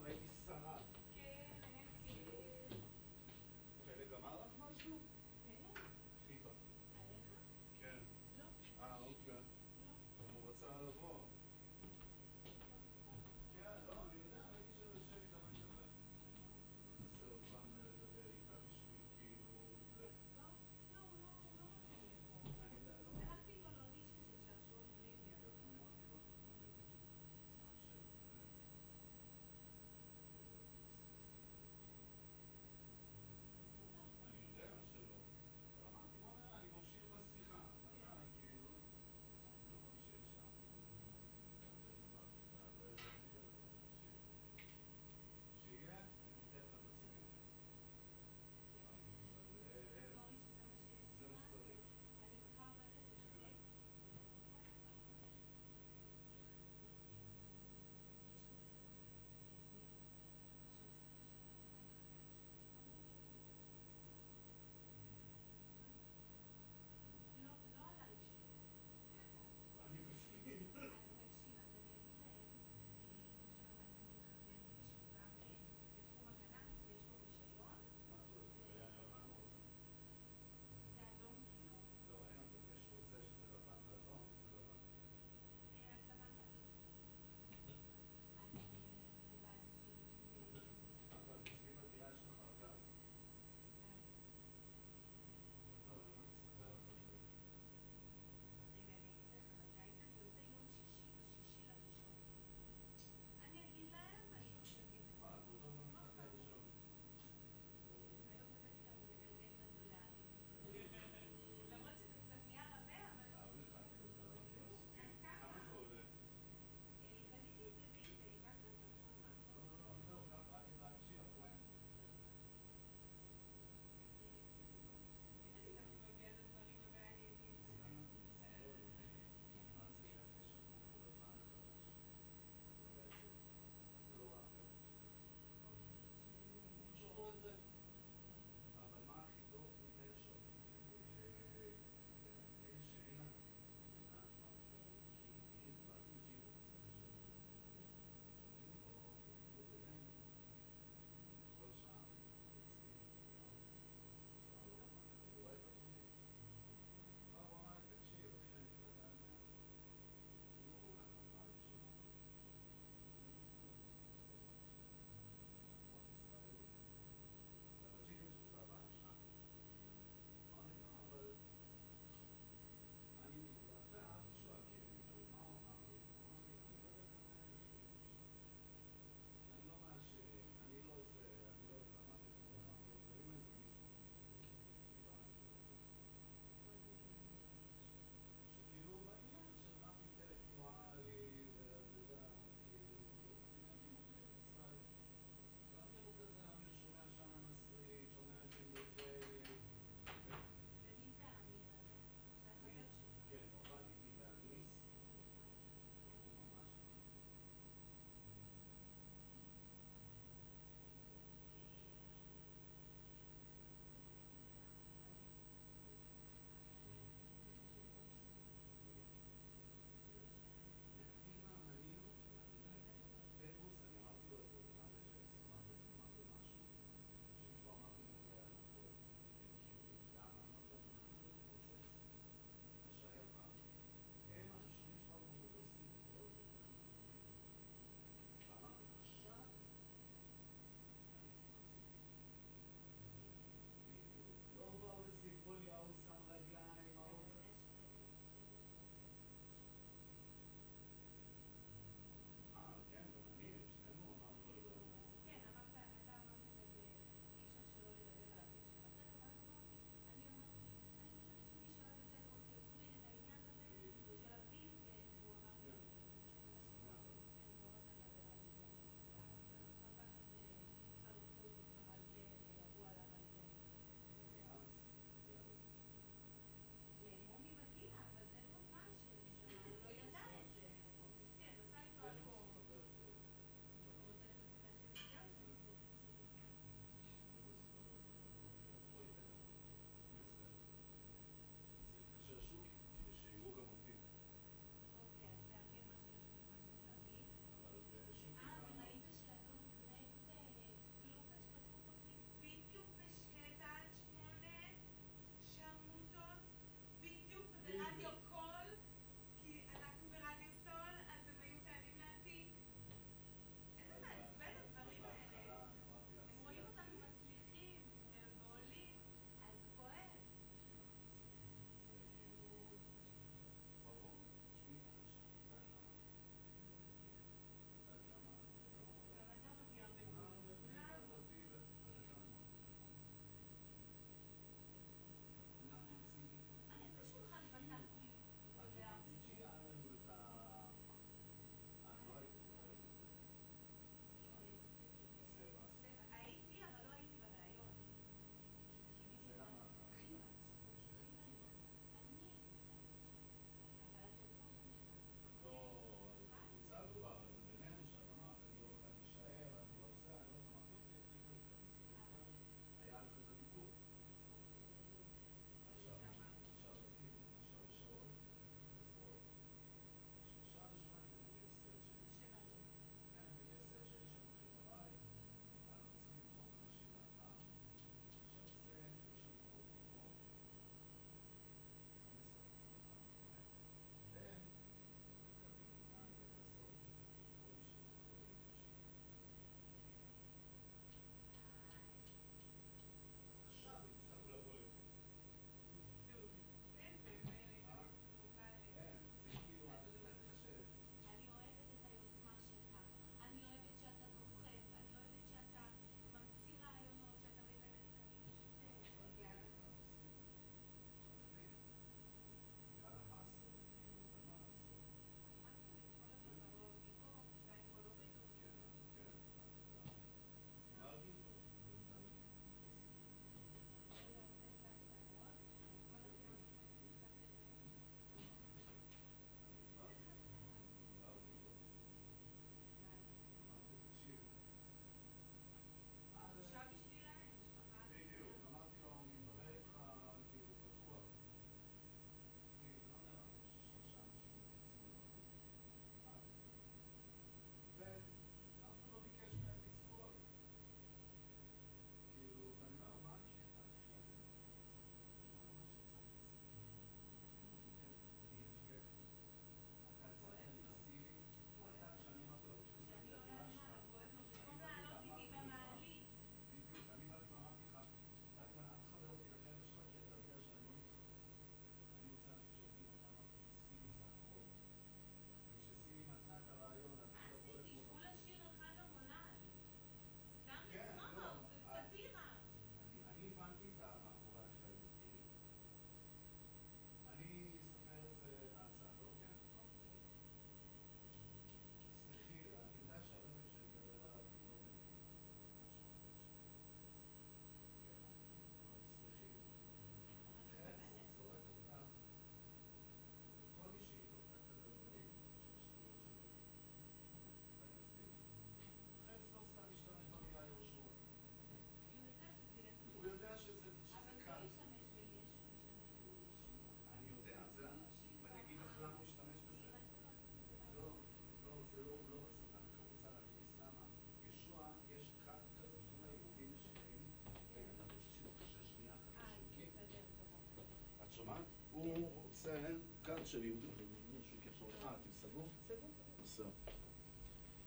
ראיתי שרה. כן, איך היא? פלג אמר לך משהו? פלג? פיבה. עליך? כן. לא. אוקיי. לא. הוא רצה לבוא. כן, לא, אני יודע, ראיתי שלא יושב איתה מה שווה. נעשה עוד פעם לדבר איתה בשביל כאילו... לא, לא, הוא לא רוצה לבוא. אני יודע, לא. הלכתי לו לאודישן של שעשועות בריביה. אני ממשיך בשיחה, מתי כאילו, לא ממשיך שם.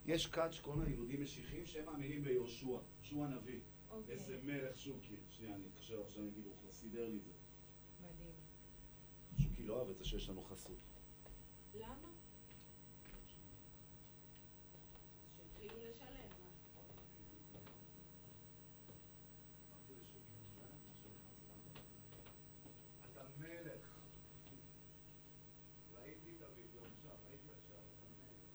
יש כת שקוראים יהודים משיחיים שהם מאמינים ביהושע, שהוא הנביא. איזה מלך שוקי. שנייה, אני אתקשר עכשיו, אני אגיד, הוא סידר לי את זה. מדהים. שוקי לא אוהב את זה שיש לנו חסות. למה? שהתחילו לשלם, מה? אמרתי לשוקי, אתה מלך. ראיתי את הוידאו עכשיו, ראיתי עכשיו, אתה מלך.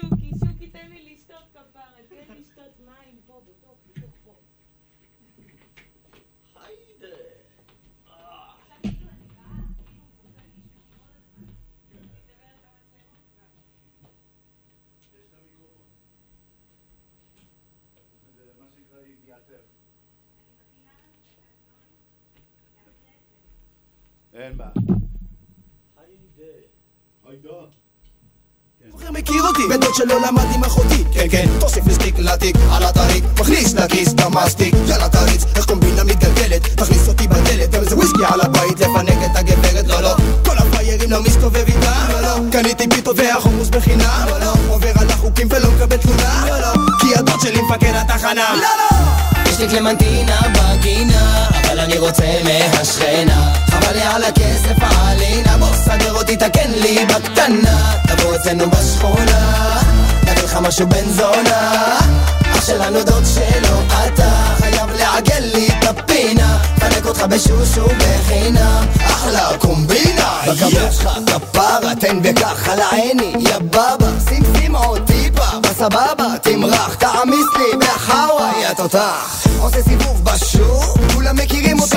שוקי, שוקי תן לי לשתות כפרה, תן לי לשתות מים פה, בתוך פה. היידה. אין בעיה. זוכר מכיר אותי, בדוד שלא למד עם אחותי. כן כן, תוסיף לסטיק לתיק, על התריק מכניס לכיס את המסטיק. יאללה תריץ, איך קומבינה מתגלגלת, תכניס אותי בדלת, גם איזה וויסקי על הבית, לפנק את הגברת. לא לא, כל הפיירים לא מסתובב איתם. לא לא, קניתי פיתות והחומוס בחינם. לא לא, עובר על החוקים ולא מקבל תלונה. לא לא, כי הדוד שלי מפקד התחנה. לא לא, יש לי קלמנטינה בגינה, אבל אני רוצה מהשכנה. חבל לי על הכסף העלינה, בוא סדר אותי תקן לי בקטנה. תבוא אצלנו בשכונה, נגיד לך משהו בן זונה. אח שלנו דוד שלו, אתה חייב לעגל לי את הפינה. תנק אותך בשושו בחינם, אחלה קומבינה. בקבוץ שלך כפרה, תן בכך על העיני, יא בבא. שים עוד טיפה, בסבבה, תמרח, תעמיס לי בחוואי התותח. עושה סיבוב בשוק, כולם מכירים אותי,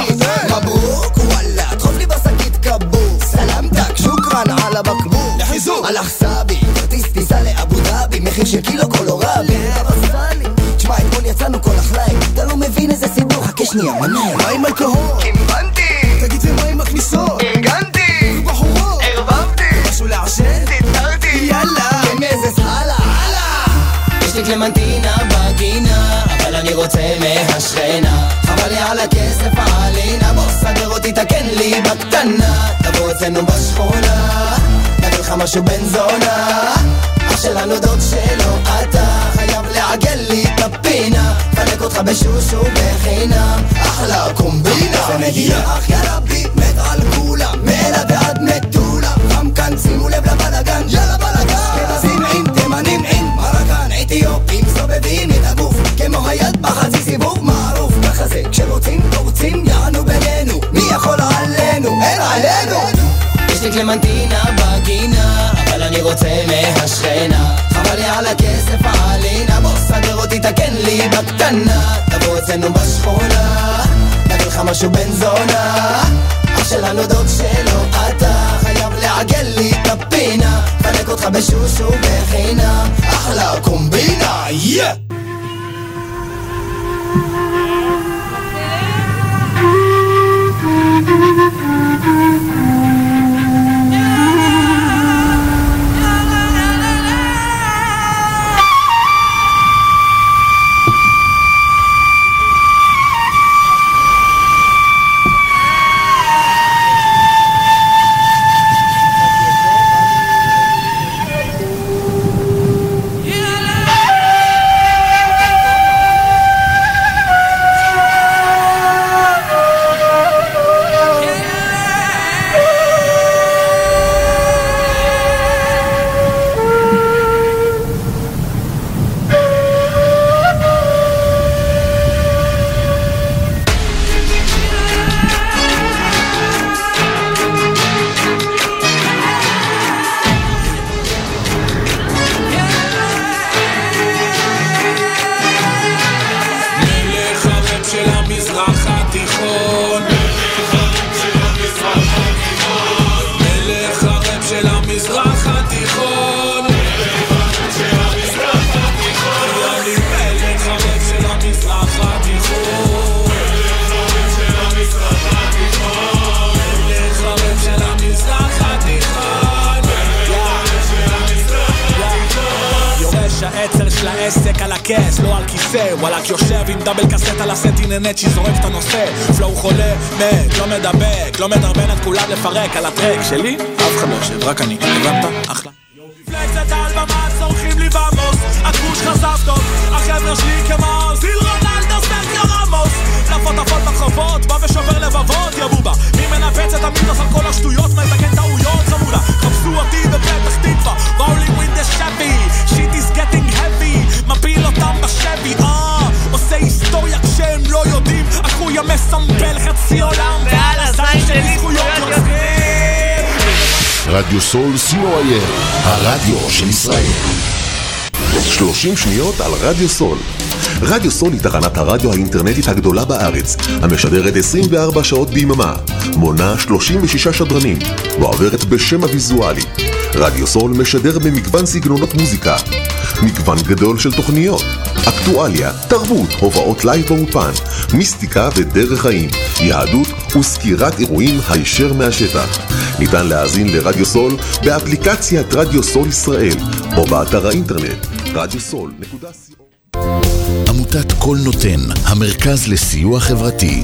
מברוק. וואלה, דחוף לי בשקית כבוק, סלמתק, שוקרן על הבקבוק. לחיזוק, הלך סבי, כרטיס טיסה לאבו דאבי, מחיר של קילו קולורבי. לבסלי, תשמע, אתמול יצאנו כל החליים, אתה לא מבין איזה סיפור, חכה שנייה מנהל. מה עם אלכוהול? קימבנתי. תגיד ומה עם הכניסות? ארגנתי. ובחורות? ערבבתי. משהו לעשן? תתרתי. יאללה, כמזס, הלאה, הלאה. יש לי קלמנטינה בגינה, אבל אני רוצה מהשכנה. חבל לי על הכסף העלינה, בוא סדר אותי תקן לי בקטנה. תבוא אצלנו בשכונה, נגיד לך משהו בן זונה. אח שלנו דוד שלו, אתה חייב לעגל לי את הפינה. תנק אותך בשושו בחינם, אחלה קומבינה. זה מדיח, יאללה בי, מת על כולם, מאלה ועד מטולה. גם כאן שימו לב לבלגן, יאללה בלגן. אשכנזים עם תימנים עם מרקן, אתיופים סובבים את הגוף כמו היד בחצי סיבוב מערוף. ככה זה כשרוצים פורצים, יענו בינינו, מי יכול עלינו? אין עלינו. יש לי קלמנטינה בגינה, אבל אני רוצה מהשכנה. חבל לי על הכסף העלינה, בוא סדר אותי תקן לי בקטנה. תבוא אצלנו בשכונה, נגיד לך משהו בן זונה. אח שלנו דוד שלו, אתה חייב לעגל לי את הפינה. תנק אותך בשושו בחינם, אחלה קומבינה. Yeah! לפרק על הטרק שלי, אף אחד לא יושב, רק אני, הבנת? אחלה. מפלצת על במה צורכים לי במוס, הגרוש חשף טוב, החבר'ה שלי כמו זיל רונלדו סרקיו רמוס. לפוטפות בחובות, בא ושובר לבבות, יא בובה. מי מנפץ את המיתוס על כל השטויות, מתקן טעויות, חמודה. חפשו אותי בפתח תקווה, באו לי ווינדה שבי, שיט איז גטינג האבי, מפיל אותם בשבי, עושה היסטוריה כשהם לא יודעים, אחויה מסמבל חצי עולם, ועל הזין שלי רדיו סול COIL, הרדיו של ישראל. 30 שניות על רדיו סול. רדיו סול היא תחנת הרדיו האינטרנטית הגדולה בארץ, המשדרת 24 שעות ביממה, מונה 36 שדרנים, ועוברת בשם הוויזואלי. רדיו סול משדר במגוון סגנונות מוזיקה, מגוון גדול של תוכניות, אקטואליה, תרבות, הובאות לייב באופן, מיסטיקה ודרך חיים, יהדות וסקירת אירועים הישר מהשטח. ניתן להאזין לרדיו סול באפליקציית רדיו סול ישראל או באתר האינטרנט radiosol.co. עמותת כל נותן, המרכז לסיוע חברתי.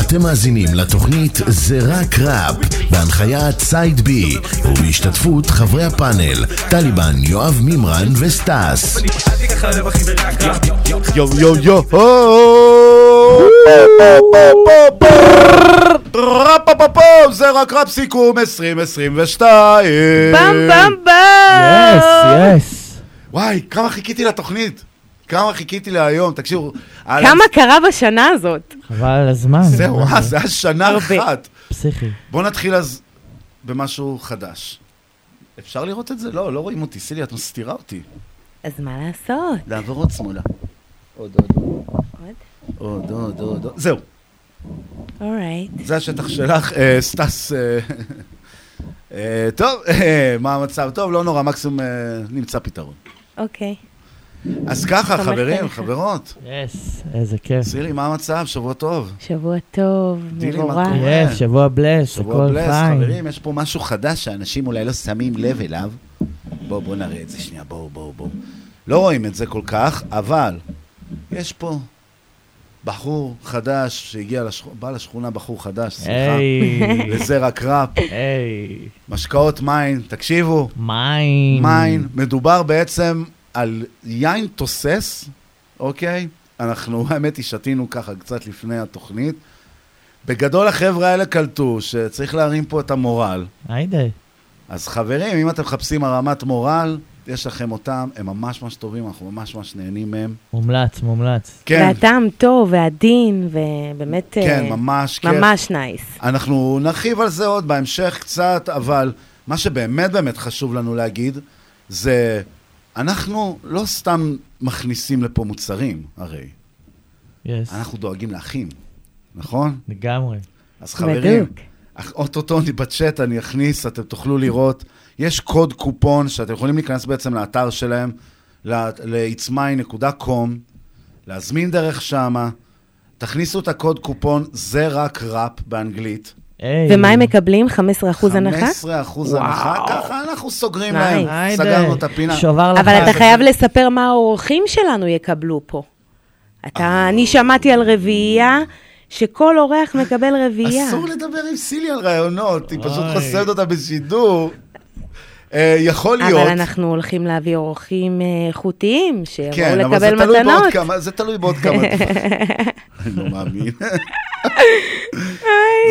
אתם מאזינים לתוכנית זה רק ראפ בהנחיית סייד בי ובהשתתפות חברי הפאנל טליבן, יואב מימרן וסטס. יו יו יו זה רק ראפ סיכום 2022. בם בם בם. וואי, כמה חיכיתי לתוכנית, כמה חיכיתי להיום, תקשיבו. כמה קרה בשנה הזאת? אבל הזמן. זהו, זה היה שנה אחת. פסיכי. בואו נתחיל אז במשהו חדש. אפשר לראות את זה? לא, לא רואים אותי. סילי, את מסתירה אותי. אז מה לעשות? לעבור עוד שמאלה. עוד. זהו. אורייט. זה השטח שלך, סטס. טוב, מה המצב? טוב, לא נורא, מקסימום נמצא פתרון. אוקיי. אז ככה, חברים, חברות. יס, איזה כיף. סירי, מה המצב? שבוע טוב. שבוע טוב, מבורך. יס, שבוע בלס, הכל פיין. שבוע בלס, חברים, יש פה משהו חדש שאנשים אולי לא שמים לב אליו. בואו נראה את זה שנייה, בואו. לא רואים את זה כל כך, אבל יש פה בחור חדש שהגיע לשכונה, בא לשכונה בחור חדש, סליחה. וזה רק ראפ. משקאות מיין, תקשיבו. מיין. מדובר בעצם על יין תוסס, אוקיי? אנחנו, האמת, השתינו ככה קצת לפני התוכנית. בגדול החבר'ה האלה קלטו שצריך להרים פה את המורל. אז חברים, אם אתם מחפשים הרמת מורל, יש לכם אותם, הם ממש טובים, אנחנו ממש נהנים מהם. מומלץ. כן. והטעם טוב, והדין, ובאמת... כן, ממש כיף. ממש נייס. אנחנו נרחיב על זה עוד בהמשך קצת, אבל מה שבאמת חשוב לנו להגיד, זה... אנחנו לא סתם מכניסים לפה מוצרים, הרי. אנחנו דואגים לאחים, נכון? לגמרי. אז חברים, אוטוטו בצ'אט אני אכניס, אתם תוכלו לראות, יש קוד קופון שאתם יכולים להיכנס בעצם לאתר שלהם, ל-itsmy.com, להזמין דרך שמה, תכניסו את הקוד קופון, זה רק ראפ באנגלית. ומה הם מקבלים? 15% הנחה? 15% הנחה, ככה אנחנו סוגרים להם, סגרנו את הפינה. אבל אתה חייב לספר מה האורחים שלנו יקבלו פה. אני שמעתי על רביעייה, שכל אורח מקבל רביעייה. אסור לדבר עם סילי על רעיונות, היא פשוט חוסרת אותה בשידור. יכול להיות. אבל אנחנו הולכים להביא אורחים איכותיים, שיבואו לקבל מתנות. כן, אבל זה תלוי בעוד כמה אני לא מאמין.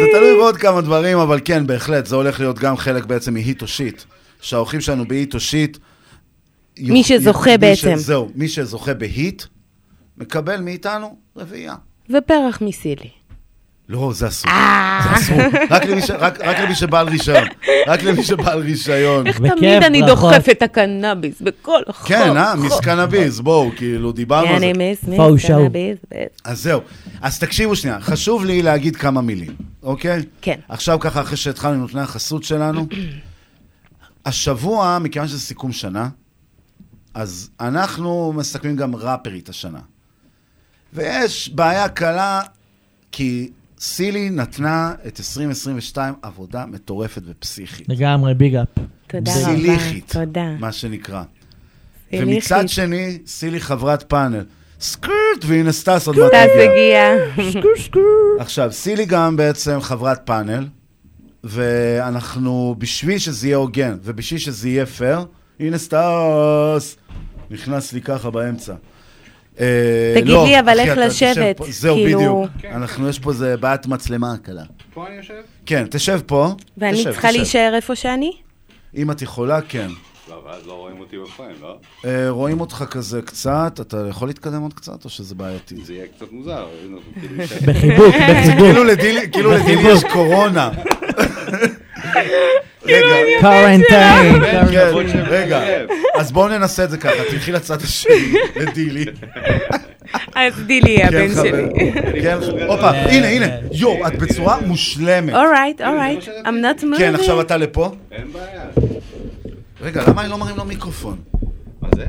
זה תלוי בעוד כמה דברים, אבל כן, בהחלט, זה הולך להיות גם חלק בעצם מהיט או שיט. שהאורחים שלנו בהיט או שיט... מי שזוכה בעצם. זהו, מי שזוכה בהיט, מקבל מאיתנו רביעייה. ופרח מסילי. לא, זה אסור. זה אסור. רק למי שבעל רישיון. רק למי שבעל רישיון. איך תמיד אני דוחף את הקנאביס בכל חוק. כן, מיס קנאביס, בואו, כאילו, דיברנו על זה. אני מיס קנאביס. אז זהו. אז תקשיבו שנייה, חשוב לי להגיד כמה מילים, אוקיי? כן. עכשיו ככה, אחרי שהתחלנו עם נותני החסות שלנו, השבוע, מכיוון שזה סיכום שנה, אז אנחנו מסכמים גם ראפרית השנה. ויש בעיה קלה, כי סילי נתנה את 2022 עבודה מטורפת ופסיכית. לגמרי, ביג אפ. תודה רבה. סיליחית, מה שנקרא. ומצד שני, סילי חברת פאנל. סקרט, והיא נסטס עוד מעט הגיעה. עכשיו, סילי גם בעצם חברת פאנל, ואנחנו, בשביל שזה יהיה הוגן, ובשביל שזה יהיה פייר, היא נסטס, נכנס לי ככה באמצע. תגיד לי, אבל איך לשבת? זהו, בדיוק. אנחנו, יש פה איזה בעת מצלמה קלה. פה אני יושב? כן, תשב פה. ואני צריכה להישאר איפה שאני? אם את יכולה, כן. לא, ואז לא רואים אותי בפריים, לא? רואים אותך כזה קצת, אתה יכול להתקדם עוד קצת, או שזה בעייתי? זה יהיה קצת מוזר. בחיבוק, בחיבוק. כאילו לדילי יש קורונה. קורנטיין. רגע, אז בואו ננסה את זה ככה, תלכי לצד השני, לדילי. אז דילי, הבן שלי. אופה, הנה, יו, את בצורה מושלמת. אורייט, אורייט, I'm not moving. כן, עכשיו אתה לפה. אין בעיה. רגע, למה אני לא מרים לו מיקרופון? מה זה?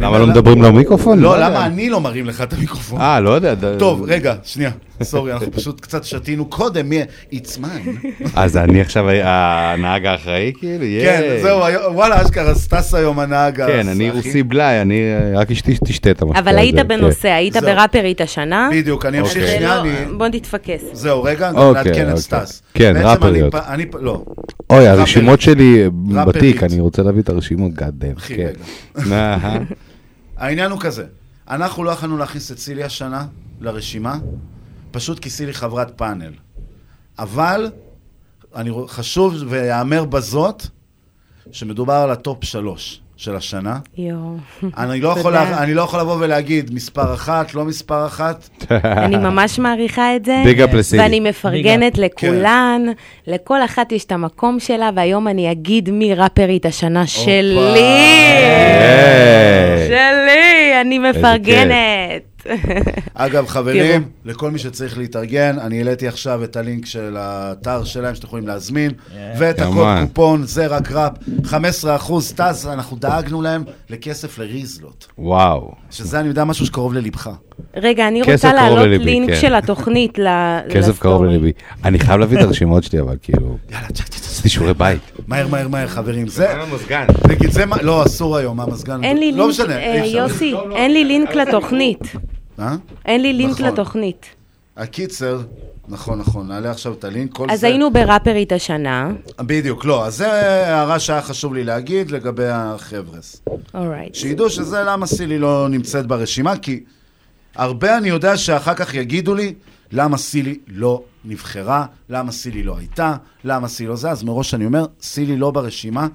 למה לא מדברים לו מיקרופון? לא, למה אני לא מרים לך את המיקרופון? לא יודע. טוב, רגע, שנייה. סורי, אנחנו פשוט קצת שתינו קודם, it's mine. אז אני עכשיו הנהג האחראי, כאילו, כן, זהו, וואלה, אשכרה, סטס היום הנהג. כן, אני רוסי בלי, אני רק תשתה את המחקר. אבל היית בנושא, היית בראפרית השנה. בדיוק, אני אמשיך שנייה, בוא נתפקס. זהו, רגע, נעדכן את סטס. כן, ראפריות. לא. אוי, הרשימות שלי בתיק, אני רוצה להביא את הרשימות, גדם. כן. העניין הוא כזה, אנחנו לא יכולנו להכניס את סילי השנה לרשימה, פשוט כי סילי חברת פאנל. אבל, חשוב ויאמר בזאת, שמדובר על הטופ 3 של השנה. אני לא יכול לבוא ולהגיד, מספר 1, לא מספר 1. אני ממש מעריכה את זה. ואני מפרגנת לכולן. לכל אחת יש את המקום שלה, והיום אני אגיד מי ראפרית השנה שלי. שלי, אני מפרגנת. אגב, חברים, לכל מי שצריך להתארגן, אני העליתי עכשיו את הלינק של האתר שלהם שאתם יכולים להזמין, ואת הקוד קופון, זה רק ראפ, 15% טז, אנחנו דאגנו להם לכסף לריזלות. וואו. שזה אני יודע משהו שקרוב ללבך. רגע, אני רוצה להעלות לינק של התוכנית לסטורי. כסף קרוב ללבי. אני חייב להביא את הרשימות שלי, אבל כאילו... יאללה, עשיתי שיעורי בית. מהר, חברים. זה המסגן. נגיד, זה מה... לא, אסור היום, המסגן. לא משנה. יוסי, אין לי לינק לתוכנית. אין לי לינק לתוכנית. הקיצר, נכון, נעלה עכשיו את הלינק. אז היינו בראפרית השנה. בדיוק, לא, אז זה הערה שהיה חשוב לי להגיד לגבי החבר'ס. שידעו שזה למה סילי לא נמצאת ברשימה, כי הרבה אני יודע שאחר כך יגידו לי למה סילי לא נבחרה, למה סילי לא הייתה, למה סילי לא זה, אז מראש אני אומר, סילי לא ברשימה,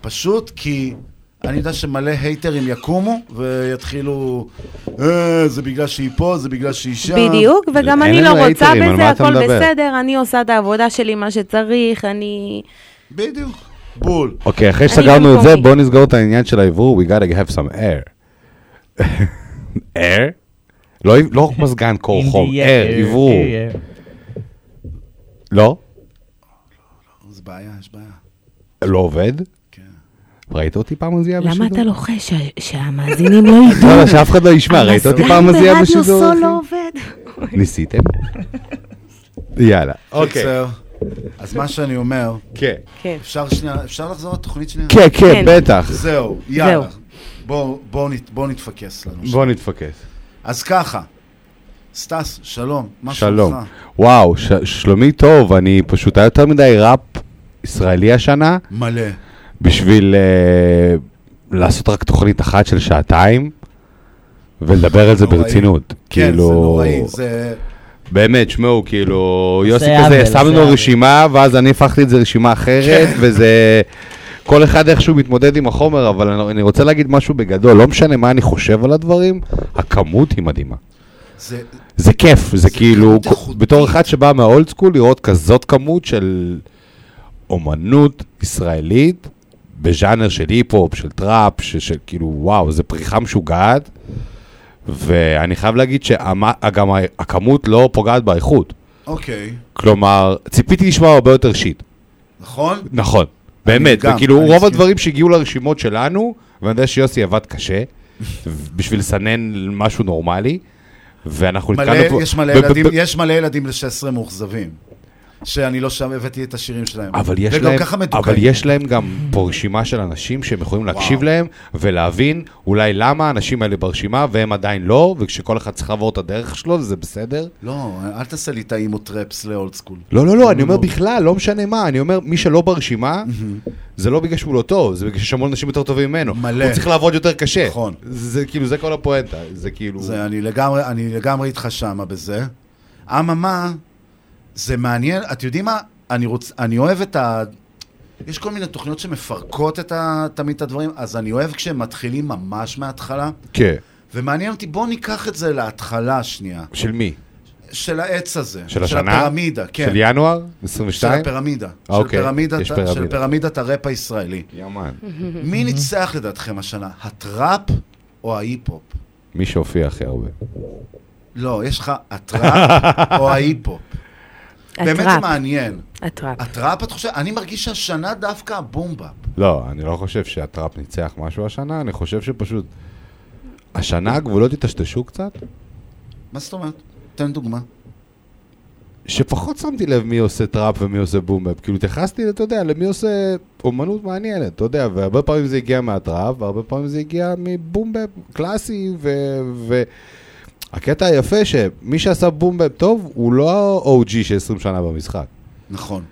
פשוט כי... אני יודע שמלא הייטרים יקומו ויתחילו, זה בגלל שהיא פה, זה בגלל שהיא שם. בדיוק, וגם אני לא רוצה בזה, הכל בסדר, אני עושה את העבודה שלי מה שצריך, אני... בדיוק, בול. אוקיי, אחרי שסגרנו את זה, בואו נסגור את העניין של העברור, we gotta have some air. air? לא מזגן קור חום, air, עברור. לא? זה בעיה, יש בעיה. לא עובד? ראית אותי פעם מזיעה בשידור? למה אתה לוחש שהמאזינים לא ידעו? לא, שאף אחד לא ישמע, ראית אותי פעם מזיעה בשידור? ברדיו סול לא עובד. ניסיתם? יאללה, אוקיי. אז מה שאני אומר, אפשר לחזור לתוכנית שנייה? כן, בטח. זהו, יאללה. בואו נתפקס לנו. בואו נתפקס. אז ככה, סטס, שלום. שלום. וואו, שלומי טוב, אני פשוט היה יותר מדי ראפ ישראלי השנה. מלא. בשביל לעשות רק תוכנית אחת של שעתיים, ולדבר על זה ברצינות. כן, זה נוראי, זה... באמת, שמעו, כאילו, יוסי כזה, שמנו רשימה, ואז אני הפכתי את זה רשימה אחרת, וזה... כל אחד איכשהו מתמודד עם החומר, אבל אני רוצה להגיד משהו בגדול, לא משנה מה אני חושב על הדברים, הכמות היא מדהימה. זה כיף, זה כאילו, בתור אחד שבא מהאולד סקול, לראות כזאת כמות של אומנות ישראלית, בז'אנר של היפ-הופ, של טראפ, של כאילו, וואו, זה פריחה משוגעת, ואני חייב להגיד שגם הכמות לא פוגעת באיכות. אוקיי. כלומר, ציפיתי לשמוע הרבה יותר שיט. נכון? נכון, באמת, וכאילו רוב הדברים שהגיעו לרשימות שלנו, ואני יודע שיוסי עבד קשה, בשביל לסנן משהו נורמלי, ואנחנו נתקענו... יש מלא ילדים ל-16 מאוכזבים, שאני לא שם הבאתי את השירים שלהם. אבל יש להם גם פה רשימה של אנשים שהם יכולים להקשיב להם, ולהבין אולי למה האנשים האלה ברשימה, והם עדיין לא, וכשכל אחד צריך לעבור את הדרך שלו, זה בסדר. לא, אל תעשה לי טעים או טרפס לאולד סקול. לא, לא, לא, אני אומר בכלל, לא משנה מה, אני אומר, מי שלא ברשימה, זה לא בגלל שהוא לא טוב, זה בגלל ששמעו אנשים יותר טובים ממנו. מלא. הוא צריך לעבוד יותר קשה. נכון. זה כאילו, זה כל הפואנטה, זה כאילו... זה, אני לגמרי איתך שמה בזה. אממה, זה מעניין, את יודעים מה, אני אוהב את ה... יש כל מיני תוכניות שמפרקות תמיד את הדברים, אז אני אוהב כשהם מתחילים ממש מההתחלה. כן. ומעניין אותי, בוא ניקח את זה להתחלה השנייה. של מי? של העץ הזה. של השנה? של הפירמידה, כן. של ינואר? 22? של הפירמידה. אוקיי, יש פירמידה. של פירמידת הראפ הישראלי. ימן. מי ניצח לדעתכם השנה? הטראפ או ההיפ-הופ? מי שהופיע הכי הרבה. לא, יש לך הטראפ או ההיפ-הופ. באמת זה מעניין. הטראפ. הטראפ, את חושבת, אני מרגיש שהשנה דווקא הבומבאפ. לא, אני לא חושב שהטראפ ניצח משהו השנה, אני חושב שפשוט... השנה הגבולות התשתשו קצת. מה זאת אומרת? תן דוגמה. שפחות שמתי לב מי עושה טראפ ומי עושה בומבאפ. כאילו תחסתי, אתה יודע, למי עושה אומנות מעניינת, אתה יודע, והרבה פעמים זה הגיע מהטראפ, והרבה פעמים זה הגיע מבומבאפ קלאסי ו... הקטע היפה שמי שעשה בומבאפ טוב, הוא לא OG של 20 שנה במשחק. נכון.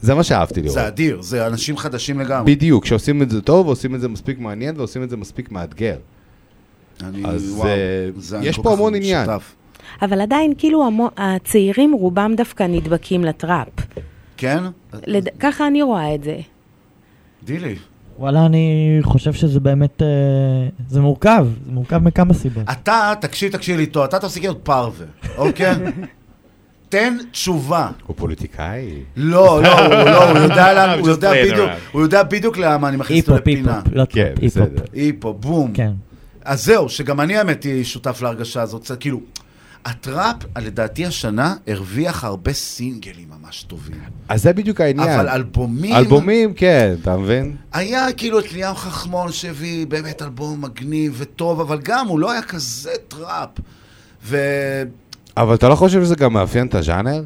זה מה שאהבתי לראות. זה אדיר, זה אנשים חדשים לגמרי. בדיוק, שעושים את זה טוב, עושים את זה מספיק מעניין, ועושים את זה מספיק מאתגר. אז יש פה המון עניין. אבל עדיין, כאילו, הצעירים רובם דווקא נדבקים לטראפ. כן? ככה אני רואה את זה. דילי. וואלה, אני חושב שזה באמת, זה מורכב, זה מורכב מכמה סיבות. אתה, תקשיב לי איתו, אתה תפסיק להיות פרווה, אוקיי? תן תשובה. הוא פוליטיקאי? לא, לא, הוא יודע בדיוק למה אני מכניס אותו לפינה. היפו, בום. אז זהו, שגם אני האמת היא שותף להרגשה הזאת, כאילו... הטראפ, לדעתי השנה, הרוויח הרבה סינגלים ממש טובים. אז זה בדיוק העניין. אבל אלבומים... אלבומים, כן, אתה מבין? היה כאילו את ליאם חכמון שהביא באמת אלבום מגניב וטוב, אבל גם הוא לא היה כזה טראפ. ו... אבל אתה לא חושב שזה גם מאפיין את הז'אנר?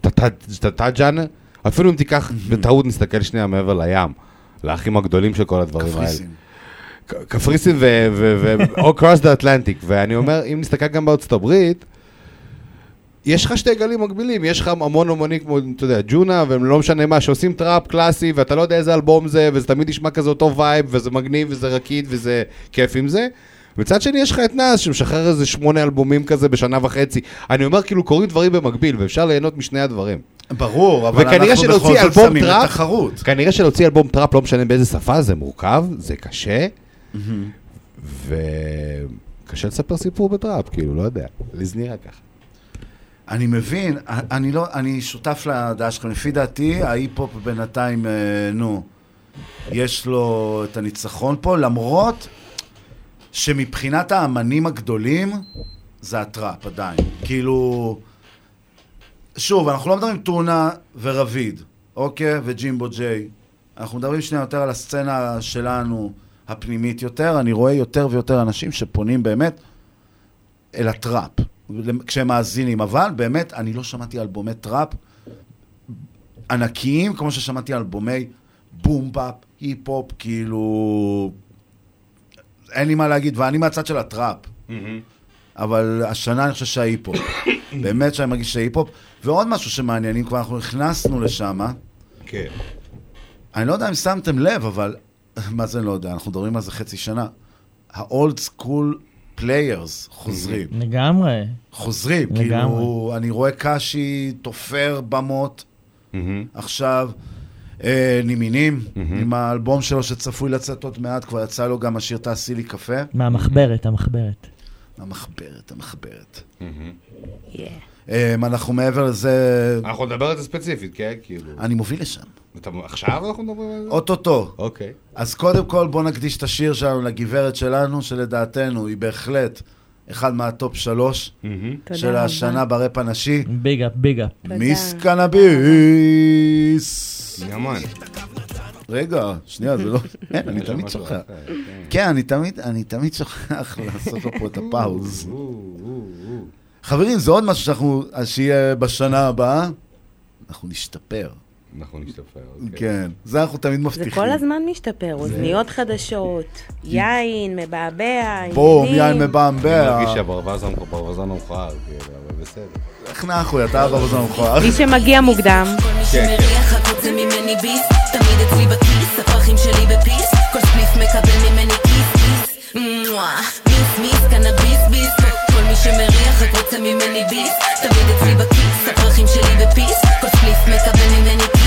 את הז'אנר? אפילו אם תיקח בטעות נסתכל שנייה מעבר לים, לאחים הגדולים של כל הדברים האלה. קפריסין. קפריסין או קרוס דה אטלנטיק, ואני אומר, אם נסתכל גם בארצות הברית, יש לך שתי גלים מגבילים, יש לך המון אומנים כמו, אתה יודע, ג'ונה, והם לא משנה מה, שעושים טראפ קלאסי, ואתה לא יודע איזה אלבום זה, וזה תמיד נשמע כזה אותו וייב, וזה מגניב, וזה רקיד, וזה כיף עם זה. בצד שני יש לך את נאס, שמשחרר איזה 8 אלבומים כזה בשנה וחצי. אני אומר, כאילו, קוראים דברים במקביל, ואפשר ליהנות משני הדברים. ברור, אבל אנחנו בכל זאת שמים לתחרות. כנראה שלהוציא אלבום טראפ, לא משנה באיזה שפה, זה מורכב, זה קשה, וקשה לספר סיפור בטראפ, כאילו, לא יודע, לזנירה ככה. אני מבין, אני שותף לדעה שלכם, לפי דעתי, ההיפ-הופ בינתיים, נו, יש לו את הניצחון פה, למרות שמבחינת האמנים הגדולים, זה הטראפ עדיין. כאילו, שוב, אנחנו לא מדברים טונה ורביד, אוקיי, וג'ימבו ג'יי. אנחנו מדברים שנייה יותר על הסצנה שלנו, הפנימית יותר, אני רואה יותר ויותר אנשים שפונים באמת אל הטראפ, כשהם מאזינים, אבל באמת אני לא שמעתי אלבומי טראפ ענקיים, כמו ששמעתי אלבומי בום-באפ, היפ-הופ, כאילו... אין לי מה להגיד, ואני מהצד של הטראפ, אבל השנה אני חושב שההיפ-הופ, באמת שאני מרגיש שההיפ-הופ, ועוד משהו שמעניין, אם כבר אנחנו הכנסנו לשם, כן. אני לא יודע אם שמתם לב, אבל... מה זה לא יודע, אנחנו מדברים על זה חצי שנה. ה-old school players חוזרים. לגמרי. חוזרים, כאילו, אני רואה קשי, תופר במות, עכשיו, נימינים, עם האלבום שלו שצפוי לצאת עוד מעט, כבר יצא לו גם השיר תעשי לי קפה. מהמחברת, המחברת. המחברת. אנחנו מעבר לזה... אנחנו נדבר את זה ספציפית, כן? אני מוביל לשם. עכשיו אנחנו נדבר על זה? אוטוטו. אוקיי. אז קודם כל בוא נקדיש את השיר שלנו לגברת שלנו, שלדעתנו היא בהחלט אחד מהטופ 3 של השנה ברפ הנשי. ביג אפ. מיס קנאביס. ימן. רגע, שנייה, זה לא... אני תמיד שוכח. כן, אני תמיד שוכח לעשות לו פה את הפאוז. חברים, זה עוד משהו שאנחנו... שיהיה בשנה הבאה, אנחנו נשתפר. כן, זה אנחנו תמיד מבטיחים. זה כל הזמן משתפר, אוזניות חדשות, יין, מבעבע, בום, יין מבעבע. אני מרגיש שהברווזן המכוער, אבל בסדר. איך נחוי, אתה הברווזן המכוער? מי שמגיע מוקדם. כל מי שמריח הקוצה ממני ביס, תמיד אצלי בכיס, הפרחים שלי בפיס, כל ספליף מקבל ממני כיס, מיס, קנאביס, ביס, כל מי שמריח הקוצה ממני ביס, תמיד אצלי בכיס, הפרחים שלי בפיס, כל ספליף מקבל ממני כיס.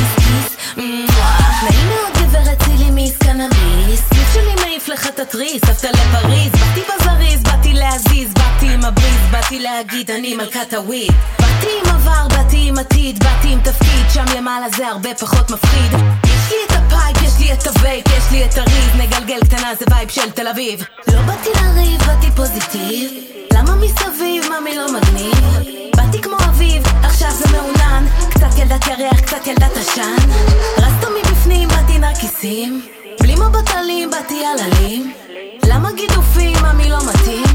נעים מאוד גברת צילי מיס קנאביס, סליף שלי מעיף לך תטריס, סבתא לפריז, באתי בזריז, באתי להזיז, באתי עם הבריז, באתי להגיד אני מלכת הוויד, באתי עם עבר, באתי עם עתיד, באתי עם תפקיד, שם למעלה זה הרבה פחות מפחיד. יש לי את הפייק, יש לי את הווייק, יש לי את הריב, נגלגל קטנה זה וייב של תל אביב. לא באתי לריב, באתי פוזיטיב, למה מסביב, ממי לא מגניב? באתי כמו אביב, עכשיו זה מעונן, קצת ילדת ירח, קצת ילדת עשן, רסת מבפנים, באתי נרקיסים, בלי מבטלים, באתי עללים, למה גידופים, אמי לא מתאים?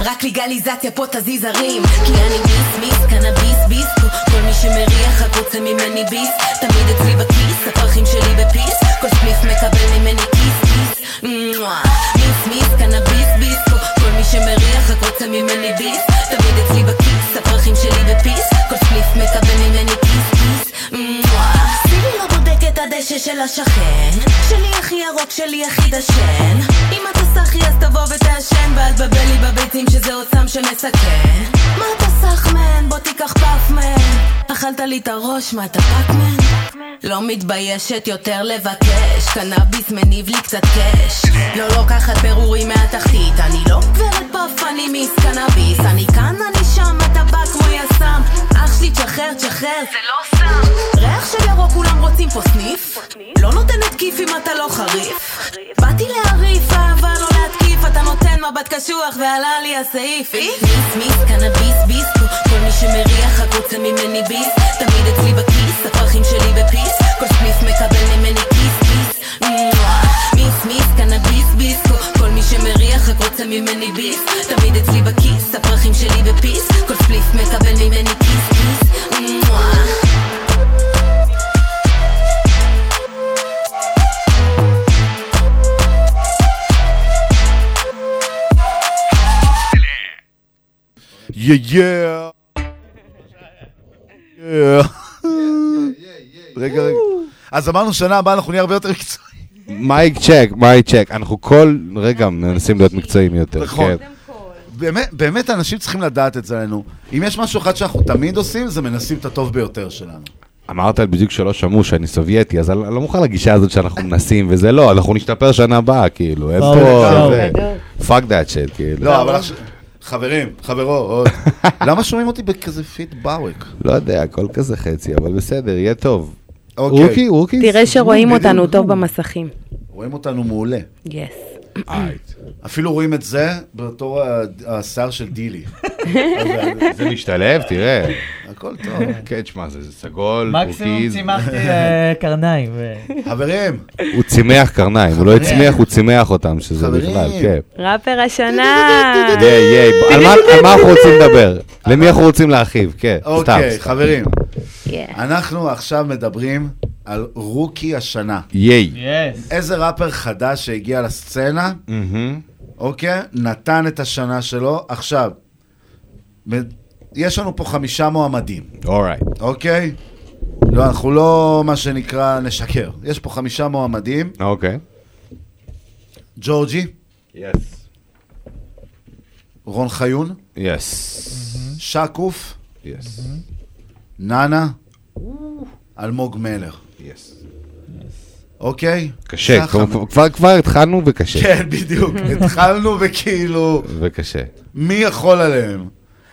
רק לגליזציה פה תזיז הרים, כי אני מיס, קנאביס, ביס, כל מי שמריח הקוצה ממני ביס, תמיד אצלי בכיס, הפרחים שלי בפיס, כל ספליף מקבל ממני כיס, כיס, מיס, קנאביס, ביס, כל מי שמריח הקוצה ממני ביס, תמיד אצלי בכיס, הפרחים שלי בפיס, כל ספליף מקבל ממני כיס, כיס, סיבי לא בודק את הדשא של השכן, שלי הכי ירוק, שלי הכי דשן, אם אתה סחי אז תבוא ותעשן, ואל תבבל לי בביצים שזה עוצם שמסכן, מה אתה סחמן? בוא תיקח פאפמן, אכלת לי את הראש, מה אתה פאקמן? לא מתביישת יותר לבקש, קנאביס מניב לי קצת קש, לא לוקחת ברורים מהתחתית, אני לא גברת פאפ, אני מיס קנאביס, אני כאן, אני שם, אתה בא כמו יסם, אח שלי תשחרר, זה לא סם, ריח של ירוק, כולם רוצים פה סניף, לא נותנת כיף אם אתה לא חריף, באתי להריף, אבל לא להתקיף, אתה נותן מבט קשוח ועלה לי הסעיף, מיס, קנאביס, ביס, כל מי שמריח הקוצה ממני ביס, תמיד אצלי בכיס, הפרחים שלי בפיס, כל סניף מקבל ממני כיס, כיס, מיס, קנאביס, ביס, כל מי שמריח הקוצה ממני ביס, תמיד אצלי בכיס, הפרחים שלי בפיס, כל סניף מקבל ממני כיס, כיס, רגע. אז אמרנו שנה הבאה אנחנו נהיה הרבה יותר מקצועיים. מייק צ'ק. אנחנו כל רגע מנסים להיות מקצועיים יותר. באמת אנשים צריכים לדעת את זה לנו. אם יש משהו אחד שאנחנו תמיד עושים, זה מנסים את הטוב ביותר שלנו. אמרת בדיוק שלא שמעו שאני סובייטי, אז אני לא מוכן לגישה הזאת שאנחנו מנסים, וזה לא, אנחנו נשתפר שנה הבאה, כאילו. פאק דאט שט, כאילו. לא, אבל... חברים, חברות, למה שומעים אותי בכזה פיט באויק? לא יודע, הכל כזה חצי, אבל בסדר, יהיה טוב. רוקי. תראה שרואים אותנו טוב במסכים. רואים אותנו מעולה. יס. אפילו רואים את זה בתור השר של דילי. זה משתלב, תראה. הכל טוב. קאץ' מה זה, זה סגול, רוקי. מקסימום צימחתי קרניים. חברים. הוא צימח קרניים, הוא לא הצמיח, הוא צימח אותם, שזה בכלל, כן. ראפר השנה. על מה אנחנו רוצים לדבר? למי אנחנו רוצים להרחיב, כן. אוקיי, חברים. אנחנו עכשיו מדברים... על רוקי השנה. ייי. איזה ראפר חדש שהגיע לסצנה, אוקיי, נתן את השנה שלו. עכשיו, יש לנו פה 5 מועמדים. אוקיי? לא, אנחנו לא מה שנקרא נשקר. יש פה 5 מועמדים. אוקיי. ג'ורג'י. יס. רון חיון. יס. שקוף. יס. ננה. אלמוג מלך. Yes. אוקיי? קשה, כבר התחלנו וקשה. כן, בדיוק, התחלנו וכאילו... וקשה. מי יכול עליהם?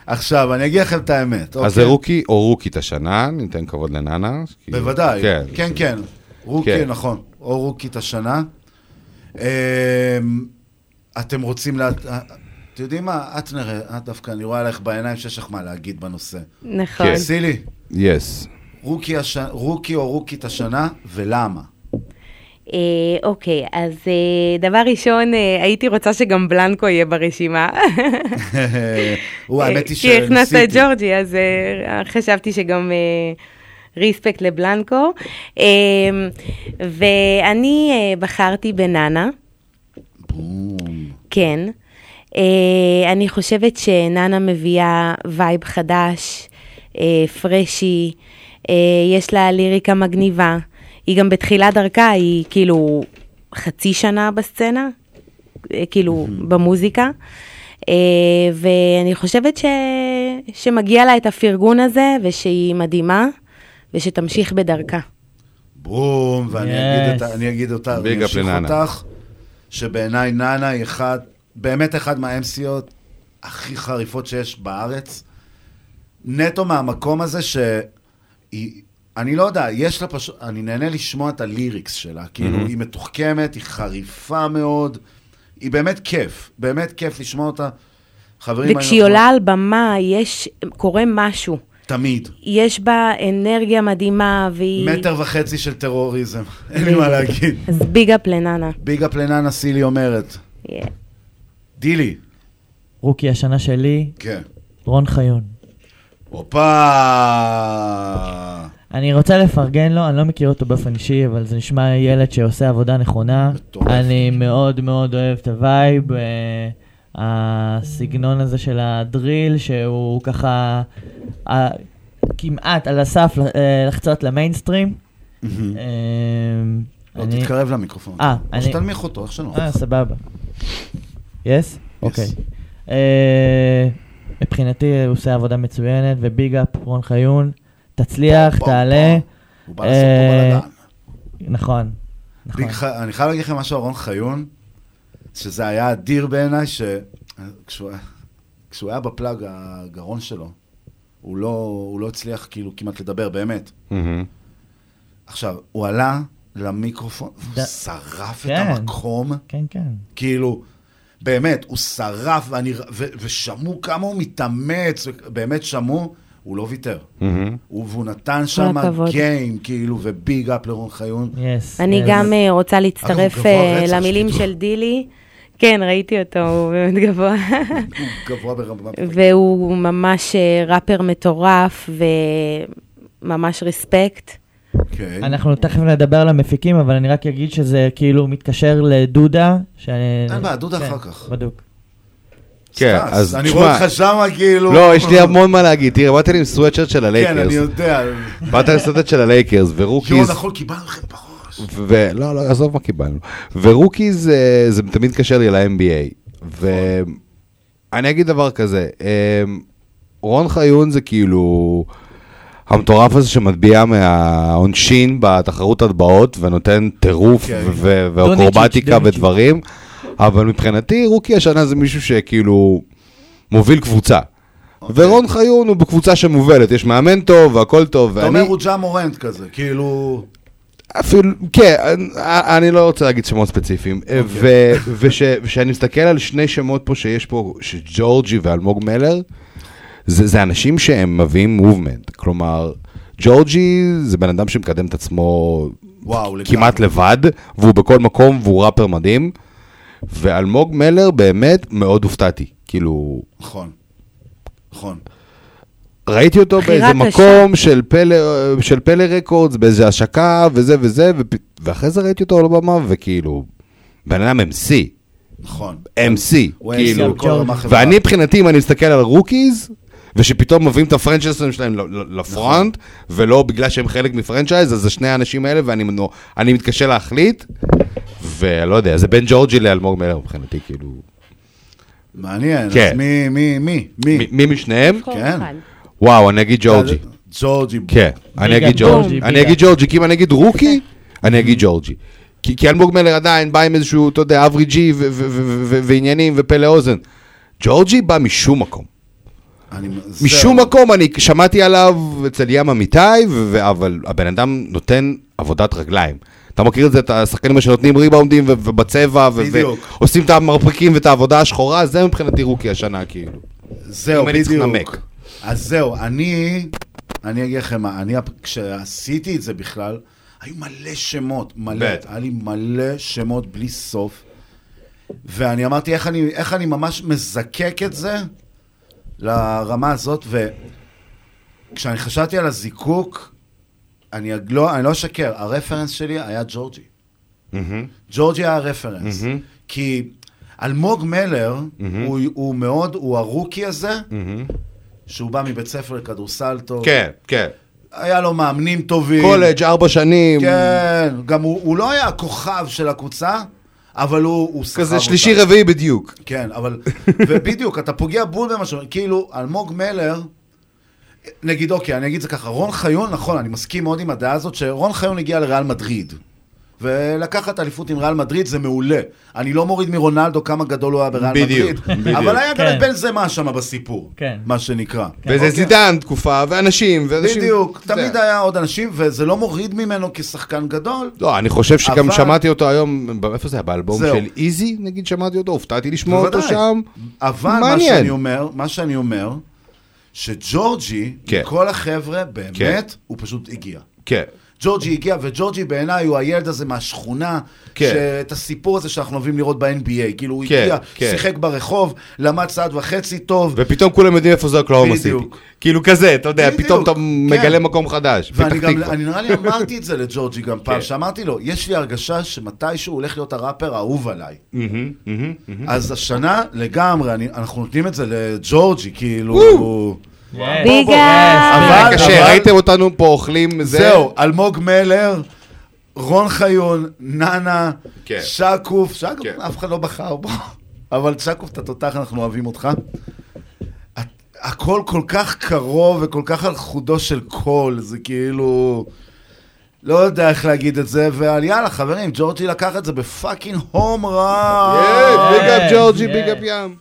עכשיו, אני אגיע לכם את האמת. אז זה רוקי או רוקית השנה, ניתן כבוד לננה. בוודאי, כן, כן. רוקי, נכון. או רוקית השנה. אתם רוצים לה... אתם יודעים מה? את נראה, את דווקא, אני רואה עליך בעיניים שיש לך מה להגיד בנושא. נכון. סילי. יס. רוקי או רוקית השנה, ולמה? אוקיי, אז דבר ראשון, הייתי רוצה שגם בלנקו יהיה ברשימה. האמת היא שניסיתי. כי הכנסת את ג'ורג'י, אז חשבתי שגם... ריספקט לבלנקו, ואני בחרתי בננה. כן. אני חושבת שננה מביאה וייב חדש, פרשי, יש לה ליריקה מגניבה. היא גם בתחילה דרכה, היא כאילו חצי שנה בסצנה, כאילו במוזיקה. ואני חושבת שמגיע לה את הפרגון הזה, ושהיא מדהימה. ושתמשיך בדרכה. ברום, ואני אמשיך אותך, שבעיניי ננה היא באמת אחד מהאמסיות הכי חריפות שיש בארץ, נטו מהמקום הזה שהיא, אני לא יודע, יש לה פשוט, אני נהנה לשמוע את הליריקס שלה, כאילו היא מתוחכמת, היא חריפה מאוד, היא באמת כיף, לשמוע אותה. וכשהיא עולה על במה, קורה משהו. תמיד. יש בה אנרגיה מדהימה, והיא... 1.5 מטר של טרוריזם, אין לי מה להגיד. אז ביגה פלננה. ביגה פלננה, סילי אומרת. דילי. רוקי השנה שלי, רון חיון. אופה! אני רוצה לפרגן לו, אני לא מכיר אותו באופן אישי, אבל זה נשמע ילד שעושה עבודה נכונה. אני מאוד מאוד אוהב את הווייב, הסגנון הזה של הדריל, שהוא ככה... כמעט על הסף לחצות למיינסטרים. לא, תתקרב למיקרופון. או שתלמיך אותו, איך שנוח. סבבה. יס? אוקיי. מבחינתי הוא עושה עבודה מצוינת, וביג אפ, רון חיון, תצליח, תעלה. הוא בא לעשות פה בלגן. נכון. אני חייב להגיד לכם משהו, רון חיון, שזה היה אדיר בעיניי, כשהוא היה בפלאג הגרון שלו, הוא לא הצליח כאילו כמעט לדבר, באמת. עכשיו, הוא עלה למיקרופון, הוא שרף את המקום. כן, כן. כאילו, באמת, הוא שרף, ושמעו כמה הוא מתאמץ, באמת שמעו, הוא לא ויתר. והוא נתן שם גיים, כאילו, וביג אפ לרון חיון. אני גם רוצה להצטרף למילים של דילי. כן, ראיתי אותו, הוא באמת גבוה. הוא גבוה ברמה. והוא ממש ראפר מטורף, וממש ריספקט. אנחנו תכף נדבר על המפיקים, אבל אני רק אגיד שזה כאילו מתקשר לדודה. אין בעיה, דודה אחר כך. בדוק. כן, אז אני רואה לך שמה כאילו... לא, יש לי המון מה להגיד. תראה, באתי לי עם סוויטשרט של הלייקרס. כן, אני יודע. באתי עם סוויטשרט של הלייקרס, ורוקיז... יום, נכון, קיבלנו לכם פחות. ולא, לא, עזוב מה קיבלנו. ורוקי זה תמיד קשה לי ל-NBA. ואני אגיד דבר כזה, רון חיון זה כאילו המטורף הזה שמטביע מהעונשין בתחרות הטבעות, ונותן טירוף ואקרובטיקה ודברים, אבל מבחינתי רוקי השנה זה מישהו שכאילו מוביל קבוצה. ורון חיון הוא בקבוצה שמובלת, יש מאמן טוב והכל טוב. אתה אומר הוא ג'ה מורנט כזה, כאילו... אפילו, כן, אני לא רוצה להגיד שמות ספציפיים, וכשאני מסתכל על שני שמות פה שיש פה, שג'ורג'י ואלמוג מלר, זה אנשים שהם מביאים מובמנט, כלומר, ג'ורג'י זה בן אדם שמקדם את עצמו כמעט לבד, והוא בכל מקום והוא ראפר מדהים, ואלמוג מלר באמת מאוד הופתעתי, כאילו... נכון, נכון. ראיתי אותו באיזה מקום של פלא רקורדס, באיזה השקה וזה וזה, ואחרי זה ראיתי אותו על הבמה, וכאילו, בן אדם MC. נכון. MC, כאילו. ואני מבחינתי, אם אני מסתכל על רוקיז, ושפתאום מביאים את הפרנצ'ייזים שלהם לפרונט, ולא בגלל שהם חלק מפרנצ'ייז, אז זה שני האנשים האלה, ואני מתקשה להחליט, ולא יודע, זה בין ג'ורג'י לאלמוג מלר, מבחינתי, כאילו. מעניין, אז מי משניהם? כן. וואו, אני אגיד ג'ורג'י. ג'ורג'י. כן, אני אגיד ג'ורג'י. כי אם אני אגיד רוקי, אני אגיד ג'ורג'י. כי אלמוג מלר עדיין בא עם איזשהו, אתה יודע, אבריג'י ועניינים ופלא אוזן. ג'ורג'י בא משום מקום. משום מקום, אני שמעתי עליו אצל ים אמיתי, אבל הבן אדם נותן עבודת רגליים. אתה מכיר את זה, את השחקנים שנותנים ריבאונדים ובצבע, ועושים את המרפקים ואת העבודה השחורה, זה מבחינת רוקי השנה, כאילו. זהו, בדיוק. אז זהו, אני אגיד לכם, כשעשיתי את זה בכלל, היו מלא שמות, מלא, היה לי מלא שמות בלי סוף, ואני אמרתי איך אני ממש מזקק את זה לרמה הזאת, וכשאני חשבתי על הזיקוק, אני לא אשקר, הרפרנס שלי היה ג'ורג'י. ג'ורג'י היה הרפרנס, כי אלמוג מלר, הוא הרוקי הזה, שהוא בא מבית ספר לכדורסל טוב. כן, כן. היה לו מאמנים טובים. קולג' 4 שנים. כן, גם הוא לא היה הכוכב של הקבוצה, אבל הוא סחב אותה. כזה שלישי רביעי בדיוק. כן, אבל, ובדיוק, אתה פוגע בול במשהו, כאילו, אלמוג מלר, נגיד, אוקיי, אני אגיד זה ככה, רון חיון, נכון, אני מסכים מאוד עם הדעה הזאת, שרון חיון הגיע לריאל מדריד, ולקחת אליפות עם ריאל מדריד זה מעולה. אני לא מוריד מרונלדו כמה גדול הוא היה בריאל מדריד, אבל היה גם בן זה מה שם בסיפור, מה שנקרא. וזה זידן תקופה, ואנשים. בדיוק, תמיד היה עוד אנשים, וזה לא מוריד ממנו כשחקן גדול. לא, אני חושב שגם שמעתי אותו היום, איפה זה היה, באלבום של איזי, נגיד שמעתי אותו, הופתעתי לשמוע אותו שם. אבל מה שאני אומר, שג'ורג'י, כל החבר'ה, באמת, הוא פשוט הגיע. כן. ג'ורג'י הגיע, וג'ורג'י בעיניי הוא הילד הזה מהשכונה, את הסיפור הזה שאנחנו אוהבים לראות ב-NBA, כאילו הוא הגיע, שיחק ברחוב, למד צעד וחצי טוב. ופתאום כולם יודעים איפה זה אוקלהומה סיטי. כאילו כזה, אתה יודע, פתאום אתה מגלה מקום חדש. ואני נראה לי אמרתי את זה לג'ורג'י גם פעם, שאמרתי לו, יש לי הרגשה שמתישהו הולך להיות הראפר האהוב עליי. אז השנה לגמרי, אנחנו נותנים את זה לג'ורג'י, כאילו... ביגה! אבל ראיתם אותנו פה אוכלים, זהו, אלמוג מלר, רון חיון, ננה, שקוף, אף אחד לא בחר בו, אבל שקוף, אתה תותח, אנחנו אוהבים אותך. הכל כל כך קרוב וכל כך על חודו של קול, זה כאילו... לא יודע איך להגיד את זה, ועל יאללה חברים, ג'ורג'י לקח את זה בפאקינג הום רן! ביג אפ ג'ורג'י, ביג אפ ים!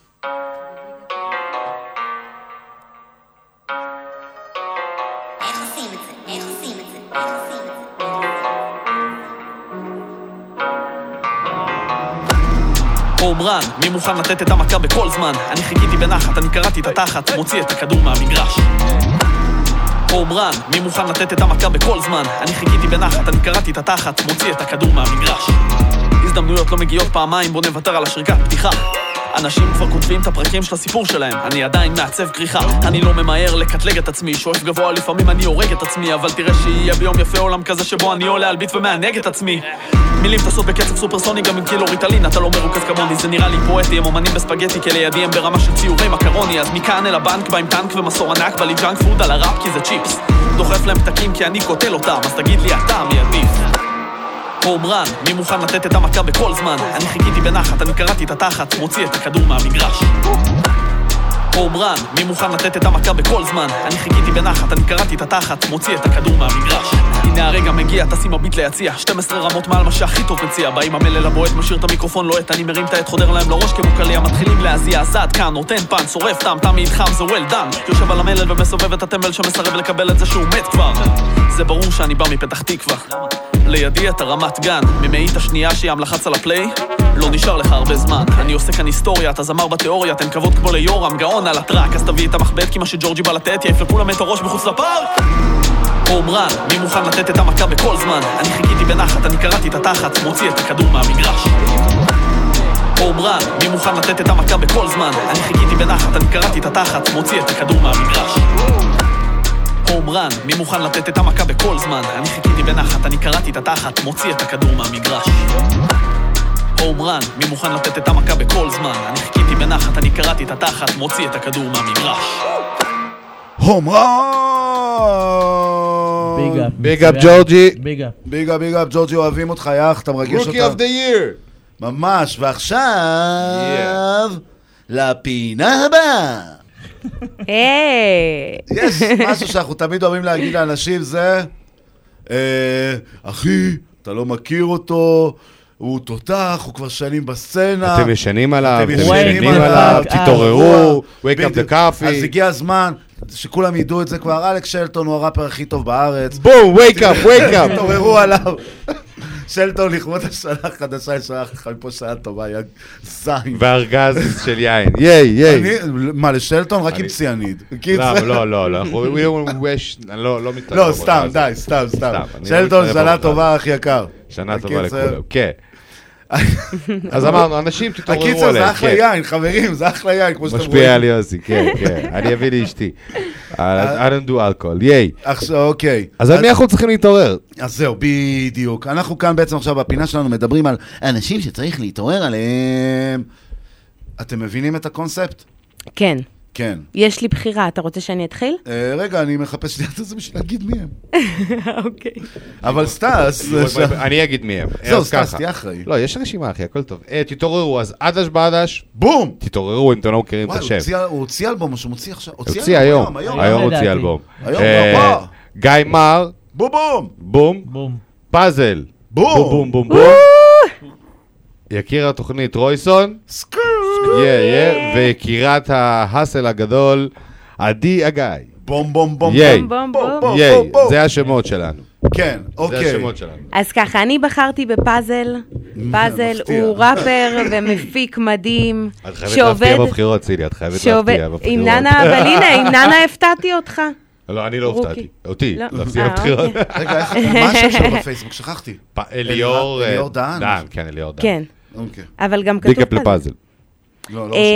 אומרן, מי מוכן לתת את המכה בכל זמן? אני חיכיתי בנחת, אני קראתי את התחת, מוציא את הכדור מהמגרש. אומרן, מי מוכן לתת את המכה בכל זמן? אני חיכיתי בנחת, אני קראתי את התחת, מוציא את הכדור מהמגרש. הזדמנויות לא מגיעות פעמיים, בוא נוותר על השריקת פתיחה. אנשים כבר כותבים את הפרקים של הסיפור שלהם, אני עדיין מעצב קריחה. אני לא ממהר לקטלג את עצמי, שואף גבוה לפעמים אני הורג את עצמי, אבל תראה שיהיה ביום יפה עולם כזה שבו אני עולה על ביט ומענג את עצמי. מילים תסות בקצב סופרסוני גם עם קילו ריטלין, אתה לא מרוכז כמוני, זה נראה לי פואטי, הם אומנים בספגטי, כלידי הם ברמה של ציורי מקרוני, אז מכאן אל הבנק בא עם טנק ומסור ענק, בלי ג'אנק פוד על הראפ כי זה צ'יפס. דוחף להם פתקים כי אני קוטל אותם, אז תגיד לי אתה מי עדיף? אומרן, מי מוכן לתת את המכה בכל זמן? אני חיכיתי בנחת, אני קראתי את התחת, מוציא את הכדור מהמגרש. אומרן, מי מוכן לתת את המכה בכל זמן? אני חיכיתי בנחת, אני קראתי את התחת, מוציא את הכדור מהמגרש. הנה הרגע מגיע, תשים הביט ליציע, 12 רמות מעל מה שהכי טוב מציע, באים המלל הבועט, משאיר את המיקרופון לוהט, אני מרים את היד, חודר להם לראש כמו קליע, מתחילים להזיע, אז עד כאן, נותן פן, שורף טעם, תמיד חם, זה well done. יושב על המלל ומסובב את התמל שמסרב לקבל את זה שהוא מת כבר. זה ברור שאני בא מפתח תקווה. לידי את הרמת גן, ממאית השנייה שיים לחץ על הפליי, לא נשאר לך הרבה זמן. אני עושה כאן היסטוריה, אתה זמר בתיאוריה, תן כבוד כמו ליורם, גאון על הטרק, אז תביא את המחבט, כי מה שג'ורג'י בא לתת, יעיף לכולם את הראש מחוץ לפארק. אומרן, מי מוכן לתת את המכה בכל זמן? אני חיכיתי בנחת, אני קראתי את התחת, מוציא את הכדור מהמגרש. אומרן, מי מוכן לתת את המכה בכל זמן? אני חיכיתי בנחת, אני קראתי את התחת, מוציא את הכדור מהמגרש. אומרן, מי מוכן לתת את המכה בכל זמן? אני חיכיתי בנחת, אני קראתי את התחת, מוציא את הכדור מהמגרש. אומרן, מי מוכן לתת את המכה בכל זמן? אני חיכיתי בנחת, אני קראתי את התחת, מוציא את הכדור מהמגרש. הומרן! ביג אפ. ביג אפ ג'ורג'י. ביג אפ ג'ורג'י, אוהבים אותך יח, אתה מרגש אותך. רוקי אוף דה ייר. ממש, ועכשיו... לפינה הבאה. יש משהו שאנחנו תמיד אוהבים להגיד לאנשים, זה אחי, אתה לא מכיר אותו, הוא תותח, הוא כבר שנים בסצנה. אתם ישנים עליו, תתעוררו, wake up the coffee. אז הגיע הזמן שכולם ידעו את זה כבר, אלכס שלטון הוא הראפר הכי טוב בארץ. בום, wake up, wake up. תתעוררו עליו. שלטון לכבוד השנה החדשה, ישלח לך מפה שנה טובה, יג זין. וארגז של יין, ייי, ייי. מה, לשלטון? רק עם ציאניד. לא, לא, לא, לא מתלבב. לא, סתם, די, סתם, סתם. שלטון, שנה טובה, הכי יקר. שנה טובה לכולם, כן. אז אמרנו, אנשים תתעוררו עליהם. הקיצר זה אחלה יין, חברים, זה אחלה יין, כמו שאתם רואים. משפיע על יוסי, כן, כן. אני אביא לאשתי. I don't do alcohol, ייי. אוקיי. אז על מי אנחנו צריכים להתעורר? אז זהו, בדיוק. אנחנו כאן בעצם עכשיו בפינה שלנו מדברים על אנשים שצריך להתעורר עליהם. אתם מבינים את הקונספט? כן. כן. יש לי בחירה, אתה רוצה שאני אתחיל? רגע, אני מחפש שנייה את זה בשביל להגיד מי הם. אוקיי. אבל סטס... אני אגיד מי הם. זהו, סטס, תהיה אחראי. לא, יש רשימה, אחי, הכל טוב. תתעוררו, אז עדש בעדש, בום! תתעוררו, אם אתם לא מכירים את השם. הוא הוציא אלבום, או שהוא מוציא עכשיו? הוציא היום. היום הוציא אלבום. היום, רבה. גיא מר. בום בום. בום. בום. פאזל. בום. בום בום בום. יקיר התוכנית רויסון. וקירת ההסל הגדול עדי הגיא. בום בום בום בום בום. זה השמות שלנו. כן, אוקיי. אז ככה, אני בחרתי בפאזל. פאזל הוא ראפר ומפיק מדהים. את חייבת להפתיע בבחירות, צילי. את חייבת להפתיע בבחירות. עם ננה, אבל הנה, עם ננה הפתעתי אותך. לא, אני לא הופתעתי. אותי, להפתיע בבחירות. רגע, מה השם שלו בפייסבוק? שכחתי. אליאור דהן. כן, אליאור דהן. כן. אבל גם כתוב פאזל.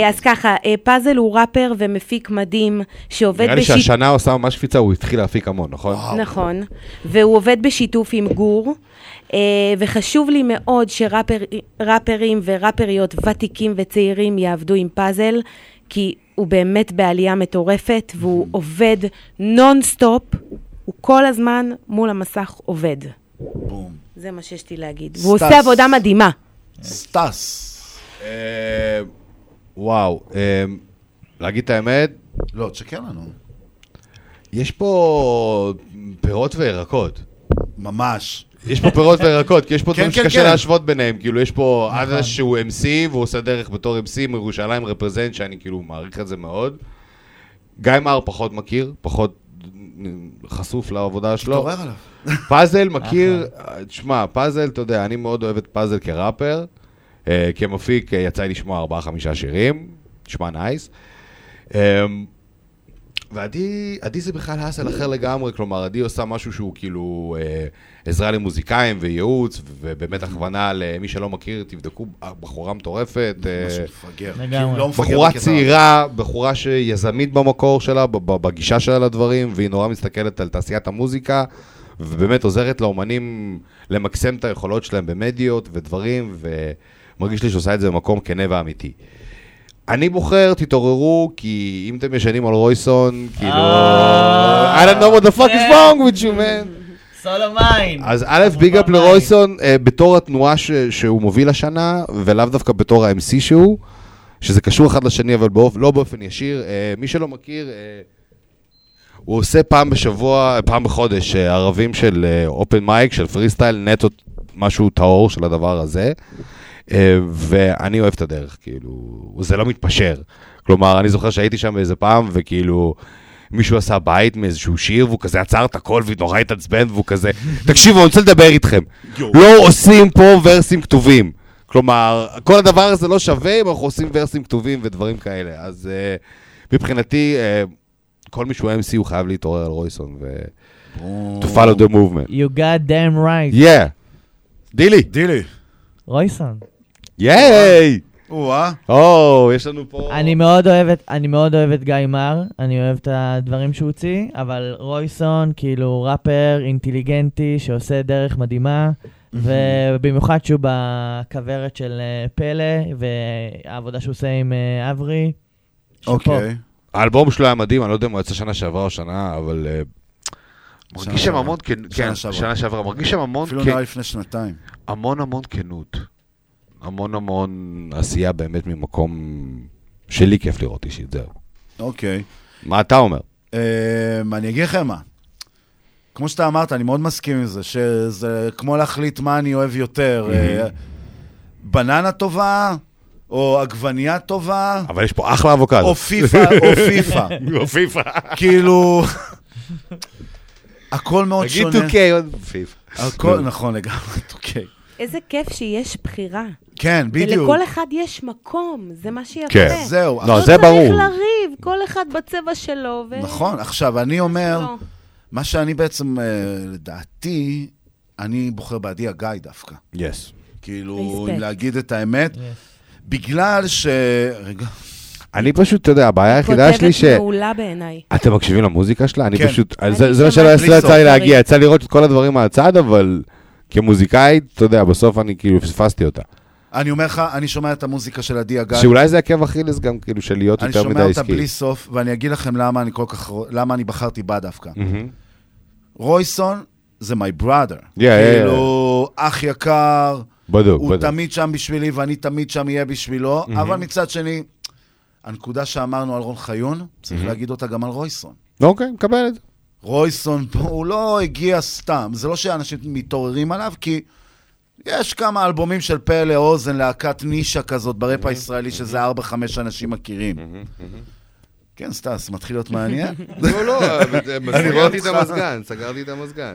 אז ככה, פאזל הוא ראפר ומפיק מדהים שעובד בשיתוף... נראה לי שהשנה עושה ממש קפיצה, הוא התחיל להפיק המון, נכון? נכון, והוא עובד בשיתוף עם גור, וחשוב לי מאוד שראפרים וראפריות ותיקים וצעירים יעבדו עם פאזל, כי הוא באמת בעלייה מטורפת, והוא עובד נון-סטופ, הוא כל הזמן מול המסך עובד. זה מה שיש לי להגיד. והוא עושה עבודה מדהימה. סטס. וואו, להגיד את האמת? לא, תשקר לנו. יש פה פירות וירקות. ממש. יש פה פירות וירקות, כי יש פה דברים שקשה להשוות ביניהם. כאילו, יש פה עד שהוא MC, והוא עושה דרך בתור MC, מירושלים רפרזנט, שאני כאילו מעריך את זה מאוד. גיא מר פחות מכיר, פחות חשוף לעבודה שלו. תתעורר עליו. פאזל מכיר, תשמע, פאזל, אתה יודע, אני מאוד אוהב את פאזל כראפר. כמפיק יצא לי לשמוע 4-5 שירים, נשמע נייס. ועדי זה בכלל הסל אחר לגמרי, כלומר, עדי עושה משהו שהוא כאילו עזרה למוזיקאים וייעוץ, ובאמת הכוונה למי שלא מכיר, תבדקו, בחורה מטורפת. משהו מפגר. בחורה צעירה, בחורה שיזמית במקור שלה, בגישה שלה לדברים, והיא נורא מסתכלת על תעשיית המוזיקה, ובאמת עוזרת לאומנים למקסם את היכולות שלהם במדיות ודברים, מרגיש לי שעושה את זה במקום כנה ואמיתי. אני בוחר, תתעוררו, כי אם אתם ישנים על רויסון, כאילו... I don't know what the fuck is wrong with you, man. סולומיין. אז א', ביג אפ לרויסון, בתור התנועה שהוא מוביל השנה, ולאו דווקא בתור ה-MC שהוא, שזה קשור אחד לשני, אבל לא באופן ישיר. מי שלא מכיר, הוא עושה פעם בחודש, ערבים של אופן מייק, של פרי סטייל, נטו משהו טהור של הדבר הזה. ואני אוהב את הדרך, כאילו, זה לא מתפשר. כלומר, אני זוכר שהייתי שם באיזה פעם, וכאילו, מישהו עשה בית מאיזשהו שיר, והוא כזה עצר את הכל, ונורא התעצבן, והוא כזה, תקשיבו, אני רוצה לדבר איתכם. לא עושים פה ורסים כתובים. כלומר, כל הדבר הזה לא שווה, אנחנו עושים ורסים כתובים ודברים כאלה. אז מבחינתי, כל מישהו MC הוא חייב להתעורר על רויסון, to follow the movement. You got damn right. Yeah. דילי. רויסון. ייי! וואה. או, יש לנו פה... אני מאוד אוהבת גיא מר, אני אוהב את הדברים שהוא הוציא, אבל רויסון, כאילו, ראפר אינטליגנטי שעושה דרך מדהימה, ובמיוחד שהוא בכברת של פלא, והעבודה שהוא עושה עם אברי. אוקיי. האלבום שלו היה מדהים, אני לא יודע אם הוא יצא שנה שעברה או שנה, אבל... מרגיש שם המון, כן, שנה שעברה, מרגיש שם המון... אפילו נראה לפני שנתיים. המון כנות. המון עשייה באמת ממקום שלי כיף לראות אישית, זהו. אוקיי. מה אתה אומר? אני אגיד לכם מה. כמו שאתה אמרת, אני מאוד מסכים עם זה, שזה כמו להחליט מה אני אוהב יותר. בננה טובה, או עגבנייה טובה. אבל יש פה אחלה אבוקדו. או פיפה, או פיפה. או פיפה. כאילו... הכל מאוד שונה. נגיד תוקיי, עוד פיפה. הכל, נכון, לגמרי תוקיי. איזה כיף שיש בחירה. כן, בדיוק. ולכל אחד יש מקום, זה מה שיפה. כן, זהו. לא צריך לריב, כל אחד בצבע שלו. נכון, עכשיו, אני אומר... מה שאני בעצם, לדעתי, אני בוחר בעדי הגיא דווקא. יס. כאילו, אם להגיד את האמת, בגלל ש... רגע. אני פשוט, אתה יודע, הבעיה היחידה שלי ש... כותבת מעולה בעיניי. אתם מקשיבים למוזיקה שלה? אני פשוט... זה מה שלא יצא לי להגיע, יצא לראות את כל הדברים מהצד, אבל כמוזיקאית, אתה יודע, בסוף אני כאילו פספסתי אותה. אני אומר לך, אני שומע את המוזיקה של עדי הגיא. שאולי זה עקב אכילס גם כאילו של להיות יותר מדי עסקי. אני שומע אותה בלי סוף, ואני אגיד לכם למה אני כל כך, למה אני בחרתי בה דווקא. רויסון זה my brother. כאילו, אח יקר, הוא תמיד שם בשבילי, ואני תמיד שם יהיה בשבילו, אבל מצד שני, הנקודה שאמרנו על רון חיון, צריך להגיד אותה גם על רויסון. אוקיי, מקבלת. רויסון פה, הוא לא הגיע סתם. זה לא שאנשים מתעוררים עליו, כי... יש כמה אלבומים של פלא אוזן, להקת נישה כזאת ברפ הישראלי, שזה 4-5 אנשים מכירים. כן, סטס, מתחיל להיות מעניין? לא, סגרתי את המזגן.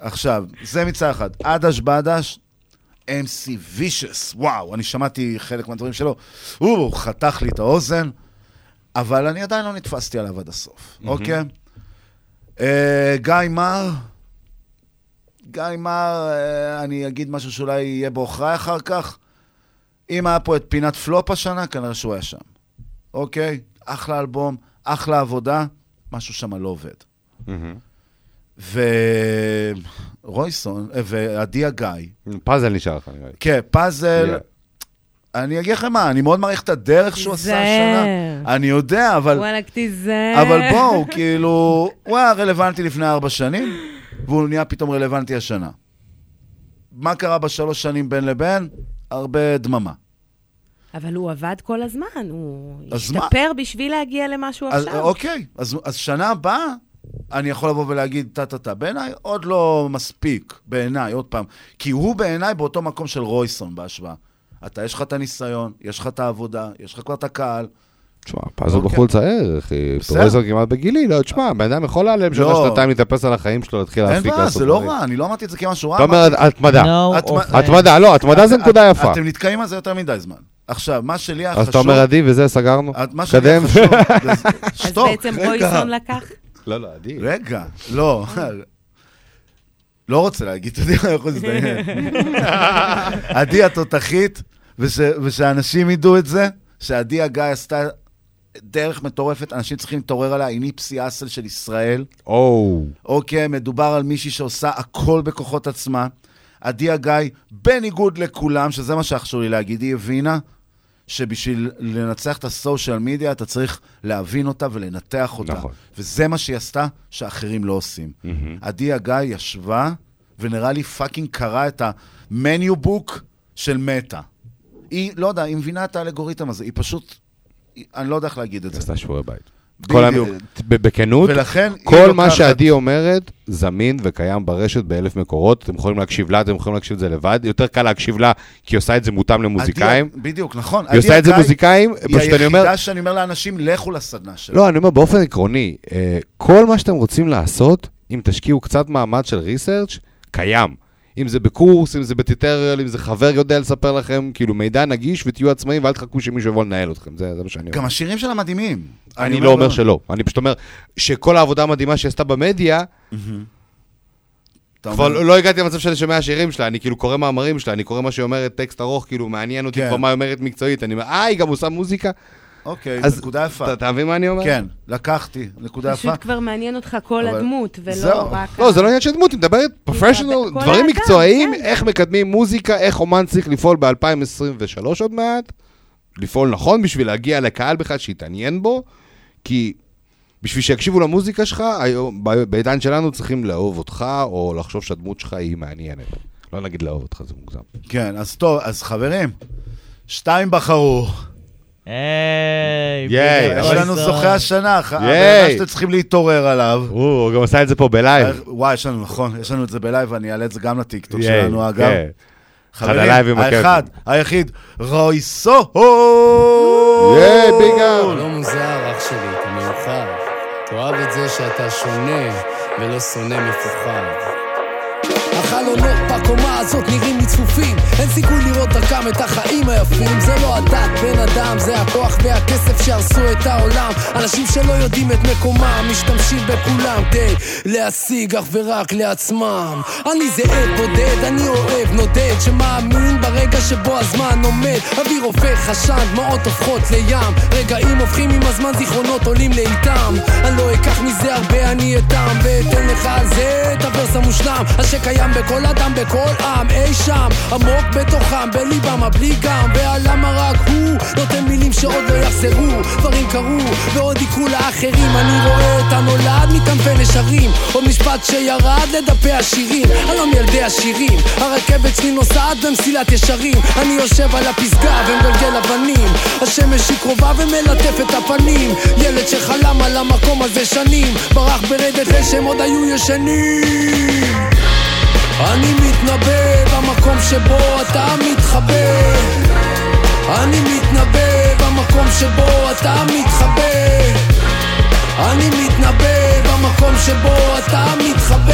עכשיו, זה מצד אחד. אדש באדש, MC Vicious, וואו, אני שמעתי חלק מהדברים שלו. הוא חתך לי את האוזן, אבל אני עדיין לא נתפסתי עליו עד הסוף, אוקיי? גיא מר... גם אני אגיד משהו שאולי יהיה באוכרי אחר כך, אם היה פה את פינת פלופ השנה, כנראה שהוא היה שם. אוקיי? אחלה אלבום, אחלה עבודה, משהו שם לא עובד. ורויסון, ועדי הגיא. פאזל נשאר לך. כן, פאזל. אני אגיד לכם מה, אני מאוד מעריך את הדרך שהוא עשה השנה. אני יודע, אבל... וואלה, כתיזר. אבל בואו, כאילו, הוא היה רלוונטי לפני 4 שנים, והוא נהיה פתאום רלוונטי השנה. מה קרה ב3 שנים בין לבין? הרבה דממה. אבל הוא עבד כל הזמן, הוא השתפר בשביל להגיע למשהו עכשיו. אוקיי, אז שנה הבאה, אני יכול לבוא ולהגיד, בעיניי עוד לא מספיק, בעיניי, עוד פעם. כי הוא בעיניי באותו מקום של רויסון בהשוואה. אתה, יש לך את הניסיון, יש לך את העבודה, יש לך כבר את הקהל. תשמע, פאזל בחול צער, אחי. פרופסור כמעט בגילי, לא, תשמע, בן אדם יכול להעלם שנה שנתיים להתאפס על החיים שלו, להתחיל להפיק לעשות. זה לא רע, אני לא אמרתי את זה כמשהו רע. אתה אומר, התמדה, לא, התמדה זה נקודה יפה. אתם נתקעים על זה יותר מדי זמן. עכשיו, מה שלי החשוב... אז אתה אומר עדי, וזה סגרנו. מה שלי החשוב... אז בעצם רויסון לקח? לא, לא, עדי. רגע, לא... לא רוצה להגיד, אתה יודע, יכול להזדהן. עדי התותחית, ושאנשים ידעו את זה, שעדי הגיא עשתה דרך מטורפת, אנשים צריכים להתעורר עליה, היא ניפסי אסל של ישראל. אוקיי, מדובר על מישהי שעושה הכל בכוחות עצמה. עדי הגיא, בניגוד לכולם, שזה מה שחשוב לי להגיד, היא הבינה שבשביל לנצח את הסושיאל מדיה, אתה צריך להבין אותה ולנתח אותה. נכון. וזה מה שהיא עשתה שאחרים לא עושים. עדי הגיא ישבה, ונראה לי פאקינג קרא את המניו בוק של מטה. היא, לא יודע, היא מבינה את האלגוריתם הזה, היא פשוט, אני לא יודע איך להגיד את זה. עשתה שיעורי בית. בכנות, כל מה שעדי אומרת זמין וקיים ברשת באלף מקורות, אתם יכולים להקשיב לה, אתם יכולים להקשיב את זה לבד, יותר קל להקשיב לה, כי היא עושה את זה מותאם למוזיקאים. בדיוק, נכון. היא עושה את זה מוזיקאים. היא היחידה שאני אומר לאנשים, לכו לסדנה שלו. לא, אני אומר באופן עקרוני, כל מה שאתם רוצים לעשות, אם תשקיעו קצת מעמד של ריסרצ' קיים. אם זה בקורס, אם זה בטיטריאל, אם זה חבר יודע לספר לכם, כאילו מידע נגיש ותהיו עצמאים, ואל תחכו שמישהו יבוא לנהל אתכם, זה מה שאני אומר. גם השירים שלה מדהימים. אני לא אומר שלא, אני פשוט אומר שכל העבודה המדהימה שעשתה במדיה, כבר לא הגעתי למצב של שמע השירים שלה, אני כאילו קורא מאמרים שלה, אני קורא מה שאומרת טקסט ארוך, כאילו מעניין אותי כבר מה אומרת מקצועית, אני אומר, היא גם עושה מוזיקה. אוקיי, נקודה יפה. אתה מבין מה אני אומר? כן, לקחתי, נקודה יפה. פשוט כבר מעניין אותך כל הדמות, ולא רק... לא, זה לא עניין של דמות, היא מדברת פרופשיונל, דברים מקצועיים, איך מקדמים מוזיקה, איך אומן צריך לפעול ב-2023 עוד מעט, לפעול נכון בשביל להגיע לקהל בכלל שיתעניין בו, כי בשביל שיקשיבו למוזיקה שלך, בעידן שלנו צריכים לאהוב אותך, או לחשוב שהדמות שלך היא מעניינת. לא נגיד לאהוב אותך, זה מוגזם. כן, אז טוב, אז חברים, 2 בחרו. היי, יש לנו זוכה השנה, הבאמה שאתם צריכים להתעורר עליו. הוא גם עשה את זה פה בלייב. וואי, יש לנו, נכון, יש לנו את זה בלייב, ואני אעלה את זה גם לטיקטוק שלנו, אגב. חברים, האחד, היחיד, רויסו! יאי, ביגאו! לא מוזר, אח שלי, אתה מיוחד. תאהב את זה שאתה שונה, ולא שונא מפוחד. החלונות בקומה הזאת נראים לי צפופים, אין סיכוי לראות דרכם את החיים היפים. זה לא הדת בן אדם, זה הכוח והכסף שהרסו את העולם. אנשים שלא יודעים את מקומם משתמשים בכולם כדי להשיג אך ורק לעצמם. אני זה עד בודד, אני אוהב נודד שמאמין ברגע שבו הזמן עומד. אוויר הופך חשן, דמעות הופכות לים, רגעים הופכים עם הזמן, זיכרונות עולים לאיתם. אני לא אקח מזה הרבה, אני אתם ואתן לך על זה את הברס המושלם, השקיים בכל אדם, בכל עם, אי שם עמוק בתוכם, בליבם, בלי גם ועלם הרק הוא נותן מילים שעוד לא יחזרו. דברים קרו ועוד יקרו לאחרים, אני רואה אותם נולד מתנפן לשרים, עוד משפט שירד לדפי השירים. הלום ילדי השירים, הרכבת שלי נוסעת במסילת ישרים, אני יושב על הפסגה ומגלגל אבנים, השמש היא קרובה ומלטף את הפנים. ילד שחלם על המקום הזה שנים, ברח ברדת לשם עוד היו ישנים. אני מתנבא במקום שבו אתה מתחבא, אני מתנבא במקום שבו אתה מתחבא, אני מתנבא במקום שבו אתה מתחבא,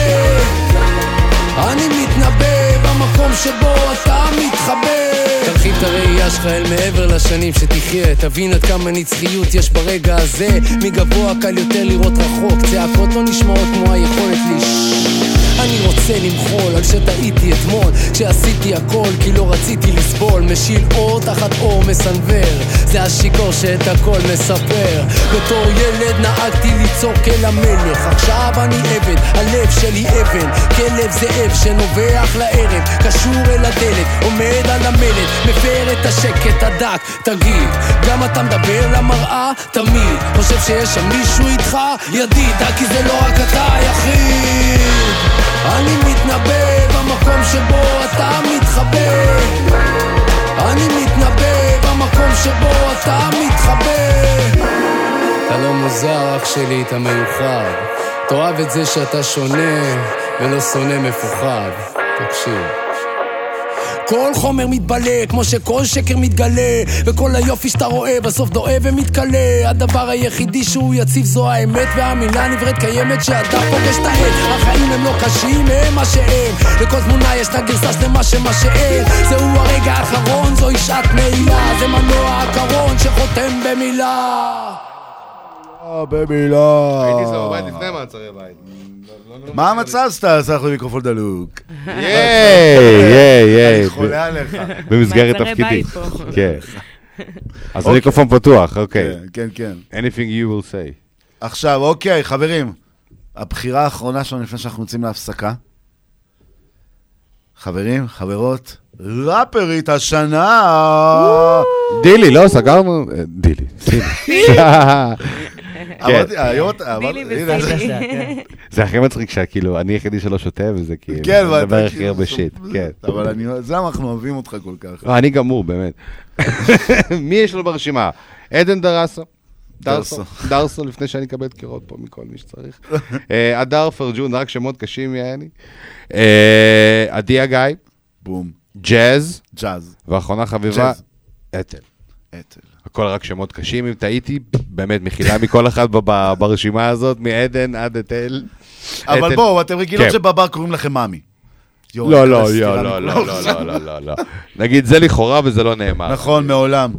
אני מתנבא במקום שבו אתה מתחבא. תרחיב את הראייה שלך אל מעבר לשנים שתחיה, תבין עד כמה נצחיות יש ברגע הזה, מגבוה קל יותר לראות רחוק, צעקות לא נשמעות כמו היכולת לשמוע. אני רוצה למחול על שטעיתי אתמול, כשעשיתי הכל כי לא רציתי לסבול, משיל אור תחת אור מסנבר, זה השיקור שאת הכל מספר. בתור ילד נהגתי ליצור כל המלך, עכשיו אני עבד, הלב שלי אבן, כלב זאב שנובח לערב, קשור אל הדלת, עומד על המלט, מפר את השקט הדק. תגיד, גם אתה מדבר למראה? תמיד חושב שיש שם מישהו איתך? ידיד, כי זה לא רק אתה היחיד. אני מתנבא במקום שבו אתה מתחבא, אני מתנבא במקום שבו אתה מתחבא. אתה לא מוזר, אח שלי, אתה מיוחד. תאהב את זה שאתה שונה ולא שונא מפוחד. תקשיב, כל חומר מתבלה, כמו שכל שקר מתגלה, וכל היופי שאתה רואה בסוף דואב ומתקלה. הדבר היחידי שהוא יציב זו האמת, והמילה נבראת קיימת שאתה פוגש את העד. החיים הם לא קשים, הם מה שהם, לכל תמונה יש לה גרסה שלמה שמה שאין. זהו הרגע האחרון, זוהי שעת מעילה, זה מנוע הקרון שחותם במילה. במילה. הייתי זו בבית לפני מעצרי בית. מה המצב שאתה עשה לך במיקרופון דלוק? ייי. אני חולה עליך. במסגרת תפקידי. כן. אז המיקרופון פתוח, אוקיי. כן. Anything you will say. עכשיו, אוקיי, חברים. הבחירה האחרונה שלנו לפני שאנחנו יוצאים להפסקה. חברים, חברות, ראפרית השנה. דילי, לא, סגרנו. דילי. זה הכי מצחיק שכאילו אני יחידי שלא שותה וזה כאילו דבר הכי הרבה שיט, אבל זה למה אנחנו אוהבים אותך כל כך. אני גמור באמת. מי יש לו ברשימה? עדן דרסו, לפני שאני אקבל דקירות פה מכל מי שצריך. אדר פרג'ון, רק שמות קשים יעני. עדי הגיא, בום, ג'אז, ואחרונה חביבה, אתל. הכל רק שמות קשים, אם טעיתי, באמת מכילה מכל אחד ברשימה הזאת, מעדן עד אתל. אבל בואו, אתם רגילות שבבר קוראים לכם מאמי. לא. נגיד, זה לכאורה וזה לא נאמר. נכון, מעולם.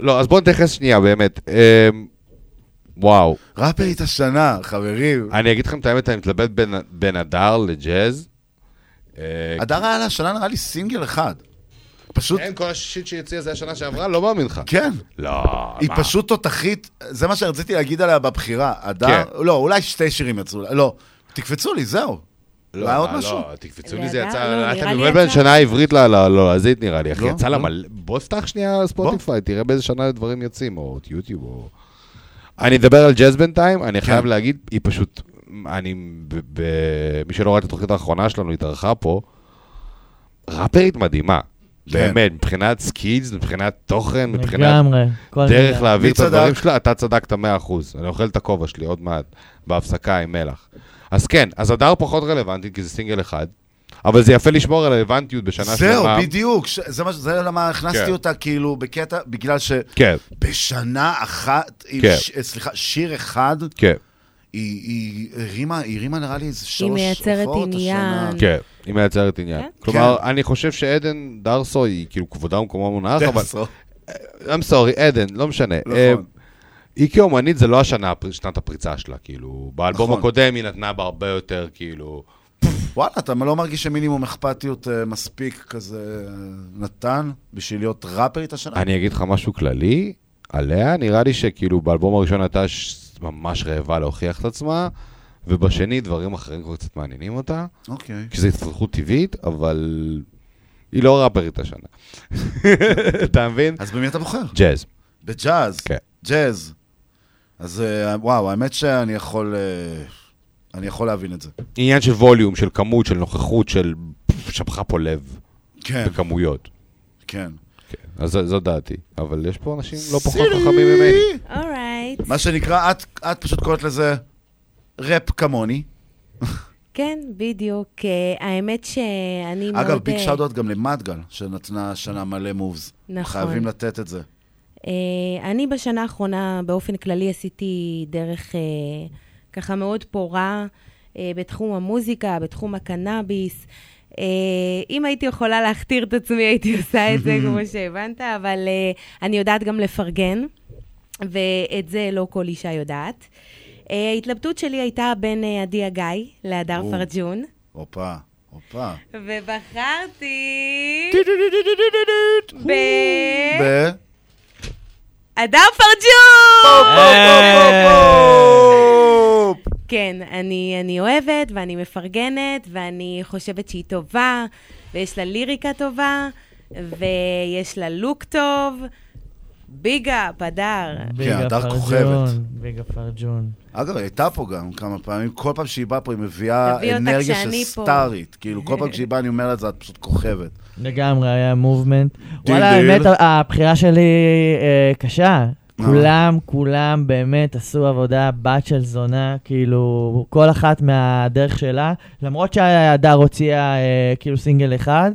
לא, אז בואו נתייחס שנייה, באמת. וואו. ראפרית השנה, חברים. אני אגיד לכם את האמת, אני מתלבט בין אדר לג'אז. אדר היה לה שנה, נראה לי סינגל אחד. אין, כל השישית שיציאה זה השנה שעברה, לא מאמין לך. כן. לא, היא פשוט תותחית, זה מה שרציתי להגיד עליה בבחירה. אדר, לא, אולי שתי שירים יצאו, לא, תקפצו לי, זהו. לא, תקפצו לי, זה יצא, אתה מבואל בין שנה העברית, לא, אז זה נראה לי, אחי, יצא לה מלא, בוא סתח שנייה ספוטיפיי, תראה באיזה שנה דברים יוצאים, או יוטיוב, או... אני אדבר על ג'אז בינתיים, אני חייב להגיד, היא פשוט, מי שלא ראה את התוכנית האחרונה שלנו, התארחה פה, ראפרית מדהימה. באמת, מבחינת סקיץ, מבחינת תוכן, מבחינת דרך להעביר את הדברים שלה, אתה צדקת 100%. אני אוכל את הכובע שלי עוד מעט, בהפסקה עם מלח. אז כן, אז הדר פחות רלוונטי, כי זה סינגל אחד, אבל זה יפה לשמור על רלוונטיות בשנה שלמה. זהו, בדיוק, זה למה הכנסתי אותה כאילו בקטע, בגלל שבשנה אחת, סליחה, שיר אחד, היא הרימה נראה לי איזה 3 הופעות השנה. כן, היא מייצרת עניין. כלומר, אני חושב שעדן דרסו היא כאילו כבודה ומקומה מונח, אבל... I'm sorry, עדן, לא משנה. היא כאומנית זה לא השנה, שנת הפריצה שלה, כאילו. באלבום הקודם היא נתנה בה הרבה יותר, כאילו... וואלה, אתה לא מרגיש שמינימום אכפתיות מספיק כזה נתן בשביל להיות ראפרית השנה? אני אגיד לך משהו כללי עליה, נראה לי שכאילו באלבום הראשון הייתה ממש רעבה להוכיח את עצמה, ובשני דברים אחרים כבר קצת מעניינים אותה, כי זו הצטרכות טבעית, אבל היא לא ראפרית השנה. אתה מבין? אז במי אתה בוחר? ג'אז. בג'אז? כן. ג'אז. אז וואו, האמת שאני יכול... אני יכול להבין את זה. עניין של ווליום, של כמות, של נוכחות, של שבחה פה לב. כן. בכמויות. כן. אז זו דעתי. אבל יש פה אנשים לא פחות חכמים ממני. אורייט. מה שנקרא, את פשוט קוראת לזה ראפ כמוני. כן, בדיוק. האמת שאני מאוד... אגב, ביג שאודות גם למדגל, שנתנה שנה מלא מובס. נכון. חייבים לתת את זה. אני בשנה האחרונה, באופן כללי, עשיתי דרך... ככה מאוד פורה בתחום המוזיקה, בתחום הקנאביס. אם הייתי יכולה להכתיר את עצמי, הייתי עושה את זה כמו שהבנת, אבל אני יודעת גם לפרגן, ואת זה לא כל אישה יודעת. ההתלבטות שלי הייתה בין עדי הגיא להדר פרג'ון. אופה, אופה. ובחרתי... ב... ב... אדר פרג'ון! כן, אני אוהבת ואני מפרגנת ואני חושבת שהיא טובה ויש לה ליריקה טובה ויש לה לוק טוב. ביגה, פדר. ביגה פרג'ון. ביגה פרג'ון. אגב, הייתה פה גם כמה פעמים, כל פעם שהיא באה פה היא מביאה אנרגיה של סטארית, כאילו כל פעם שהיא באה אני אומר לה, את פשוט כוכבת. לגמרי, היה מובמנט. וואלה, באמת, הבחירה שלי קשה. כולם באמת עשו עבודה, בת של זונה, כאילו, כל אחת מהדרך שלה, למרות שהדר הוציאה כאילו סינגל אחד,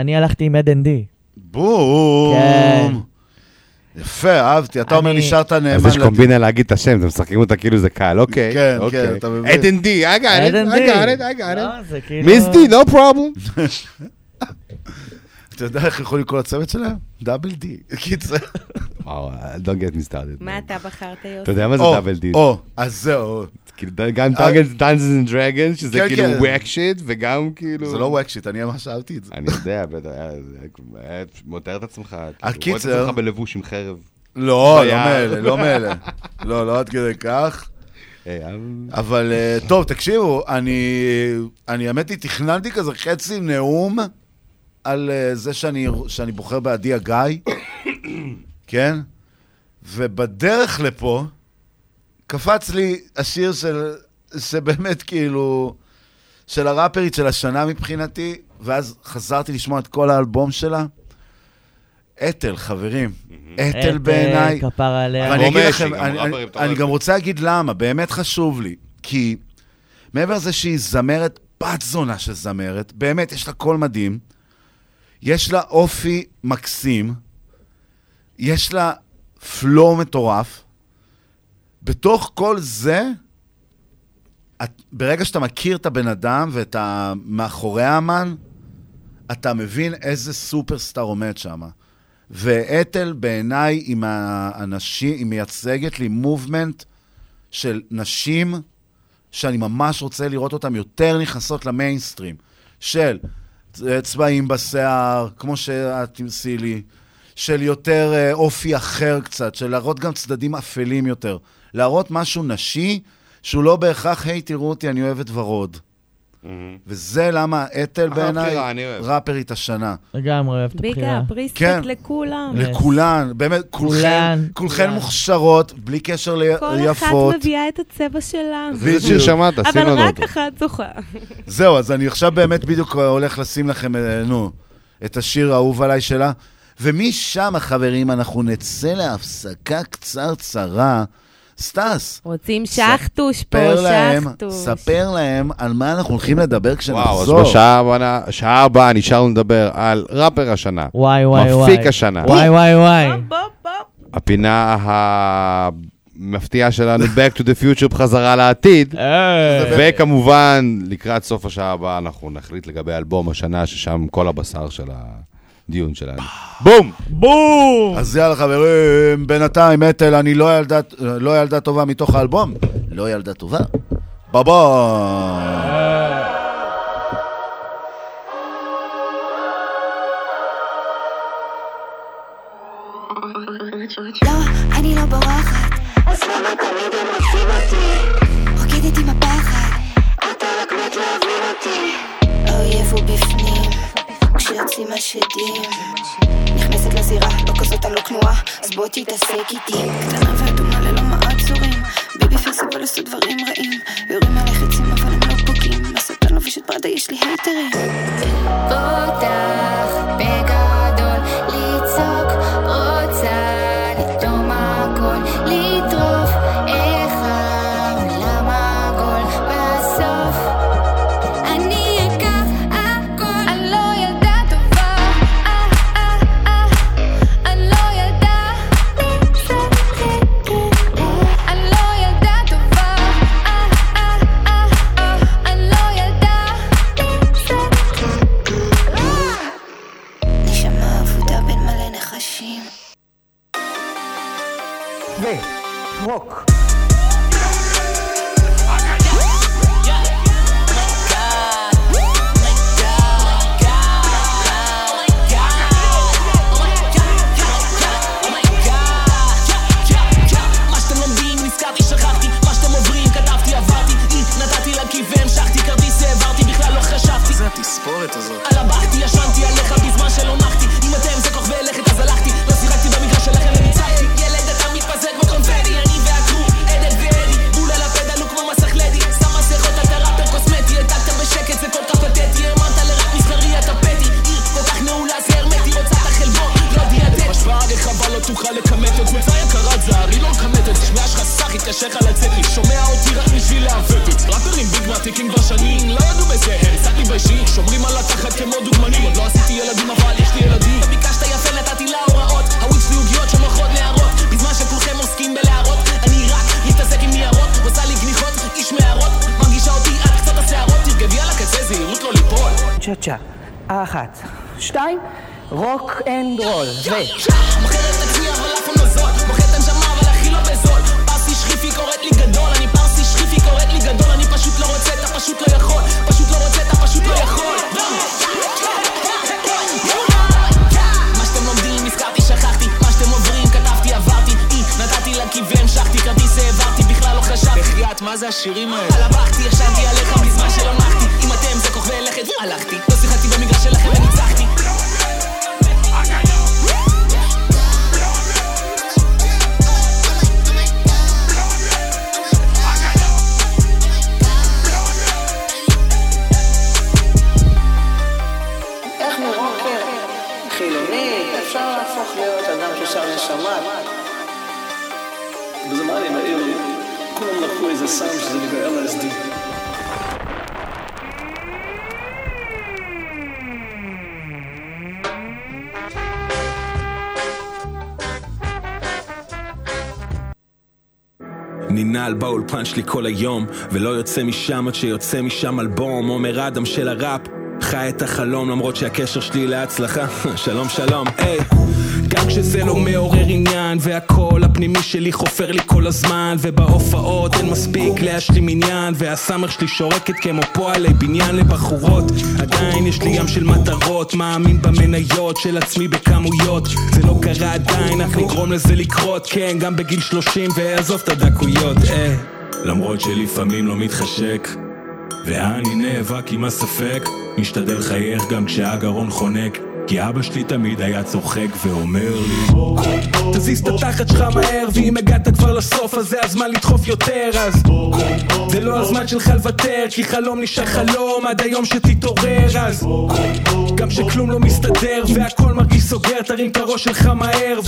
אני הלכתי עם AD&D. בום! יפה, אהבתי, אתה אומר נשארת נאמן. אז יש קומבינה להגיד את השם, אתם משחקים אותה כאילו זה קהל, אוקיי. כן, כן, אתה מבין. AD&D, I got it, I got it, I got it. Miss D, no problem. אתה יודע איך יכול לקרוא הצוות שלהם? דאבל D. וואו, I don't get me started. מה אתה בחרת, יוסי? אתה יודע מה זה דאבל D? אז זהו. גם Dungeons and Dragons, שזה כאילו wack shit, וגם כאילו... זה לא wack shit, אני ממש אהבתי את זה. אני יודע, מותר את עצמך, רואה את עצמך בלבוש עם חרב. לא, לא מאלה. לא עד כדי כך. אבל טוב, תקשיבו, אני אמת לי, תכננתי כזה חצי נאום על זה שאני בוחר בעדי הגיא, כן? ובדרך לפה, קפץ לי השיר שבאמת כאילו, של הראפרית של השנה מבחינתי, ואז חזרתי לשמוע את כל האלבום שלה. אתל, חברים. אתל בעיניי. כפר עליה. ואני אגיד לכם, אני גם רוצה להגיד למה, באמת חשוב לי. כי מעבר לזה שהיא זמרת, בת זונה שזמרת, באמת יש לה קול מדהים, יש לה אופי מקסים, יש לה פלו מטורף, בתוך כל זה, ברגע שאתה מכיר את הבן אדם ואת מאחורי האמן, אתה מבין איזה סופרסטאר עומד שם. ואתל בעיניי עם האנשים, היא מייצגת לי מובמנט של נשים, שאני ממש רוצה לראות אותן יותר נכנסות למיינסטרים, של צבעים בשיער, כמו שאת תמסי לי, של יותר אופי אחר קצת, של להראות גם צדדים אפלים יותר. להראות משהו נשי, שהוא לא בהכרח, היי, תראו אותי, אני אוהבת ורוד. וזה למה אתל בעיניי ראפרית השנה. גם אוהבת הבחירה. ביקה, פריסט לכולם. לכולן, באמת, כולכן מוכשרות, בלי קשר ליפות. כל אחת מביאה את הצבע שלה. זה שיר שמעת, אבל רק אחת זוכה. זהו, אז אני עכשיו באמת בדיוק הולך לשים לכם, נו, את השיר האהוב עליי שלה, ומשם החברים אנחנו נצא להפסקה קצרצרה. סטס, רוצים שחטוש פה, שחטוש. ספר להם על מה אנחנו הולכים לדבר כשנחזור. וואו, אז בשעה הבאה נשארנו לדבר על ראפר השנה. וואי וואי וואי. מפיק השנה. וואי וואי וואי. הפינה המפתיעה שלנו, Back to the Future, בחזרה לעתיד. וכמובן, לקראת סוף השעה הבאה אנחנו נחליט לגבי אלבום השנה, ששם כל הבשר של דיון שלנו. בום! בום! אז יאללה חברים, בינתיים מטל, אני לא ילדה טובה מתוך האלבום. לא ילדה טובה. בבום! לא, אני לא בורחת, אז למה תמיד הם עושים אותי? רוקדת עם הפחד, אתה רק מת להבין אותי. האויב הוא בפנים, כשיוצאים השדים. נכנסת לזירה, לא כזאת הלא כנועה, אז בוא תתעסק איתי. קטנה ואדומה ללא מעצורים, ביבי פייס אבל עשו דברים רעים. יורים עלי חצים אבל הם לא פוגעים, לסתן לובשת ברדה יש לי הייטרים. פותח בגדול, ליצוק רוצה פן שלי כל היום, ולא יוצא משם עד שיוצא משם אלבום. עומר אדם של הראפ, חי את החלום למרות שהקשר שלי להצלחה. שלום שלום, היי גם כשזה לא מעורר עניין, והכל הפנימי שלי חופר לי כל הזמן, ובהופעות אין מספיק להשלים עניין, והסמך שלי שורקת כמו פועלי בניין לבחורות. עדיין יש לי ים של מטרות, מאמין במניות של עצמי בכמויות. זה לא קרה עדיין, אך נגרום לזה לקרות, כן, גם בגיל 30 ועזוב את הדקויות, למרות שלפעמים לא מתחשק, ואני נאבק עם הספק, משתדל חייך גם כשהגרון חונק, כי אבא שלי תמיד היה צוחק ואומר לי תזיז את התחת שלך מהר, ואם הגעת כבר לסוף אז זה הזמן לדחוף יותר. אז זה לא הזמן שלך לוותר, כי חלום נשאר חלום עד היום שתתעורר. אז גם שכלום לא מסתדר והכל מרגיש סוגר, תרים את הראש שלך מהר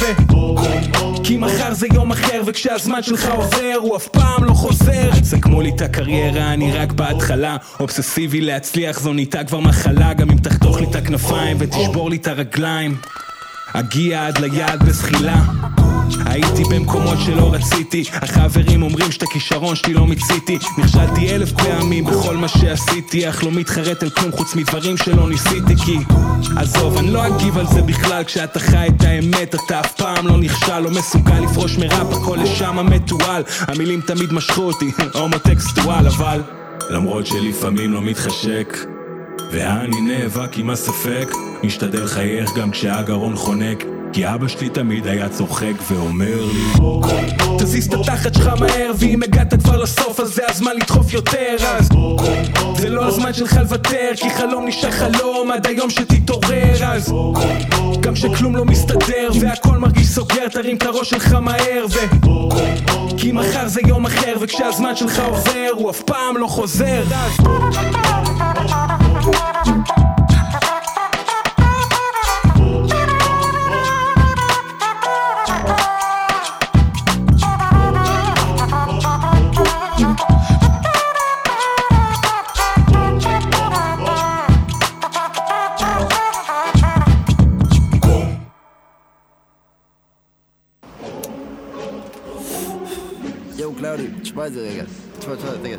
כי מחר זה יום אחר, וכשהזמן שלך עובר הוא אף פעם לא חוזר. סכמו לי את הקריירה, אני רק בהתחלה, אובססיבי להצליח זו נהייתה כבר מחלה, גם אם תחתוך לי את הכנפיים ותשבור לי את הרגליים אגיע עד ליעד בזחילה. הייתי במקומות שלא רציתי, החברים אומרים שאתה כישרון שלי לא מציתי, נכשלתי 1,000 פעמים בכל מה שעשיתי, אך לא מתחרט על כלום חוץ מדברים שלא ניסיתי, כי עזוב אני לא אגיב על זה בכלל, כשאתה חי את האמת אתה אף פעם לא נכשל, לא מסוגל לפרוש מראפ הכל לשם המטועל, המילים תמיד משכו אותי, הומו טקסטואל, אבל למרות שלפעמים לא מתחשק ואני נאבק עם הספק, משתדל חייך גם כשהגרון חונק, כי אבא שלי תמיד היה צוחק ואומר לי תזיז את התחת שלך מהר, ואם הגעת כבר לסוף אז זה הזמן לדחוף יותר, אז זה לא הזמן שלך לוותר, כי חלום נשאר חלום עד היום שתתעורר, אז גם שכלום לא מסתדר והכל מרגיש סוגר, תרים את הראש שלך מהר כי מחר זה יום אחר, וכשהזמן שלך עובר הוא אף פעם לא חוזר. תשמע את זה רגע, תשמע, רגע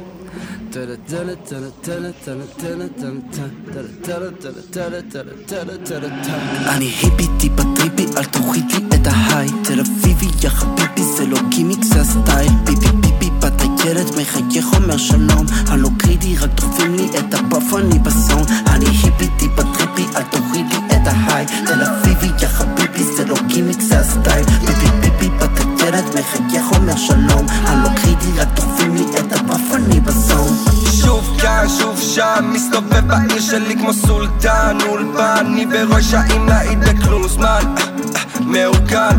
אני היפי טיפה טריפי, אל תוריד לי את ההיי, תל אביבי יא חביבי, זה לא גימיק זה הסטייל, ביבי ביבי בת הילד מחייך אומר שלום, הלא קרידי רק דוחפים לי את הפאפ אני בסון, אני היפי טיפה טריפי, אל תוריד לי את ההיי, תל אביבי יא חביבי, זה לא גימיק זה הסטייל, ביבי ביבי בת הילד מחייך אומר שלום, הלא קרידי רק דוחפים לי את הפאפ אני בסון. שוב כאן, שוב שם, מסתובב בעיר שלי כמו סולטן, אולפן, אני בראש האם להעיד בכלום זמן, מאורגן,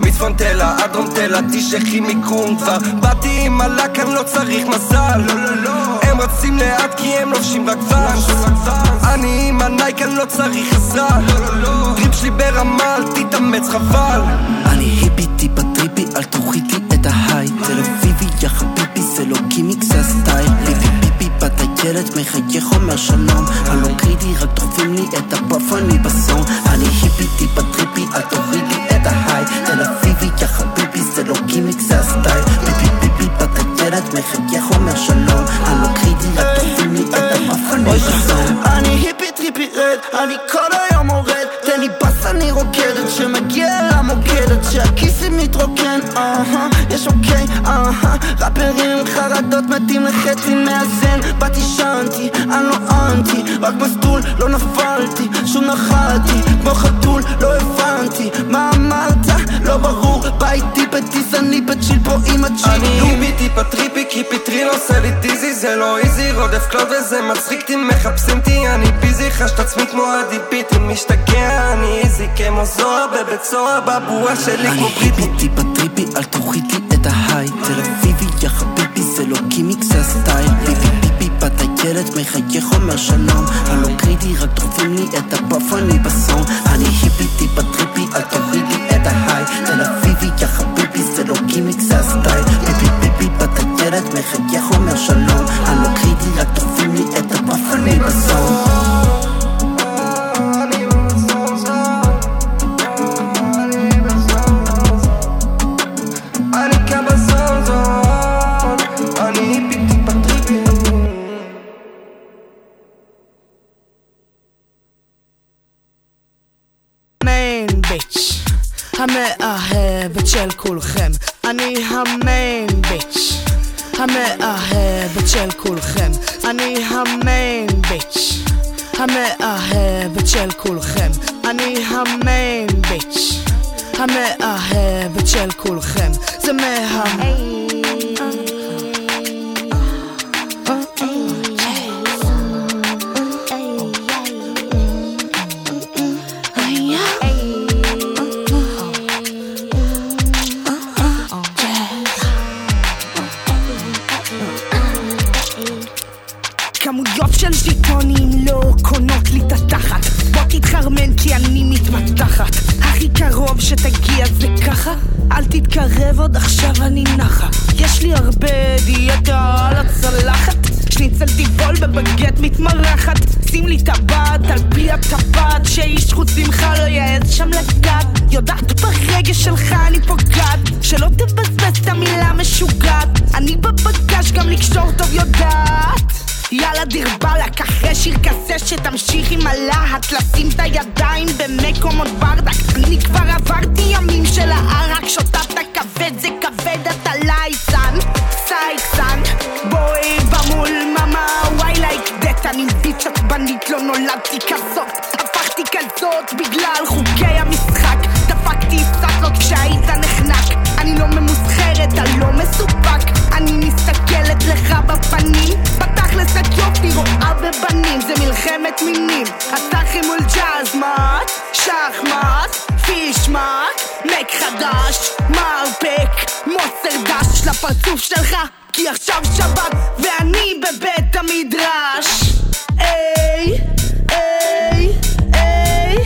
מצפון תלה, עד דרום תלה, תשכחי מיקום כבר, באתי עם הלק, אני לא צריך מזל, לא לא לא, הם רצים לאט כי הם לובשים רק ונש, אני עם הנייק, אני לא צריך עזרה, לא לא לא, דריפ שלי ברמה, אל תתאמץ חבל. אני היפי טיפה טריפי, אל תוריד לי את ההיי, תל אביבי יא חביבי, זה לא גימיק זה הסטייל, ביבי ביבי בת הילד מחייך אומר שלום, הלא קרידי רק דוחפים לי את הפאפ אני בסון, אני היפי טיפה טריפי, אל תוריד לי את ההיי, תל אביבי יא חביבי, זה לא גימיק זה הסטייל, ביבי ביבי בת הילד מחייך אומר שלום, הלא קרידי רק דוחפים לי את הפאפ אני בסון, אני היפי טריפי רד, אני כל היום עורד, תן לי בס אני רוקדת שמגיע למוקדת שהכיסים מתרוקן, יש אוקיי, רפרים חרדות מתים לחצי מאזן, באתי שנתי, אני לא אנטי, רק מסטול לא נפלתי, שום נחלתי, כמו חתול לא הבנתי, מה אמרת? לא ברור, ביתי בטיס אני בצ'יל פה עם הצ'יל, אני יומי טיפה טריפי כי פטרין עושה לי טיזי, זה לא איזי, רודף קלוד וזה מצחיק, תי מחפשים תי אני ביזי, חש את עצמי כמו הדיפיטי, משתגע אני איזי כמו זוהר בבית סוהר, בבועה שלי כמו בריטי. אני טיפה טריפי, אל תוריד לי את ההיי, תל אביבי יא חביבי, זה לא גימיק זה הסטייל, ביבי ביבי בת הילד מחייך אומר שלום, הלא קרידי רק דוחפים לי את הפאפ אני בסון, אני היפי טיפה טריפי, אל תוריד לי את ההיי, תל אביבי יא חביבי, זה לא גימיק זה הסטייל, ביבי ביבי בת הילד מחייך אומר שלום, הלא קרידי רק דוחפים לי את הפאפ אני בסון. המאהבת של כולכם, אני המיין ביץ', המאהבת של כולכם, אני המיין ביץ', המאהבת של כולכם, אני המיין ביץ', המאהבת של כולכם, זה מהמיין של שיטונים לא קונות לי את התחת, מתחת, הכי קרוב שתגיע זה ככה, אל תתקרב עוד עכשיו אני נחה. יש לי הרבה דיאטה על הצלחת, שניצל דיבול בבגט מתמרחת, שים לי טבעת על פי הטבעת, שאיש חוץ ממך לא יעז שם לגעת. יודעת ברגש שלך אני פוגעת, שלא תבזבז את המילה משוגעת, אני בבגש גם לקשור טוב יודעת. יאללה דירבלק, אחרי שיר כזה שתמשיך עם הלהט, לשים את הידיים במקומות ברדק. אני כבר עברתי ימים של הערק, שוטת הכבד זה כבד, אתה לייסן סייקסן בואי במול ממה וואי לייק דט. אני ביץ' עצבנית, לא נולדתי כזאת, הפכתי כזאת בגלל חוקי המשחק. דפקתי סטלות כשהיית נחנק, אני לא ממוסחרת, אני לא מסופק, אני מסתכלת לך בפנים, בתכלס את יופי רואה בבנים. זה מלחמת מינים, התחי מול ג'אזמט, שחמט, פישמק, מק חדש, מרפק, מוסר דש לפרצוף שלך, כי עכשיו שבת ואני בבית המדרש. איי, איי, איי,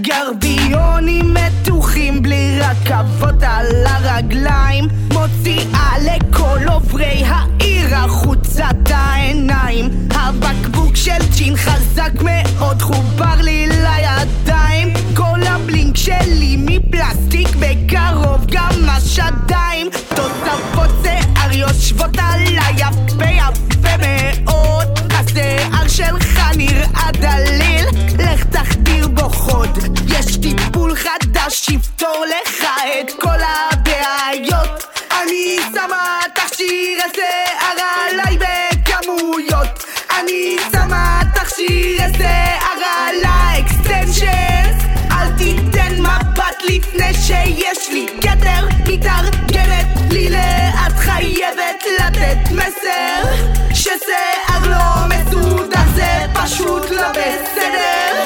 גרביונים מתוחים בלי רכבות על הרגליים, מוציאה לכל עוברי העיר החוצת העיניים, הבקבוק של צ'ין חזק מאוד חובר לי לידיים, כל הבלינק שלי מפלסטיק בקרוב גם השדיים, תוספות שיער יושבות עליי יפה יפה מאוד, השיער שלך נראה דליל, לך תחדיר בו חוד, יש טיפול חדש שיפתור לך את כל הבעיות. אני שמה תכשיר השיער עליי בכמויות, אני שמה תכשיר השיער על האקסטנשנס, אל תיתן מבט לפני שיש לי גדר, מתארגנת לי לאט, חייבת לתת מסר ששיער לא מסודר זה פשוט לא בסדר.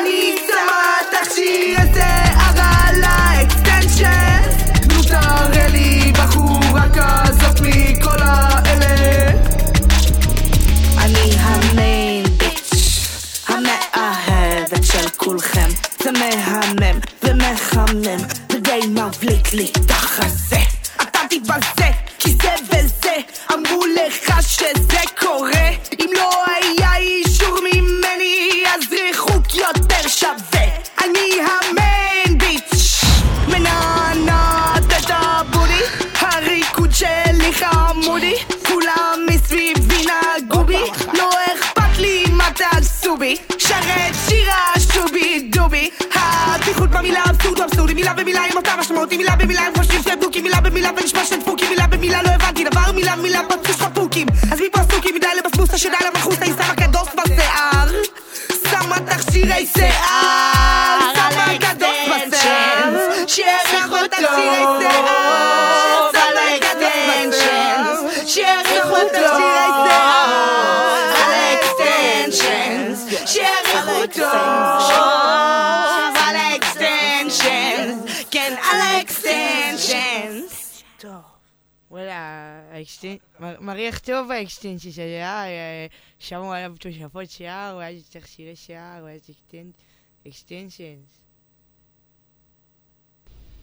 אני שמה תכשיר השיער על האקסטנשנס, תראה לי בחורה כזאת מכל האלה, אני המיין ביץ' המאהבת של כולכם, זה מהמם ומחמם ודי מבליט לי תחזה, אתה תתבזה כי זה וזה אמרו לך שזה קורה, אם לא היה אישור ממני אז ריחוק יותר שווה, אני המיין ביץ' מנענה הריקוד שלי חמודי, כולם מסביבי נגעו בי, לא אכפת לי מה תעשו בי, שרת שירה שובי דובי, הבדיחות במילה אבסורד אבסורדי, מילה במילה עם אותה משמעות, מילה במילה הם חושבים שדוקים, מילה במילה ונשמע שדפוקים, מילה במילה לא הבנתי דבר, מילה במילה פוצוש פפוקים, אז מפה עסוקים מדי לבסבוסה שדי למחוסה, היא שמה כדוס בשיער, שמה תכשירי שיער, שמה כדוס בשיער, שיערך לו תכשירי שיער, שיעריך אותו על האקסטנשנס, שיעריך אותו על האקסטנשנס, כן על האקסטנשנס. טוב, וואלה, מריח טוב האקסטנשנס שהיה, שמו עליו תושבות שיער, הוא היה צריך שירי שיער, הוא היה צריך אקסטנשנס.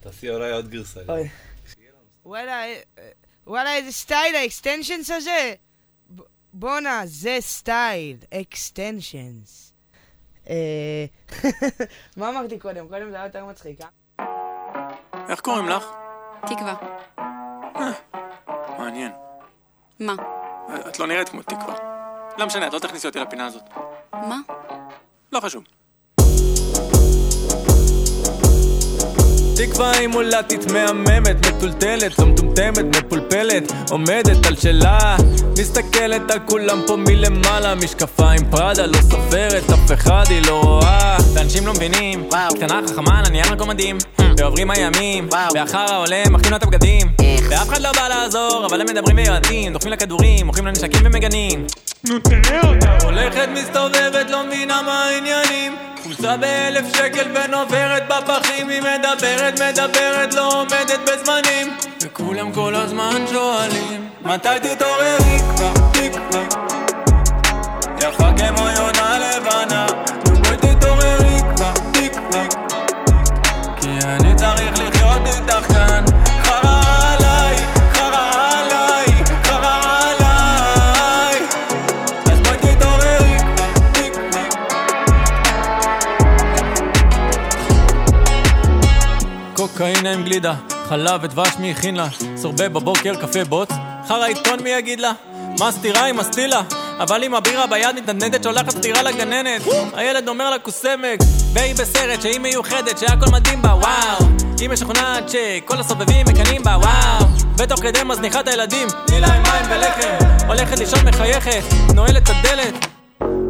תעשי אולי עוד גרסה. וואלה, וואלה, איזה סטייל, האקסטנשנס הזה? בונה, זה סטייל, אקסטנשנס. מה אמרתי קודם? קודם זה היה יותר מצחיק, אה? איך קוראים לך? תקווה. מעניין. מה? את לא נראית כמו תקווה. לא משנה, את לא תכניסי אותי לפינה הזאת. מה? לא חשוב. תקווה היא מולטית, מהממת, מטולטלת, לא מטומטמת, מפולפלת, עומדת על שלה, מסתכלת על כולם פה מלמעלה, משקפיים פרדה, לא סופרת, אף אחד היא לא רואה. ואנשים לא מבינים, קטנה חכמה, נהיה מקום מדהים, ועוברים הימים, ואחר העולם מחכים לה את הבגדים, ואף אחד לא בא לעזור, אבל הם מדברים ויועדים, דוחמים לכדורים, מוכרים לנשקים ומגנים. נו תראה אותה, הולכת מסתובבת, לא מבינה מה העניינים, חולצה ב$1,000 ונוברת בפחים, היא מדברת, מדברת, לא עומדת בזמנים, וכולם כל הזמן שואלים מתי תתעוררי כבר, תקווה ירחה כמו יונה לבנה, ובואי תתעוררי כבר, תקווה קוקאינה עם גלידה, חלב ודבש מי הכין לה, סורבה בבוקר קפה בוץ, חר העיתון מי יגיד לה, מה סתירה היא מסתילה, אבל עם הבירה ביד מתנדנדת שולחת סתירה לגננת, הילד אומר לה קוסמק, והיא בסרט שהיא מיוחדת שהכל מדהים בה, וואו, היא משכנעת שכל הסובבים מקנאים בה, וואו, ותוך כדי מזניחה את הילדים, תני להם מים ולחם, הולכת לישון מחייכת, נועלת את הדלת,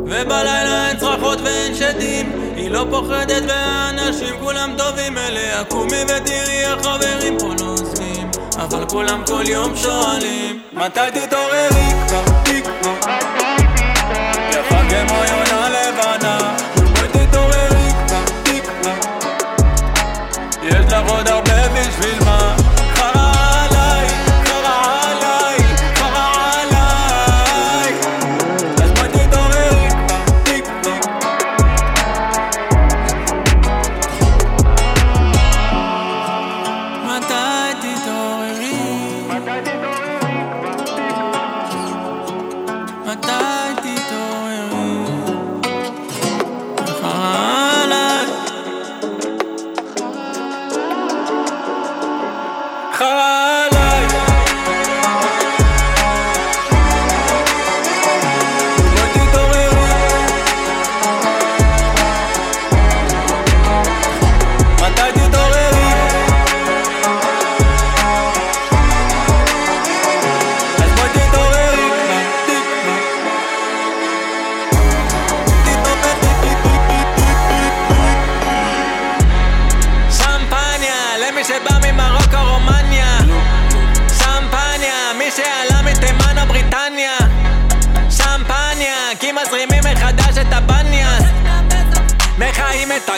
ובלילה אין צרחות ואין שדים, היא לא פוחדת והאנשים כולם טובים אליה, קומי ותראי החברים פה לא עוזבים, אבל כולם כל יום שואלים מתי תתעוררי כבר תקווה, יפה כמו יונה לבנה, בואי תתעוררי כבר תקווה, יש לך עוד הרבה בשביל מה,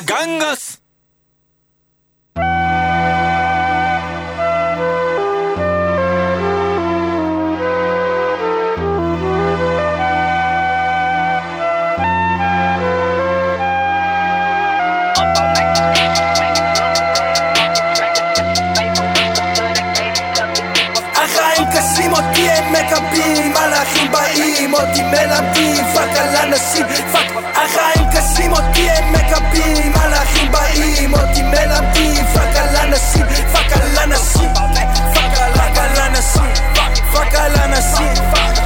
גנגס החיים קשים אותי הם מקבים, מלאכים באים אותי מלמדים, פאק על אנשים, פאק החיים קשים אותי הם מקבים, מלאכים באים אותי מלמדים, פאק על אנשים, פאק על אנשים, פאק על אנשים, פאק על אנשים,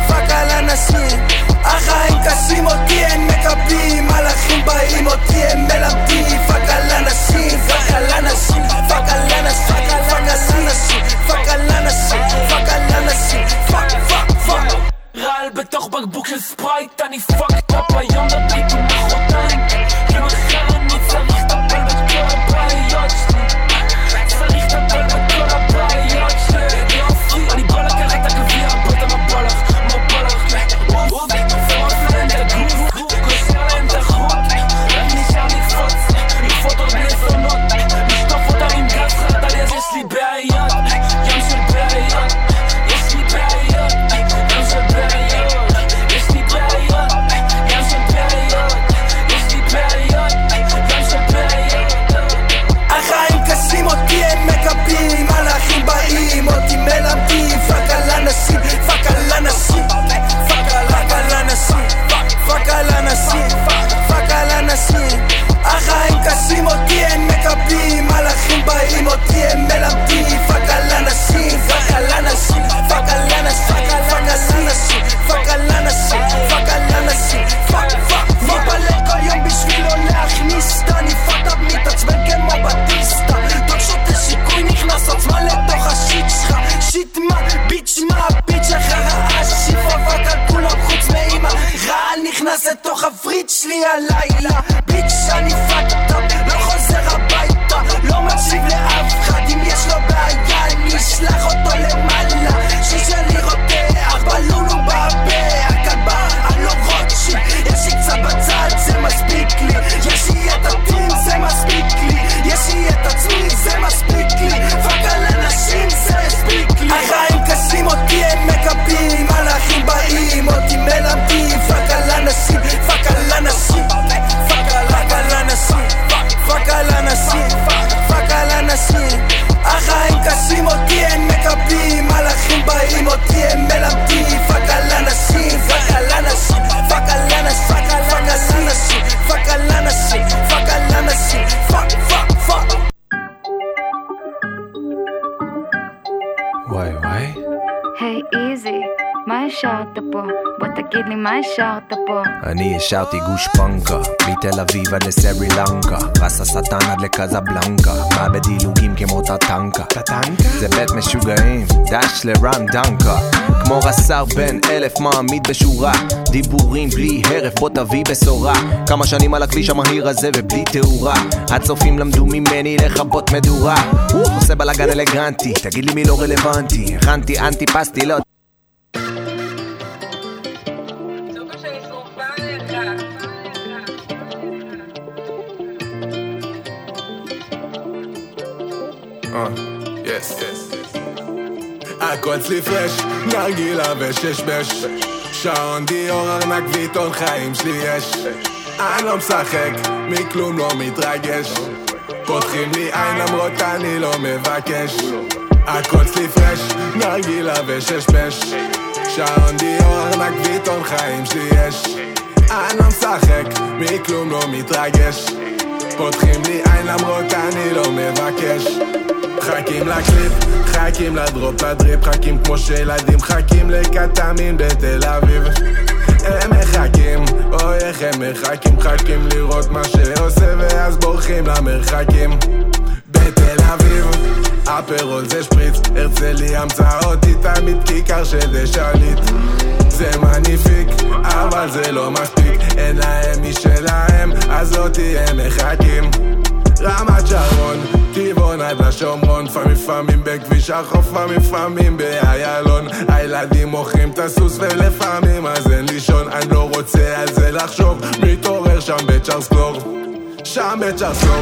פאק על אנשים, החיים קשים אותי הם מקבים, מלאכים באים אותי הם מלמדים, פאק על אנשים, פאק על אנשים, פאק על אנשים, פאק על אנשים, פאק על אנשים, פאק על אנשים, פאק פאק פאק רעל בתוך בקבוק של ספרייט, אני פאק טאפ היום נדליק ומחרותיים, כי מחר אני השארת פה? בוא תגיד לי מה השארת פה? אני השארתי גוש פנקה, מתל אביב עד לסרי לנקה, רס הסטן עד לקזבלנקה, מה בדילוגים כמו טטנקה? טטנקה? זה בית משוגעים, דש לרן דנקה, כמו רסר בן 1000 מעמיד בשורה, דיבורים בלי הרף בוא תביא בשורה, כמה שנים על הכביש המהיר הזה ובלי תאורה, הצופים למדו ממני לחבות מדורה, עושה בלגן אלגנטי, תגיד לי מי לא רלוונטי, הכנתי אנטי פסטי לא הכל צלי פרש, נרגילה וששבש שעון דיור ארנק ויתון חיים שלי יש אני לא משחק, מכלום לא מתרגש פותחים לי עין למרות אני לא מבקש הכל צלי פרש, נרגילה וששבש שעון דיור ארנק ויתון חיים שלי יש אני לא משחק, מכלום לא מתרגש פותחים לי עין למרות אני לא מבקש חכים לקליפ, חכים לדרופ לדריפ חכים כמו שילדים, חכים לקטמין בתל אביב הם מחכים, או איך הם מחכים חכים לראות מה שעושה ואז בורחים למרחקים בתל אביב אפרול זה שפריץ, הרצלי המצאות היא תמיד כיכר שזה שליט זה מניפיק, אבל זה לא מספיק אין להם מי שלהם, אז לא תהיה מחכים רמת שרון, טבעון עד לשומרון לפעמים בכביש החוף, לפעמים באיילון הילדים מוכרים את הסוס ולפעמים אז אין לישון אני לא רוצה על זה לחשוב מתעורר שם בצ'רסקלור שם בצ'רסקלור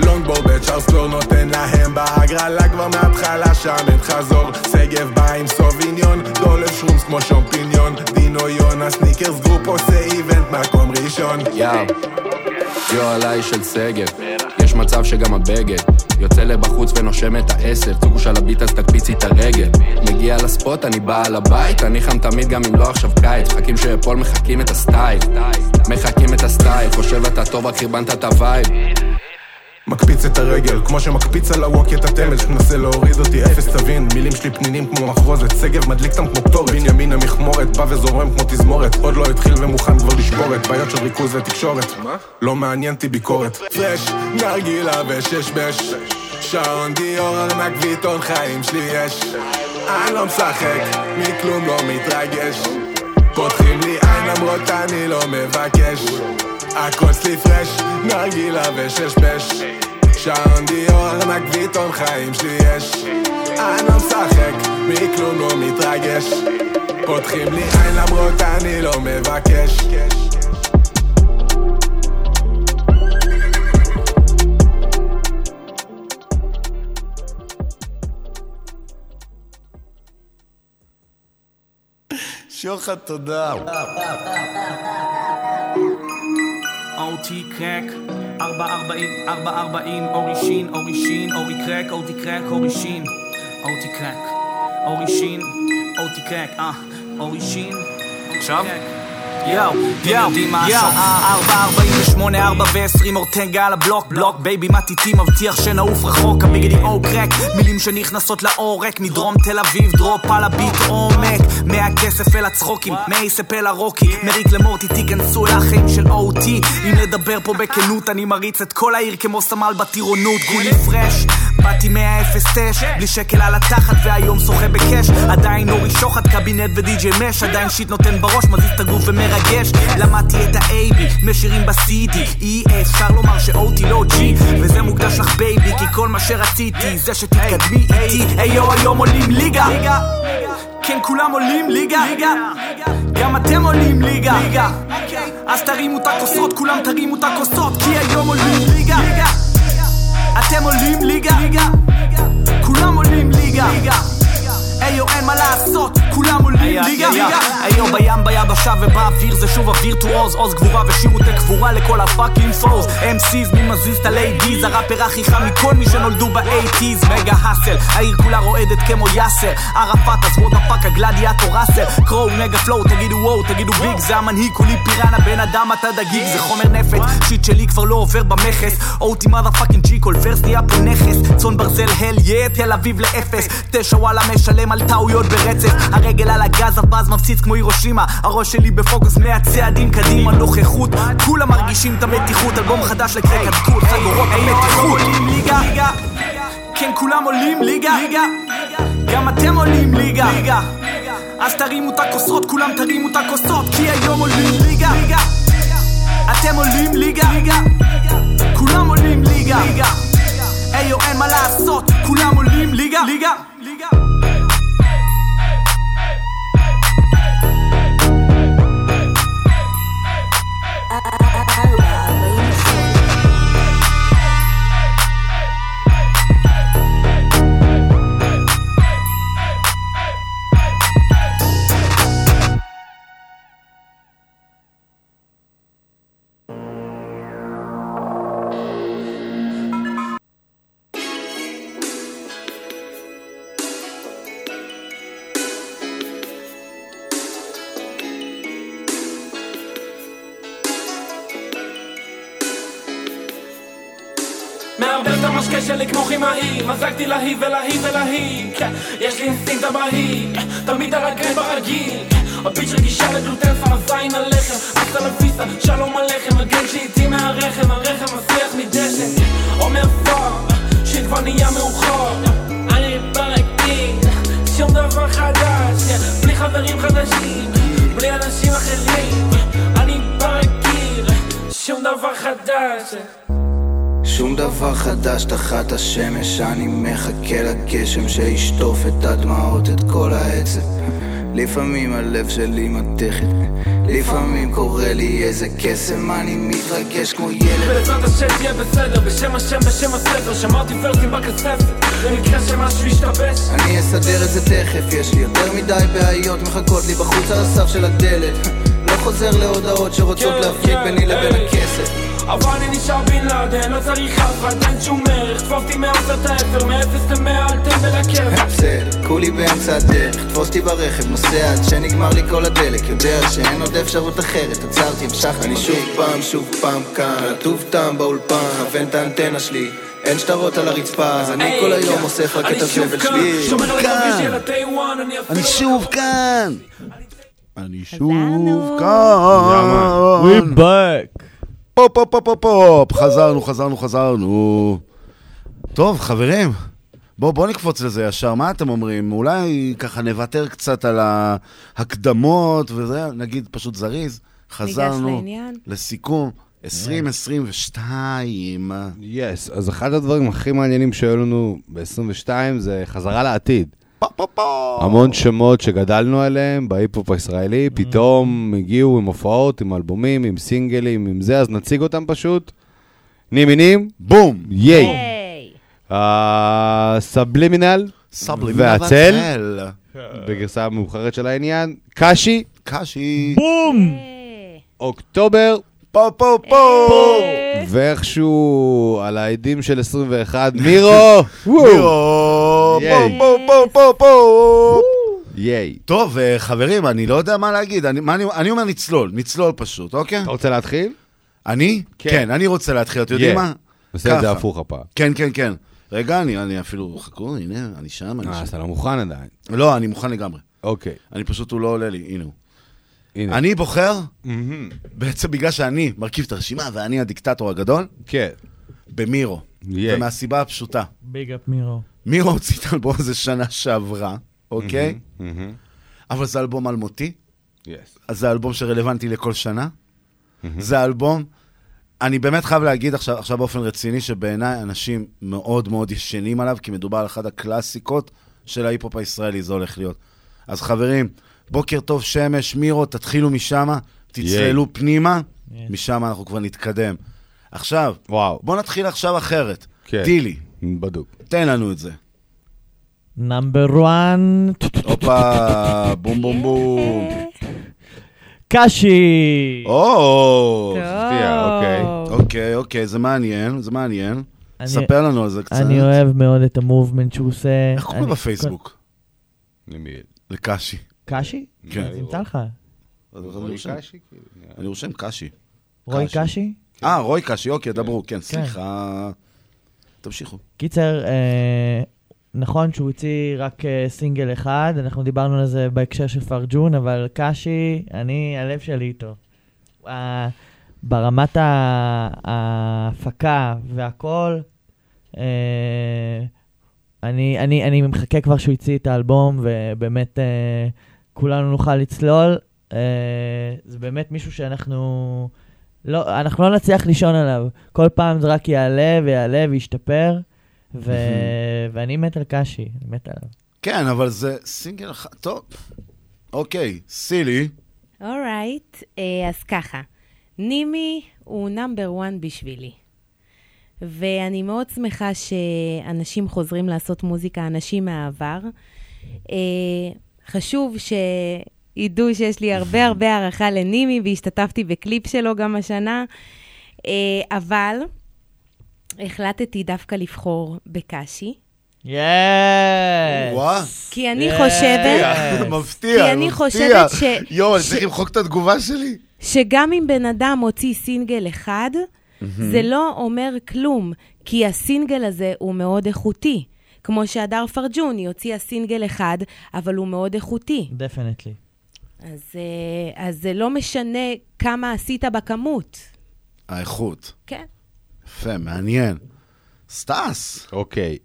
לונגבור בצ'רסקלור נותן להם בהגרלה כבר מהתחלה שם אין חזור סגב בא עם סוביניון דולף שרומס כמו שומפיניון דינו יונס ניקרס גרופ עושה איבנט מקום ראשון יו עליי של סגב יש מצב שגם הבגד יוצא לבחוץ ונושם את העשר צוגוש על הביט אז תקפיצי את הרגל מגיע לספוט אני בא על הבית אני חם תמיד גם אם לא עכשיו קיץ מחכים שיפול מחכים את הסטייל מחכים את הסטייל חושב אתה טוב רק חיבנת את הווייב מקפיץ את הרגל, כמו שמקפיץ על הווקי את התמל שמנסה להוריד אותי אפס תבין מילים שלי פנינים כמו מחרוזת סגב מדליקתם כמו קטורת בנימין המחמורת בא וזורם כמו תזמורת עוד לא התחיל ומוכן כבר לשבורת בעיות של ריכוז ותקשורת לא מעניינתי ביקורת פרש, נרגילה וששבש שעון דיור ארנק ויתון חיים שלי יש אני לא משחק, מכלום לא מתרגש פותחים לי עין למרות אני לא מבקש הכל סלי פרש, נרגילה וששבש שעון דיור ארנק ויתון חיים שלי יש אני לא משחק, מכלום לא מתרגש פותחים לי עין למרות אני לא מבקש שוחד תודה אוטי קרק 440 אורישין אורי קרק אוטי קרק אורישין אוטי קרק אורישין אוטי קרק אורישין עכשיו יאו 448 420 אורטנגה על הבלוק בלוק בייבי מטיטי מבטיח שנעוף רחוק הביגדי או קרק מילים שנכנסות לאורק מדרום תל אביב דרופ על הביט עומק מהכסף אל הצחוקים מייספ אל הרוקי מריק למורטי תיכנסו אל החיים של אוטי אם נדבר פה בכנות אני מריץ את כל העיר כמו סמל בטירונות גולי פרש באתי 100-0-9 בלי שקל על התחת והיום שוחה בקש עדיין אורי שוחד קבינט ודי-ג'י מש עדיין שיט נותן בראש מזיז את הגוף ומרגש למדתי את ה-A-B משירים בסיטי אי אפשר לומר ש-O-T לא G וזה מוקדש לך בייבי כי כל מה שרציתי זה שתתקדמי איתי איו היום עולים ליגה כן כולם עולים ליגה גם אתם עולים ליגה אז תרימו את הכוסות כולם תרימו את הכוסות כי היום עולים ליגה אתם עולים ליגה כולם עולים ליגה איו אין מה לעשות כולם עולים ליגה איו בים ביבשה ובאוויר זה שוב אוויר טו עוז עוז גבורה ושירותי קבורה לכל הפאקינג פוז אמסיז מי מזיז את הליידיז הראפר הכי חם מכל מי שנולדו באייטיז מגה הסל העיר כולה רועדת כמו יאסר ערפאת אז וואט הפאק הגלדיאטור ראסל קרו נגה פלואו תגידו וואו תגידו ביג זה המנהיג כולי פיראנה בן אדם אתה דגיג זה חומר נפץ שיט שלי כבר לא עובר במכס אוטי מאדה פאקינג ג'י כל ורס נהיה פה נכס צאן ברזל הל יא תל אביב לאפס תשע וואלה משלם על טעויות ברצף הרגל על הגב גז הבאז מפציץ כמו הירושימה, הראש שלי בפוקוס 100 צעדים קדימה, נוכחות, כולם מרגישים את המתיחות, אלבום חדש לקרק התקות, חגורות המתיחות. ליגה, כן כולם עולים ליגה, גם אתם עולים ליגה, אז תרימו את הכוסות, כולם תרימו את הכוסות, כי היום עולים ליגה, אתם עולים ליגה, כולם עולים ליגה, איו אין מה לעשות, כולם עולים ליגה, שלי כמו חימאי, מזגתי להי ולהי ולהי, יש לי אינסטינקט הבאי, תמיד על הגרי ברגיל, הביץ' רגישה לגלוטן, שמה זין על לחם, עשת על הפיסה, שלום עליכם, הגן שאיתי מהרחם, הרחם מסריח מדשן, אומר פאר, שכבר נהיה מאוחר, אני ברגיל, שום דבר חדש, בלי חברים חדשים, בלי אנשים אחרים, אני ברגיל, שום דבר חדש. שום דבר חדש תחת השמש, אני מחכה לגשם שישטוף את הדמעות, את כל העצב. לפעמים הלב שלי מתכת, לפעמים קורא לי איזה קסם, אני מתרגש כמו ילד. בעזרת השם תהיה בסדר, בשם השם בשם הספר, שמרתי ורסים בכספת, במקרה שמשהו ישתבש. אני אסדר את זה תכף, יש לי יותר מדי בעיות מחכות לי בחוץ על הסף של הדלת. לא חוזר להודעות שרוצות להפריד ביני לבין הכסף, אבל אני נשאר בין לאדן, לא צריך אף עדיין שום ערך, תפוסתי מאמצת העפר, מ-0 ל-100 עלתם ולקבר. בסדר, כולי באמצע הדרך, תפוסתי ברכב, נוסע עד שנגמר לי כל הדלק, יודע שאין עוד אפשרות אחרת, עצרתי, המשכתי. אני שוב פעם כאן, רטוב טעם באולפן, חוון את האנטנה שלי, אין שטרות על הרצפה, אז אני כל היום אוסף רק את הזבל שלי. אני שוב כאן, We back. פופ, חזרנו. טוב, חברים, בואו נקפוץ לזה ישר, מה אתם אומרים? אולי ככה נוותר קצת על ההקדמות וזה, נגיד פשוט זריז, חזרנו לסיכום 2022. יס, אז אחד הדברים הכי מעניינים שהיו לנו ב-22 זה חזרה לעתיד. המון שמות שגדלנו עליהם בהיפ-הופ הישראלי, פתאום הגיעו עם הופעות, עם אלבומים, עם סינגלים, עם זה, אז נציג אותם פשוט. נימינים, בום, ייי. סבלימינל והצל, בגרסה המאוחרת של העניין. קשי, בום, אוקטובר, פו, ואיכשהו על העדים של 21, מירו, פו. ייי. טוב, חברים, אני לא יודע מה להגיד, אני אומר נצלול פשוט, אוקיי? אתה רוצה להתחיל? אני? כן, אני רוצה להתחיל, אתה יודעים מה? עושה את זה הפוך הפעם. כן. רגע, אני אפילו, חכו, הנה, אני שם. אתה לא מוכן עדיין. לא, אני מוכן לגמרי. אוקיי. אני פשוט, הוא לא עולה לי, הנה הוא. אני בוחר, בעצם בגלל שאני מרכיב את הרשימה ואני הדיקטטור הגדול, במירו, ומהסיבה הפשוטה. ביג אפ מירו. מירו הוציא את האלבום הזה שנה שעברה, אוקיי? אבל זה אלבום אלמותי, אז זה אלבום שרלוונטי לכל שנה, זה אלבום, אני באמת חייב להגיד עכשיו באופן רציני, שבעיניי אנשים מאוד מאוד ישנים עליו, כי מדובר על אחת הקלאסיקות של ההיפ-הופ הישראלי, זה הולך להיות. אז חברים, בוקר טוב שמש, מירו, תתחילו משם, תצללו פנימה, משם אנחנו כבר נתקדם. עכשיו, בוא נתחיל עכשיו אחרת. דילי, תן לנו את זה. נאמבר 1. הופה, בום. קשי. או, ספתיע, אוקיי, זה מעניין. ספר לנו על זה קצת. אני אוהב מאוד את המובמנט שהוא עושה. איך קורה בפייסבוק? לקשי. קשי? כן. נמצא לך. אני רושם קשי. רוי קשי? רוי קשי, אוקיי, דברו, כן, סליחה. תמשיכו. קיצר, נכון שהוא יציא רק סינגל אחד, אנחנו דיברנו על זה בהקשר של פרג'ון, אבל קשי, אני, הלב שלי איתו. ברמת ההפקה והכל, אני מחכה כבר שהוא יציא את האלבום, ובאמת כולנו נוכל לצלול. זה באמת מישהו שאנחנו לא נצליח לישון עליו. כל פעם זה רק יעלה ויעלה וישתפר, ואני מת על קשי, מת עליו. כן, אבל זה סינגל טוב. אוקיי, סילי. אורייט, אז ככה. נימי הוא נאמבר 1 בשבילי. ואני מאוד שמחה שאנשים חוזרים לעשות מוזיקה, אנשים מהעבר. חשוב שידעו שיש לי הרבה הרבה הערכה לנימי, והשתתפתי בקליפ שלו גם השנה. אבל החלטתי דווקא לבחור בקשי. יס! כי אני חושבת... מבטיח, מבטיח. יואו, אני צריך למחוק את התגובה שלי. שגם אם בן אדם הוציא סינגל אחד, זה לא אומר כלום, כי הסינגל הזה הוא מאוד איכותי. כמו שהדר פרג'ון, היא הוציאה סינגל אחד, אבל הוא מאוד איכותי. דפנטלי. אז זה לא משנה כמה עשית בכמות. האיכות. כן. יפה, מעניין. סטאס. אוקיי.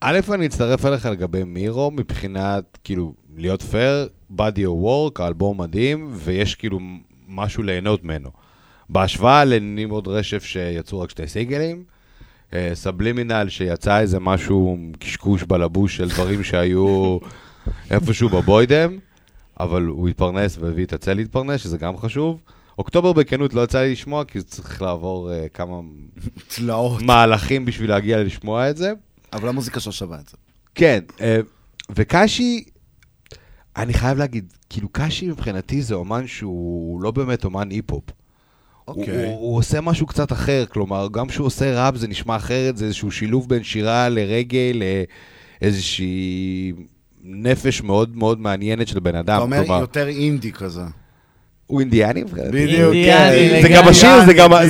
א', אני אצטרף אליך לגבי מירו, מבחינת, כאילו, להיות פייר, Body of Work, האלבום מדהים, ויש כאילו משהו ליהנות ממנו. בהשוואה לנימוד רשף שיצאו רק 2 סינגלים, סבלימינל שיצא איזה משהו קשקוש בלבוש של דברים שהיו איפשהו בבוידם, אבל הוא התפרנס והביא את הצל להתפרנס, שזה גם חשוב. אוקטובר בכנות לא יצא לי לשמוע, כי צריך לעבור כמה מהלכים בשביל להגיע לשמוע את זה. אבל המוזיקה שלו שווה את זה. כן, וקשי, אני חייב להגיד, כאילו קשי מבחינתי זה אומן שהוא לא באמת אומן היפ-הופ. הוא עושה משהו קצת אחר, כלומר, גם כשהוא עושה ראפ זה נשמע אחרת, זה איזשהו שילוב בין שירה לרגל, לאיזושהי נפש מאוד מאוד מעניינת של בן אדם. אתה אומר יותר אינדי כזה. הוא אינדיאני? בדיוק, כן. זה גם השיר,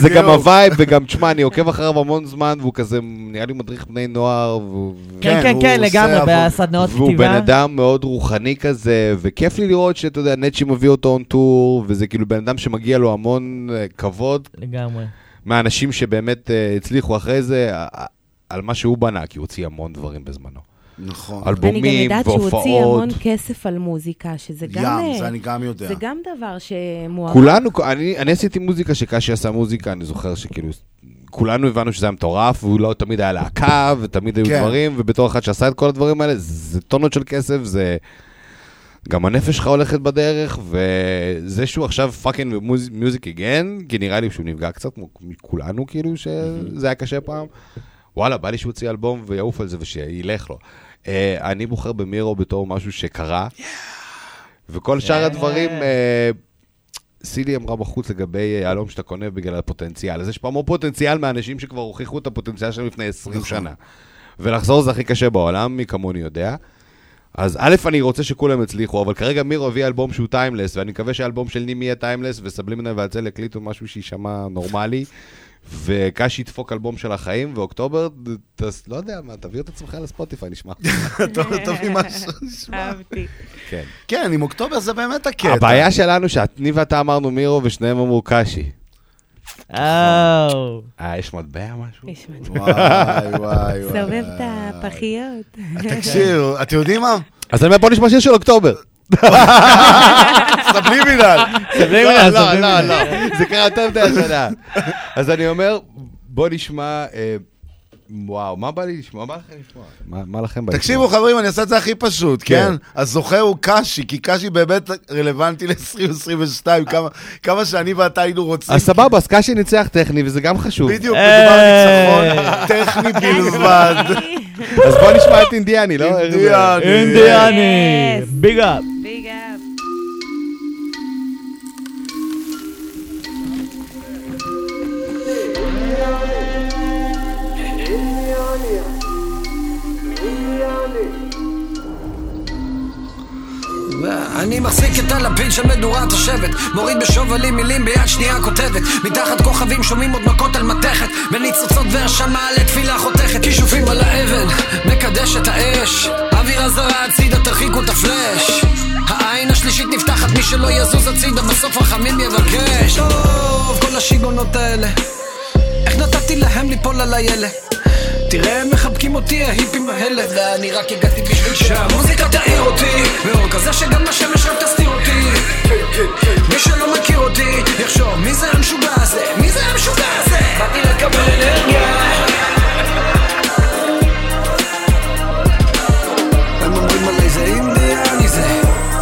זה גם הווייב, וגם, תשמע, אני עוקב אחריו המון זמן, והוא כזה, נראה לי מדריך בני נוער. כן, כן, כן, לגמרי, בסדנאות כתיבה. והוא בן אדם מאוד רוחני כזה, וכיף לי לראות שאתה יודע, נצ'י מביא אותו און טור, וזה כאילו בן אדם שמגיע לו המון כבוד. לגמרי. מהאנשים שבאמת הצליחו אחרי זה, על מה שהוא בנה, כי הוא הוציא המון דברים בזמנו. נכון. אני גם יודעת שהוא הוציא המון כסף על מוזיקה, שזה גם... ים, זה אני גם יודע. זה גם דבר שמוערך. כולנו, אני עשיתי מוזיקה שקשי עשה מוזיקה, אני זוכר שכאילו, כולנו הבנו שזה היה מטורף, והוא לא תמיד היה להקה, ותמיד היו דברים, ובתור אחד שעשה את כל הדברים האלה, זה טונות של כסף, זה... גם הנפש שלך הולכת בדרך, וזה שהוא עכשיו פאקינג מיוזיק אגן, כי נראה לי שהוא נפגע קצת, כולנו כאילו, שזה היה קשה פעם. וואלה, בא לי שהוא הוציא אלבום ויעוף על זה ושילך לו. אני בוחר במירו בתור משהו שקרה, וכל שאר הדברים, סילי אמרה בחוץ לגבי האלבום שאתה קונה בגלל הפוטנציאל. אז יש פעם פוטנציאל מאנשים שכבר הוכיחו את הפוטנציאל שלהם לפני 20 שנה. ולחזור זה הכי קשה בעולם, מי כמוני יודע. אז א', אני רוצה שכולם יצליחו, אבל כרגע מירו הביא אלבום שהוא טיימלס, ואני מקווה שהאלבום של נימי יהיה טיימלס, וסבלימינל והצל יקליטו משהו שישמע נורמלי. וקשי ידפוק אלבום של החיים, ואוקטובר, לא יודע מה, תביא את עצמך לספוטיפיי, נשמע. תביא משהו, נשמע. אהבתי. כן, עם אוקטובר זה באמת הקטע. הבעיה שלנו שאני ואתה אמרנו מירו, ושניהם אמרו קשי. יש מטבע משהו? יש מטבע. וואי, וואי, וואי. סובב את הפחיות. תקשיב, אתם יודעים מה? אז אני אומר, בוא נשמע שיר של אוקטובר. סבלימינל. סבלימינל. לא. זה קרה יותר מדי השנה. אז אני אומר, בוא נשמע... וואו, מה בא לי לשמוע? מה לכם לשמוע? מה לכם בא לשמוע? תקשיבו חברים, אני אעשה את זה הכי פשוט, כן? אז זוכה הוא קשי, כי קשי באמת רלוונטי ל-2022, כמה שאני ואתה היינו רוצים. אז סבבה, אז קשי ניצח טכני, וזה גם חשוב. בדיוק, מדובר ניצחון טכני בלבד. אז בוא נשמע את אינדיאני, לא? אינדיאני! ביג אפ! ביג אפ! אני מחזיק את הלבין של מדורת השבט, מוריד בשובלים מילים ביד שנייה כותבת, מתחת כוכבים שומעים עוד מכות על מתכת, בניצוצות והרשמה לתפילה חותכת, כישופים על האבן מקדש את האש, אווירה זרה הצידה תרחיקו את הפלש, העין השלישית נפתחת מי שלא יזוז הצידה בסוף רחמים יבקש. טוב כל השיגונות האלה, איך נתתי להם ליפול על הילה, תראה הם מחבקים אותי ההיפים האלה, ואני רק הגעתי בשביל שהמוזיקה תאיר אותי ואור כזה שגם השמש רק תסתיר אותי. מי שלא מכיר אותי יחשוב מי זה המשוגע הזה, מי זה המשוגע הזה, באתי לקבל אנרגיה. הם אומרים עלי זה אינדיאני זה,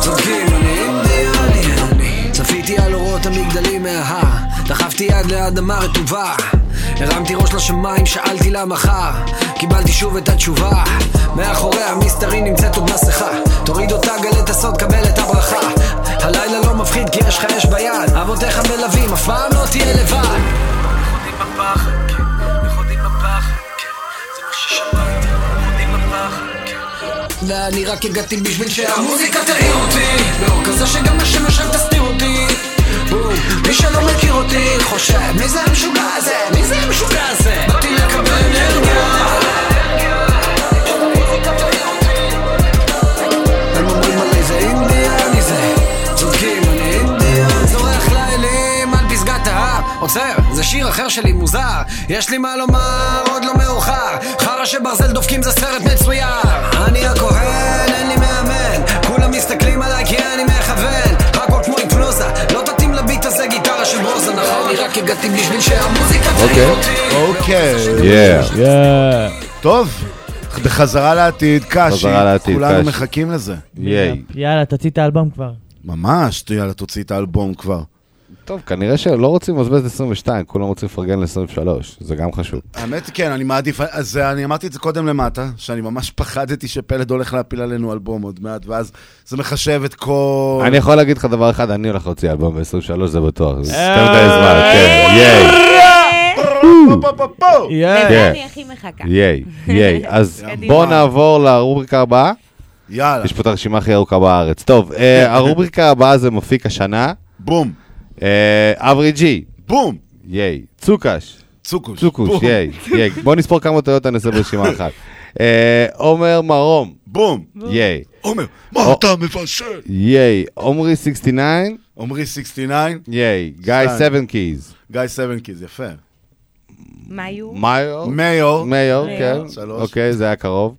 צודקים אני אינדיאני אני. צפיתי על אורות המגדלים מההר, דחפתי יד לאדמה רטובה, הרמתי ראש לשמיים, שאלתי לה מחר, קיבלתי שוב את התשובה, מאחורי המסתרים נמצאת עוד מסכה, תוריד אותה גלת הסוד, קבל את הברכה, הלילה לא מפחיד כי יש לך אש ביד, אבותיך מלווים, אף פעם לא תהיה לבד. חודים בפחד, כן, חודים בפחד, כן, זה מה ששמעתי, חודים בפחד, כן, ואני רק הגעתי בשביל שהמוזיקה תאיר אותי, לא כזה שגם השמש רק תסתיר אותי. מי שלא מכיר אותי חושב מי זה המשוגע הזה, מי זה המשוגע הזה, באתי לקבל אנרגיה. הם אומרים עלי זה אינדיאני זה, צודקים אני אינדיאני. זורח לילים על פסגת ההר, עוצר, זה שיר אחר שלי מוזר, יש לי מה לומר עוד לא מאוחר, חרא שברזל דופקים זה סרט מצויר, אני הכהן אין לי מאמן, כולם מסתכלים עליי כי אני מכוון, הכל כמו היפנוזה, לא תתקל זה גיטרה של ברוזה, נכון? אני רק הגעתי בשביל שהמוזיקה תהיה אותי. אוקיי. טוב, בחזרה לעתיד, קשי, כולנו מחכים לזה. יאללה, תוציא את האלבום כבר. ממש, יאללה, תוציא את האלבום כבר. טוב, כנראה שלא רוצים לבזבז 22, כולם רוצים לפרגן ל-23, זה גם חשוב. האמת, כן, אני מעדיף, אז אני אמרתי את זה קודם למטה, שאני ממש פחדתי שפלד הולך להפיל עלינו אלבום עוד מעט, ואז זה מחשב את כל... אני יכול להגיד לך דבר אחד, אני הולך להוציא אלבום ב-23, זה בטוח, זה סתם די זמן, כן, ייי. אני הכי מחכה. ייי, אז בואו נעבור לרובריקה הבאה. יאללה. יש פה את הרשימה הכי ארוכה בארץ. טוב, הרובריקה הבאה זה מפיק השנה. בום. אברי ג'י, בום, ייי, צוקוש, ייי, בוא נספור כמה טעויות נעשה ברשימה אחת. עומר מרום, בום, ייי, עומר, מה אתה מפשל? ייי, עומרי 69, ייי, גיא 7 קיז, יפה. מאיו, כן, שלוש. אוקיי, זה היה קרוב.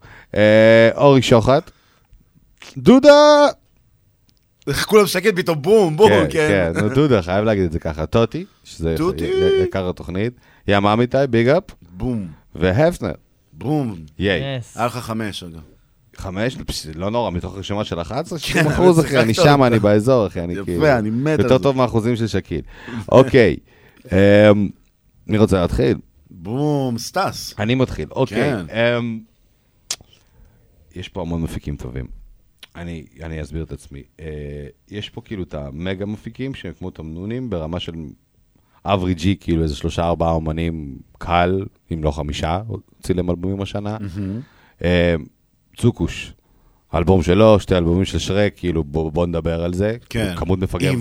אורי שוחט, דודה. כולם שקט פתאום בום, בום, כן. כן, דודה, חייב להגיד את זה ככה. טוטי, שזה יקר התוכנית. ים אמיתי, ביג אפ. בום. והפנר. בום. ייי. היה לך 5, אגב. 5? לא נורא, מתוך רשימה של 11? 60%, אחי, אני שם, אני באזור, אחי. יפה, אני מת. יותר טוב מהאחוזים של שקיל. אוקיי. מי רוצה להתחיל? בום, סטס. אני מתחיל, אוקיי. יש פה המון מפיקים טובים. אני אסביר את עצמי. יש פה כאילו את המגה מפיקים שהם כמו תמנונים ברמה של אברי ג'י, כאילו איזה 3-4 אומנים קל, אם לא 5, צילם אלבומים השנה. צוקוש, אלבום שלו, 2 אלבומים של שרק, כאילו בוא נדבר על זה. כן. כמות מפגר.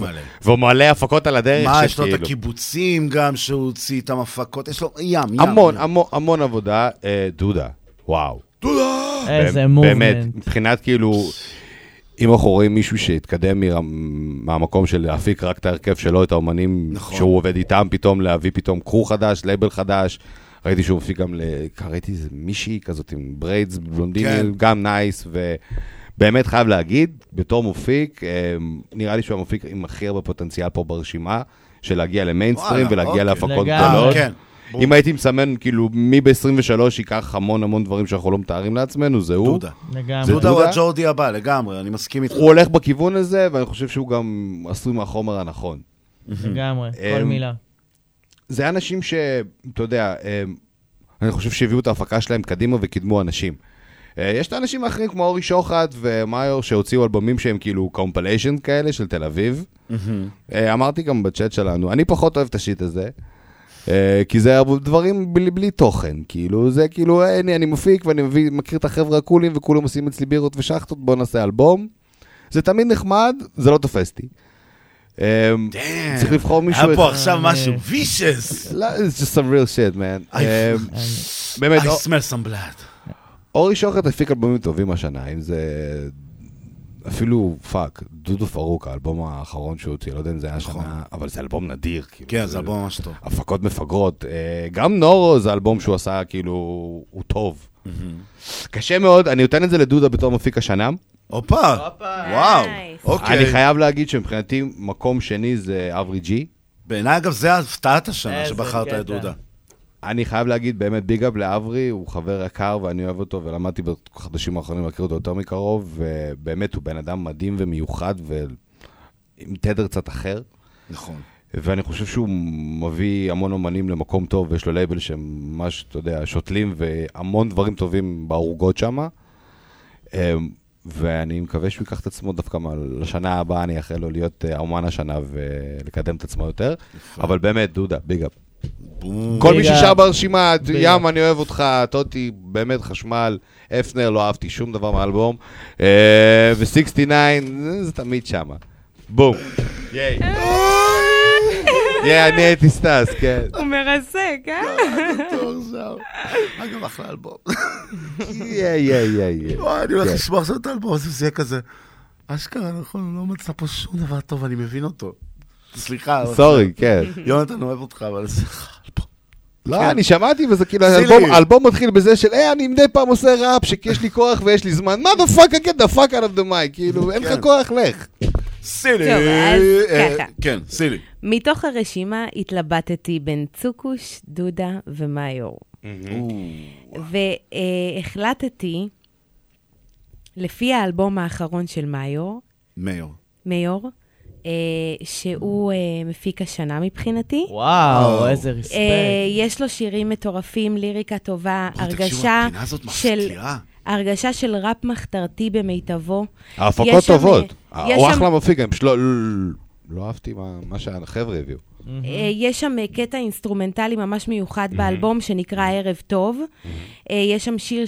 והוא מעלה הפקות על הדרך. מה, יש לו את הקיבוצים גם שהוא הוציא איתם הפקות, יש לו ים. המון עבודה. דודה, וואו. איזה מובמנט. באמת, מבחינת כאילו, אם אנחנו רואים מישהו שהתקדם מהמקום של להפיק רק את ההרכב שלו, את האומנים שהוא עובד איתם פתאום, להביא פתאום קרו חדש, לייבל חדש, ראיתי שהוא מפיק גם, ראיתי איזה מישהי כזאת עם בריידס, בלונדיני, גם נייס, ובאמת חייב להגיד, בתור מופיק, נראה לי שהוא המופיק עם הכי הרבה פוטנציאל פה ברשימה, של להגיע למיינסטרים ולהגיע להפקות גדולות. אם הייתי מסמן, כאילו, מי ב-23 ייקח המון דברים שאנחנו לא מתארים לעצמנו, זה הוא. דודה הוא הג'ורדי הבא, לגמרי, אני מסכים איתך. הוא הולך בכיוון הזה, ואני חושב שהוא גם עשוי מהחומר הנכון. לגמרי, כל מילה. זה אנשים ש... אתה יודע, אני חושב שהביאו את ההפקה שלהם קדימה וקידמו אנשים. יש את האנשים האחרים כמו אורי שוחט ומאיור שהוציאו אלבומים שהם כאילו קומפליישן כאלה של תל אביב. אמרתי גם בצ'אט שלנו, אני פחות אוהב את השיט הזה. כי זה דברים בלי תוכן, כאילו, זה כאילו, אני מופיק ואני מכיר את החבר'ה הקולים וכולם עושים אצלי בירות ושחטות, בוא נעשה אלבום, זה תמיד נחמד, זה לא תופסתי. צריך לבחור מישהו... היה פה עכשיו משהו vicious. It's just some real shit, man. I smell some blood. אורי שוחט הפיק אלבומים טובים השנה, אם זה... אפילו, פאק, דודו פרוק, האלבום האחרון שהוציא, לא יודע אם זה היה שנה, אבל זה אלבום נדיר. כן, זה אלבום ממש טוב. הפקות מפגרות. גם נורו זה אלבום שהוא עשה, כאילו, הוא טוב. קשה מאוד, אני נותן את זה לדודה בתור מפיק השנה. אופה, וואו, אוקיי. אני חייב להגיד שמבחינתי, מקום שני זה אברי ג'י. בעיניי, אגב, זה הפתעת השנה שבחרת את דודה. אני חייב להגיד באמת ביג אפ לאברי, הוא חבר יקר ואני אוהב אותו, ולמדתי בחודשים האחרונים להכיר אותו יותר מקרוב, ובאמת הוא בן אדם מדהים ומיוחד, ועם תדר קצת אחר. נכון. ואני חושב שהוא מביא המון אומנים למקום טוב, ויש לו לייבל שממש, אתה יודע, שותלים, והמון דברים טובים בערוגות שם. ואני מקווה שהוא ייקח את עצמו דווקא לשנה הבאה, אני אחרי לו להיות האומן השנה ולקדם את עצמו יותר. אבל באמת, דודה, ביג אפ. כל מי ששאר ברשימה, ים אני אוהב אותך, טוטי באמת חשמל, אפנר לא אהבתי שום דבר מהאלבום, ו-69 זה תמיד שמה. בום. ייי. ייי, אני הייתי סטס, כן. הוא מרסק, אה? אגב, אחלה אלבום. ייי, ייי, ייי. אני הולך לשמוע עכשיו את האלבום, אז זה כזה. אשכרה, נכון, לא מצא פה שום דבר טוב, אני מבין אותו. סליחה. סורי, כן. יונתן אוהב אותך, אבל זה אלבום. לא, אני שמעתי, וזה כאילו, אלבום מתחיל בזה של, אני מדי פעם עושה ראפ, שיש לי כוח ויש לי זמן, מה דפק, get the fuck out of the mic, כאילו, אין לך כוח, לך. סילי. טוב, אז ככה. כן, סילי. מתוך הרשימה התלבטתי בין צוקוש, דודה ומיור. והחלטתי, לפי האלבום האחרון של מיור. מיור. מיור. שהוא מפיק השנה מבחינתי. וואו, איזה רספקט. יש לו שירים מטורפים, ליריקה טובה, הרגשה של ראפ מחתרתי במיטבו. ההפקות טובות. הוא אחלה מפיק, לא אהבתי מה שהחבר'ה הביאו. יש שם קטע אינסטרומנטלי ממש מיוחד באלבום שנקרא ערב טוב. יש שם שיר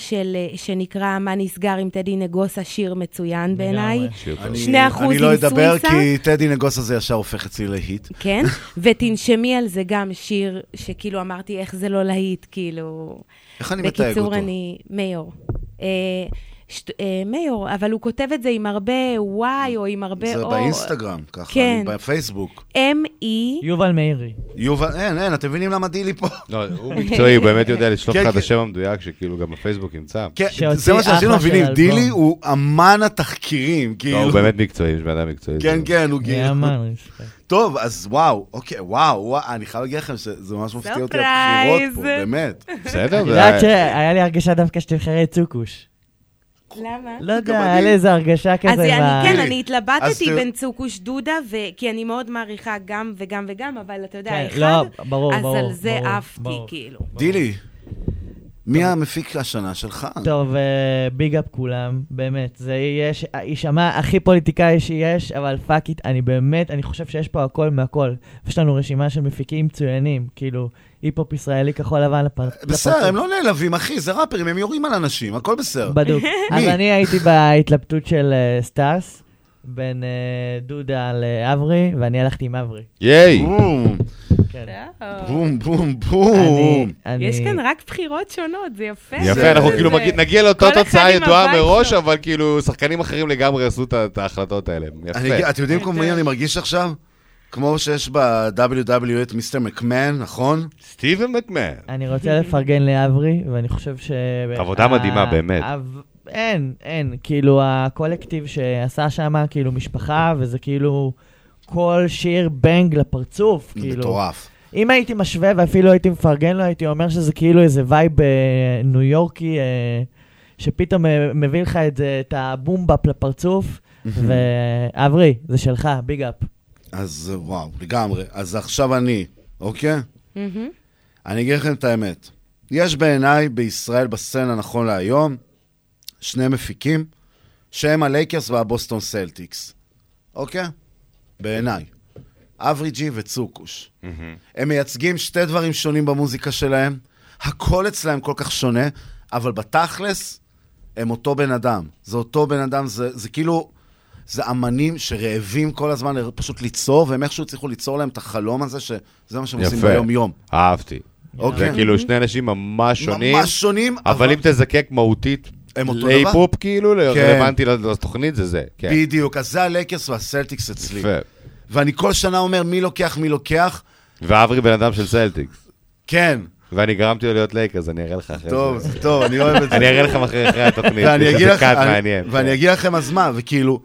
שנקרא מה נסגר עם טדי נגוסה, שיר מצוין בעיניי. 2% עם סויסה. אני לא אדבר כי טדי נגוסה זה ישר הופך אצלי להיט. כן, ותנשמי על זה גם שיר שכאילו אמרתי איך זה לא להיט, כאילו... איך אני מתאג אותו? בקיצור אני מיור. מיור, אבל הוא כותב את זה עם הרבה וואי או עם הרבה... זה באינסטגרם, ככה, בפייסבוק. M-E... יובל מאירי. יובל, אין, אתם מבינים למה דילי פה? לא, הוא מקצועי, הוא באמת יודע לשלוף לך את השם המדויק, שכאילו גם בפייסבוק ימצא. זה מה שאנשים מבינים, דילי הוא אמן התחקירים, כאילו... הוא באמת מקצועי, יש בעדה מקצועית. כן, הוא גיל. טוב, אז וואו, אוקיי, וואו, אני חייב להגיד לכם שזה ממש מפתיע אותי הבחירות פה, באמת. בסדר, למה? לא יודע, היה לאיזו הרגשה כזה. אז כן, אני התלבטתי בין צוקוש דודה, כי אני מאוד מעריכה גם וגם וגם, אבל אתה יודע, אחד, אז על זה אהבתי, כאילו. דילי, מי המפיק השנה שלך? טוב, ביג אפ כולם, באמת. זה יש, יישמע הכי פוליטיקאי שיש, אבל פאק איט, אני באמת, אני חושב שיש פה הכל מהכל. יש לנו רשימה של מפיקים מצוינים, כאילו... היפ-הופ ישראלי כחול לבן לפרצוף. בסדר, הם לא נעלבים, אחי, זה ראפרים, הם יורים על אנשים, הכל בסדר. בדיוק. אז אני הייתי בהתלבטות של סטאס, בין דודה לאברי, ואני הלכתי עם אברי. ייי! בום, בום, בום. יש כאן רק בחירות שונות, זה יפה. יפה, אנחנו כאילו נגיע לאותה תוצאה ידועה מראש, אבל כאילו שחקנים אחרים לגמרי עשו את ההחלטות האלה. יפה. אתם יודעים כמו אני מרגיש עכשיו? כמו שיש ב-WWE את מיסטר מקמן, נכון? סטיבן מקמן. אני רוצה לפרגן לאברי, ואני חושב ש... עבודה מדהימה, באמת. אין, כאילו הקולקטיב שעשה שם, כאילו משפחה, וזה כאילו כל שיר בנג לפרצוף, כאילו. מטורף. אם הייתי משווה ואפילו הייתי מפרגן לו, הייתי אומר שזה כאילו איזה וייב ניו יורקי, שפתאום מביא לך את הבומבאפ לפרצוף, ואברי, זה שלך, ביג אפ. אז וואו, לגמרי. אז עכשיו אני, אוקיי? אני אגיד לכם את האמת. יש בעיניי בישראל בסצנה נכון להיום, שני מפיקים, שהם הלייקרס והבוסטון סלטיקס. אוקיי? בעיניי. אברי ג'י וצוקוש. הם מייצגים שתי דברים שונים במוזיקה שלהם, הכל אצלהם כל כך שונה, אבל בתכלס, הם אותו בן אדם. זה אותו בן אדם, זה כאילו... זה אמנים שרעבים כל הזמן פשוט ליצור, והם איכשהו צריכו ליצור להם את החלום הזה, שזה מה שהם עושים ביום יום. אהבתי. זה כאילו שני אנשים ממש שונים. ממש שונים. אבל אם תזקק מהותית, להיפופ כאילו, רלוונטי לתוכנית זה זה. בדיוק, אז זה הלקרס והסלטיקס אצלי. ואני כל שנה אומר מי לוקח, מי לוקח. ואברי בן אדם של סלטיקס. כן. ואני גרמתי לו להיות לייק, אז אני אראה לך אחרי. טוב, זה טוב, אני אוהב את זה. אני אראה לכם אחרי התוכנית, זה קאט מעניין. ואני אגיע לכם אז מה, וכאילו,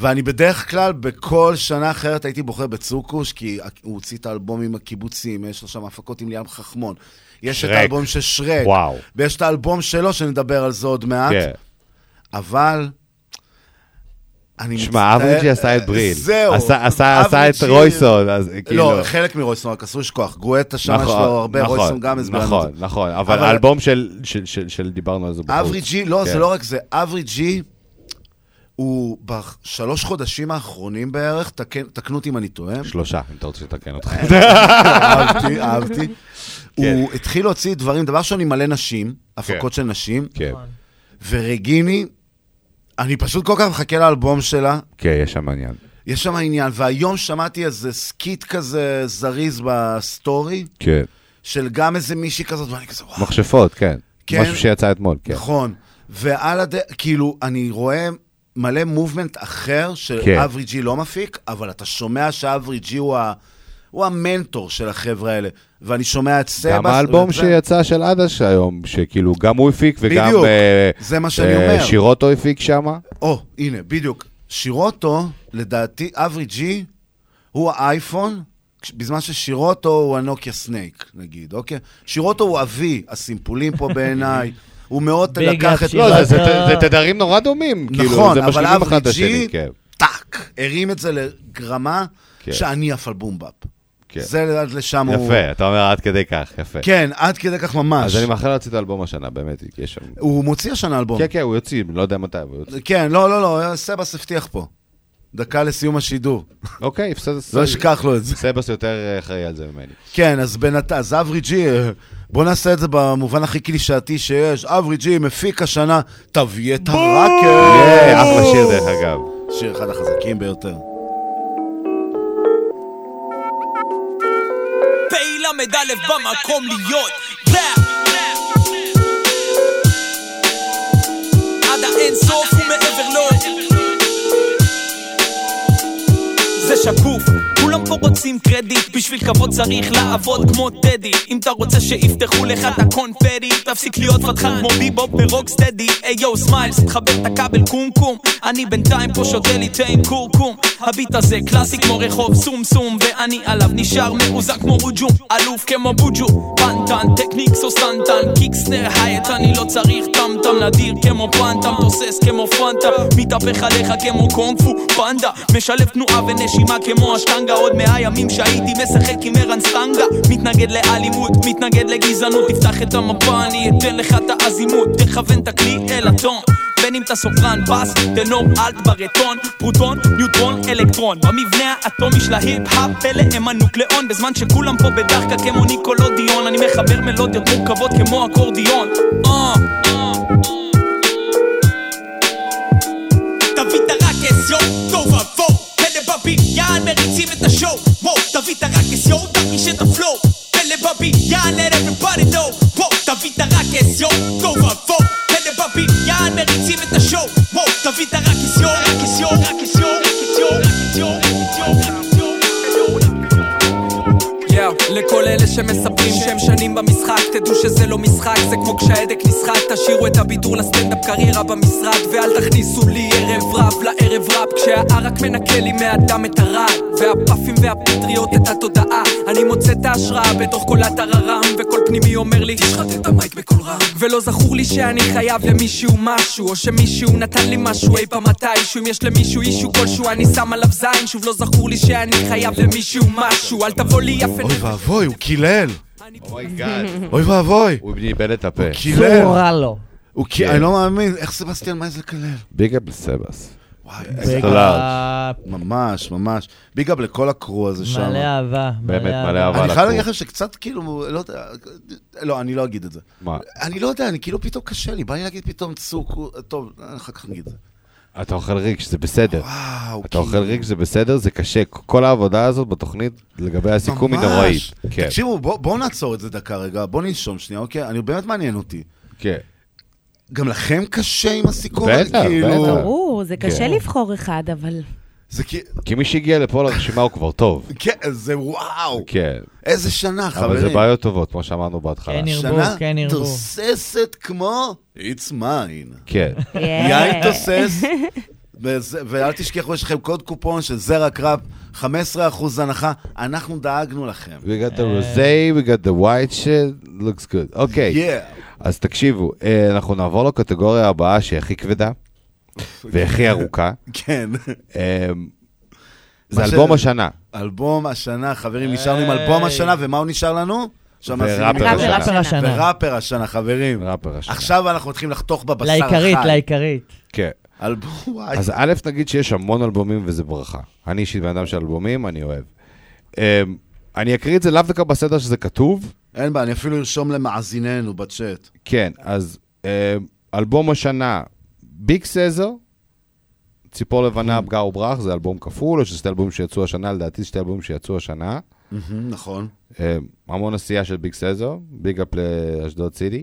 ואני בדרך כלל, בכל שנה אחרת הייתי בוחר בצוקוש, כי הוא הוציא את האלבום עם הקיבוצים, יש לו שם הפקות עם ליאם חכמון. יש את האלבום של שרק. וואו. ויש את האלבום שלו, שנדבר על זה עוד מעט. כן. אבל... שמע, אבריג'י עשה את בריל. זהו. עשה את רויסון. לא, חלק מרויסון, רק עשו שכוח. גואטה שם יש לו הרבה רויסון גם הסברנו. נכון, נכון. אבל האלבום של דיברנו על זה בחוץ. אבריג'י, לא, זה לא רק זה. אבריג'י, הוא בשלוש חודשים האחרונים בערך, תקנו אותי אם אני טועה. שלושה, אם אתה רוצה שתקן אותך. אהבתי, אהבתי. הוא התחיל להוציא דברים, דבר שאני מלא נשים, הפקות של נשים. כן. ורגיני, אני פשוט כל כך מחכה לאלבום שלה. כן, יש שם עניין. יש שם עניין, והיום שמעתי איזה סקיט כזה זריז בסטורי, כן. של גם איזה מישהי כזאת, ואני כזה, וואו. מחשפות, כן. כן. משהו שיצא אתמול, כן. נכון. ועל כאילו, אני רואה מלא מובמנט אחר, שאבריג'י כן. לא מפיק, אבל אתה שומע שאבריג'י הוא המנטור של החבר'ה האלה. ואני שומע את סבס. גם האלבום שיצא של עדש היום, שכאילו גם הוא הפיק וגם שירוטו הפיק שם. או, הנה, בדיוק. שירוטו, לדעתי, אבריג'י, הוא האייפון, בזמן ששירוטו הוא הנוקיה סנייק, נגיד, אוקיי? שירוטו הוא אבי, הסימפולים פה בעיניי, הוא מאוד לקח את... לא, זה תדרים נורא דומים. נכון, אבל אבריג'י, טאק, הרים את זה לגרמה שאני אפל בומבאפ. זה לשם הוא... יפה, אתה אומר עד כדי כך, יפה. כן, עד כדי כך ממש. אז אני מאחר להוציא את האלבום השנה, באמת, יש שם... הוא מוציא השנה אלבום. כן, כן, הוא יוציא, לא יודע מתי, הוא יוציא. כן, לא, לא, לא, סבס הבטיח פה. דקה לסיום השידור. אוקיי, לא אשכח לו את זה. סבס יותר אחראי על זה ממני. כן, אז בינתיים, אז אבריג'י, בוא נעשה את זה במובן הכי קלישאתי שיש. אבריג'י מפיק השנה, תביא את הראקר. אחלה שיר דרך אגב. שיר אחד החזקים ביותר. מדלף במקום להיות עד האינסוף ומעבר לו זה שקוף כולם פה רוצים קרדיט בשביל כבוד צריך לעבוד כמו טדי אם אתה רוצה שיפתחו לך את הקונפטי תפסיק להיות פתחן כמו ביבוב ברוקסטדי איי יו סמיילס תחבר את הכבל קומקום אני בינתיים פה שותה לי תה עם קורקום הביט הזה קלאסי כמו רחוב סומסום ואני עליו נשאר מאוזק כמו רוג'ו אלוף כמו בוג'ו פנטן טקניקס או סנטן קיקסנר היית אני לא צריך טמטם נדיר כמו פנטם תוסס כמו פנטה מתהפך עליך כמו קונג-פו פנדה משלב תנועה ונשימה כמו השטנגה עוד 100 ימים שהייתי משחק עם ערן סטנגה מתנגד לאלימות מתנגד לגזענות תפתח את המפה אני אתן לך את האזימות תכוון את הכלי אל הטון בין אם אתה סופרן, בס, טנור, אלט, ברטון, פרוטון, ניוטרון, אלקטרון במבנה האטומי של ההיפ-האפ, פלא הם הנוקלאון בזמן שכולם פה בדחקה כמו ניקולודיון אני מחבר מלודיות מורכבות כמו אקורדיון תביא את הרקס, יו, טוב עבור פלא בביאן, מריצים את השואו תביא את הרקס, יו, תרגיש את הפלואו פלא בביאן, let everybody know תביא את הרקס, יו, טוב עבור בבניין מריצים את השואו תביא את הרקס יו רקס יו רקס יו רקס יו רקס יו רקס יו לכל אלה שמספרים שהם שנים במשחק תדעו שזה לא משחק זה כמו כשהעדק נשחק תשאירו את הבידור לסטנדאפ קריירה במשרד ואל תכניסו לי ערב רב לערב רב כשהערק מנקה לי מהדם את הרעד והפאפים והפטריות את התודעה אני מוצא את ההשראה בתוך קולת הררם וכל פנימי אומר לי תשחט את המייק בכל רם ולא זכור לי שאני חייב למישהו משהו או שמישהו נתן לי משהו אי פעם מתישהו אם יש למישהו אישהו כלשהו אני שם עליו זין שוב לא זכור לי שאני חייב למישהו משהו אל תבוא לי יפה אוי ואבוי, הוא קילל. אוי ואבוי. הוא ניבל את הפה. הוא קילל. הוא רע לו. אני לא מאמין, איך סבסטיאן מייזל קילל? ביג אפ לסבס. וואי, אקסטלארג'. ממש, ממש. ביג אפ לכל הקרו הזה שם. מלא אהבה. באמת, מלא אהבה. אני חייב להגיד לך שקצת כאילו, לא יודע, לא, אני לא אגיד את זה. מה? אני לא יודע, אני כאילו פתאום קשה לי, בא לי להגיד פתאום צוק, טוב, אחר כך נגיד את זה. אתה אוכל ריק, שזה בסדר. אתה אוכל ריק, שזה בסדר, זה קשה. כל העבודה הזאת בתוכנית לגבי הסיכום היא נוראית. תקשיבו, בואו נעצור את זה דקה רגע, בואו נלשום שנייה, אוקיי? אני באמת מעניין אותי. כן. גם לכם קשה עם הסיכום? בטח, בטח. זה קשה לבחור אחד, אבל... כי מי שהגיע לפה לרשימה הוא כבר טוב. כן, זה וואו. איזה שנה, חברים. אבל זה בעיות טובות, כמו שאמרנו בהתחלה. שנה תוססת כמו It's mine. כן. יין תוסס. ואל תשכחו, יש לכם קוד קופון של זרע קרב, 15% הנחה. אנחנו דאגנו לכם. We got the rosé, we got the white shit, looks good. אוקיי. אז תקשיבו, אנחנו נעבור לקטגוריה הבאה שהיא הכי כבדה. והכי ארוכה. כן. זה אלבום השנה. אלבום השנה, חברים, נשארנו עם אלבום השנה, ומה הוא נשאר לנו? וראפר השנה. וראפר השנה, חברים. עכשיו אנחנו הולכים לחתוך בבשר חי. לעיקרית. כן. אז א' נגיד שיש המון אלבומים וזה ברכה. אני אישית בן אדם של אלבומים, אני אוהב. אני אקריא את זה לאו דקה בסדר שזה כתוב. אין בה, אני אפילו ארשום למאזיננו בצ'אט. כן, אז אלבום השנה... ביג סזר, ציפור לבנה, פגע וברח, זה אלבום כפול, או שזה אלבום שיצאו השנה, לדעתי שתי אלבום שיצאו השנה. נכון. המון עשייה של ביג סזר, ביג אפ לאשדוד סיטי.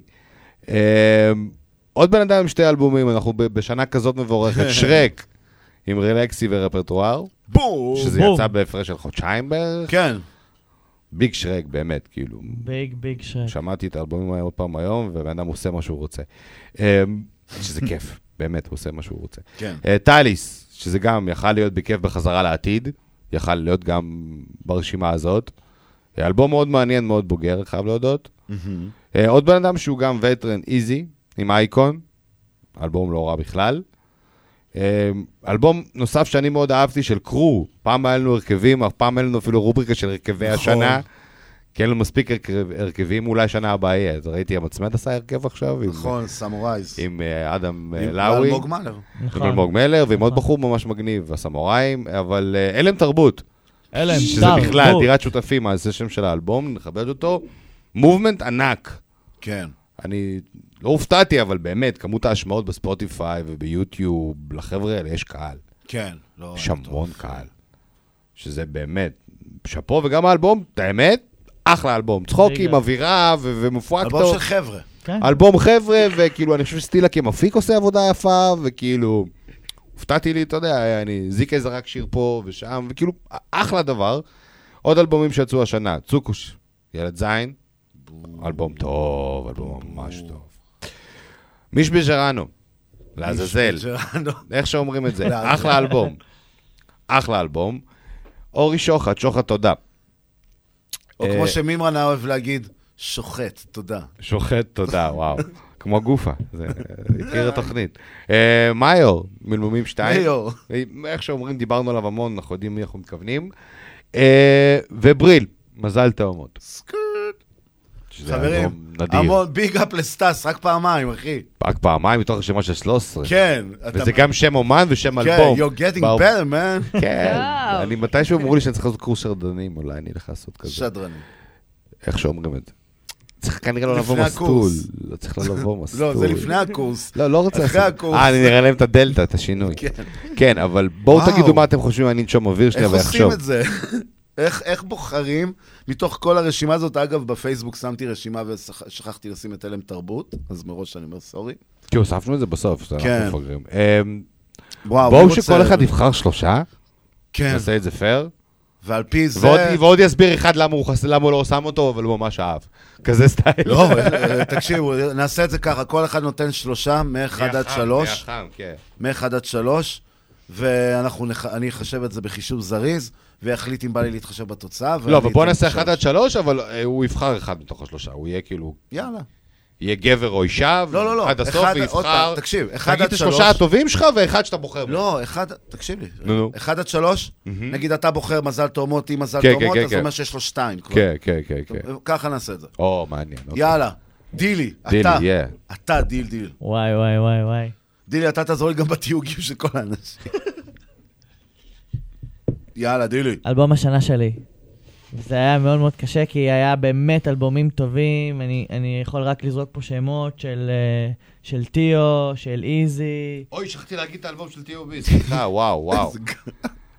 עוד בן אדם עם שתי אלבומים, אנחנו בשנה כזאת מבורכת, שרק עם רלקסי ורפרטואר, שזה יצא בהפרש של חודשיים בערך. כן. ביג שרק, באמת, כאילו. ביג שרק. שמעתי את האלבומים עוד פעם היום, ובן אדם עושה מה שהוא רוצה. שזה כיף. באמת, הוא עושה מה שהוא רוצה. טליס, שזה גם יכל להיות בכיף בחזרה לעתיד, יכל להיות גם ברשימה הזאת. אלבום מאוד מעניין, מאוד בוגר, חייב להודות. עוד בן אדם שהוא גם וטרן, איזי, עם אייקון, אלבום לא רע בכלל. אלבום נוסף שאני מאוד אהבתי, של קרו, פעם היה לנו הרכבים, אף פעם היה לנו אפילו רובריקה של הרכבי השנה, כי אין לו מספיק הרכבים, אולי שנה הבאה יהיה. אז ראיתי, המצמד עשה הרכב עכשיו. נכון, סמורייז. עם אדם לאוי. עם אלמוג מלר, ועם עוד בחור ממש מגניב, הסמוריים, אבל אלם תרבות. שזה בכלל, דירת שותפים, אז זה שם של האלבום, נכבד אותו. מובמנט ענק. כן. אני לא הופתעתי, אבל באמת, כמות ההשמעות בספוטיפיי וביוטיוב, לחבר'ה האלה יש קהל. כן. יש המון קהל. שזה באמת, שפו וגם האלבום, האמת, אחלה אלבום, צחוקים, אווירה ומופרקטור. אלבום של חבר'ה. אלבום חבר'ה, וכאילו אני חושב שסטילה כמפיק עושה עבודה יפה, וכאילו, הופתעתי לי, אתה יודע, זיקה זה רק שיר פה ושם, וכאילו, אחלה דבר. עוד אלבומים שיצאו השנה, צוקוש, ילד זין, אלבום טוב, אלבום ממש טוב. מיש בג'רנו, לעזאזל, איך שאומרים את זה, אחלה אלבום. אחלה אלבום. אורי שוחט, שוחט תודה. או כמו שמימרן אוהב להגיד, שוחט, תודה. שוחט, תודה, וואו. כמו גופה, זה הכיר התוכנית. מיור, מלמומים 2. מיור. איך שאומרים, דיברנו עליו המון, אנחנו יודעים מי אנחנו מתכוונים. ובריל, מזל תאומות. סקרט. חברים, המון ביג אפ לסטאס, רק פעמיים, אחי. רק פעמיים, מתוך השמה של 13. כן. וזה גם שם אומן ושם אלבום. כן, you're getting better, man. כן. אני מתישהו אמרו לי שאני צריך לעשות קורס שרדנים, אולי אני אלך לעשות כזה. שדרנים. איך שאומרים את זה? צריך כנראה לא לבוא מסטול. לא צריך לבוא מסטול. לא, זה לפני הקורס. לא, לא רוצה. אחרי הקורס. אני נראה להם את הדלטה, את השינוי. כן, אבל בואו תגידו מה אתם חושבים, אני נשום אוויר שלי ועכשיו. איך בוחרים, מתוך כל הרשימה הזאת, אגב, בפייסבוק שמתי רשימה ושכחתי לשים את אלם תרבות, אז מראש אני אומר סורי. כי הוספנו את זה בסוף, אנחנו מפגרים. בואו שכל אחד יבחר 3, נעשה את זה פייר, ועל פי זה... ועוד יסביר אחד למה הוא לא שם אותו, אבל הוא ממש אהב. כזה סטייל. לא, תקשיבו, נעשה את זה ככה, כל אחד נותן 3, מ-1 עד 3. מ-1 עד 3, ואני אחשב את זה בחישוב זריז, והחליט אם בא לי להתחשב בתוצאה. לא, אבל בוא נעשה 1 עד 3, אבל הוא יבחר אחד מתוך 3. הוא יהיה כאילו... יאללה. יהיה גבר או אישה, ועד הסוף יבחר... תקשיב, 1 עד 3... תגיד את 3 הטובים שלך ואחד שאתה בוחר בו. לא, 1... תקשיב לי. 1 עד 3, נגיד אתה בוחר מזל תאומות, אם מזל תאומות, אז זה אומר שיש לו 2. כן. ככה נעשה את זה. או, מעניין. יאללה. דילי, אתה. אתה, דיל. וואי. דילי, אתה תעזור לי גם בתיוגים של כל האנשים. יאללה, דילי. אלבום השנה שלי. וזה היה מאוד מאוד קשה, כי היה באמת אלבומים טובים, אני יכול רק לזרוק פה שמות של טיו, של איזי. אוי, שכחתי להגיד את האלבום של טיו בי, סליחה, וואו, וואו.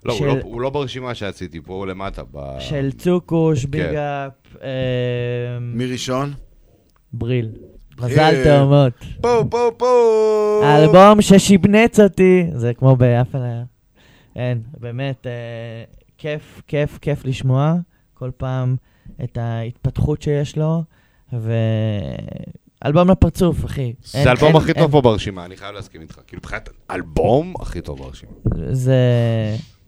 לא, הוא לא ברשימה שעשיתי פה, הוא למטה. של צוקוש, ביגאפ. מי ראשון? בריל. מזל תאומות. פה, פה, פה. האלבום ששיבנץ אותי, זה כמו באפל היה. אין, באמת, כיף, כיף, כיף לשמוע כל פעם את ההתפתחות שיש לו, ואלבום לפרצוף, אחי. זה אלבום הכי טוב פה ברשימה, אני חייב להסכים איתך. כאילו, בחיית, אלבום הכי טוב ברשימה.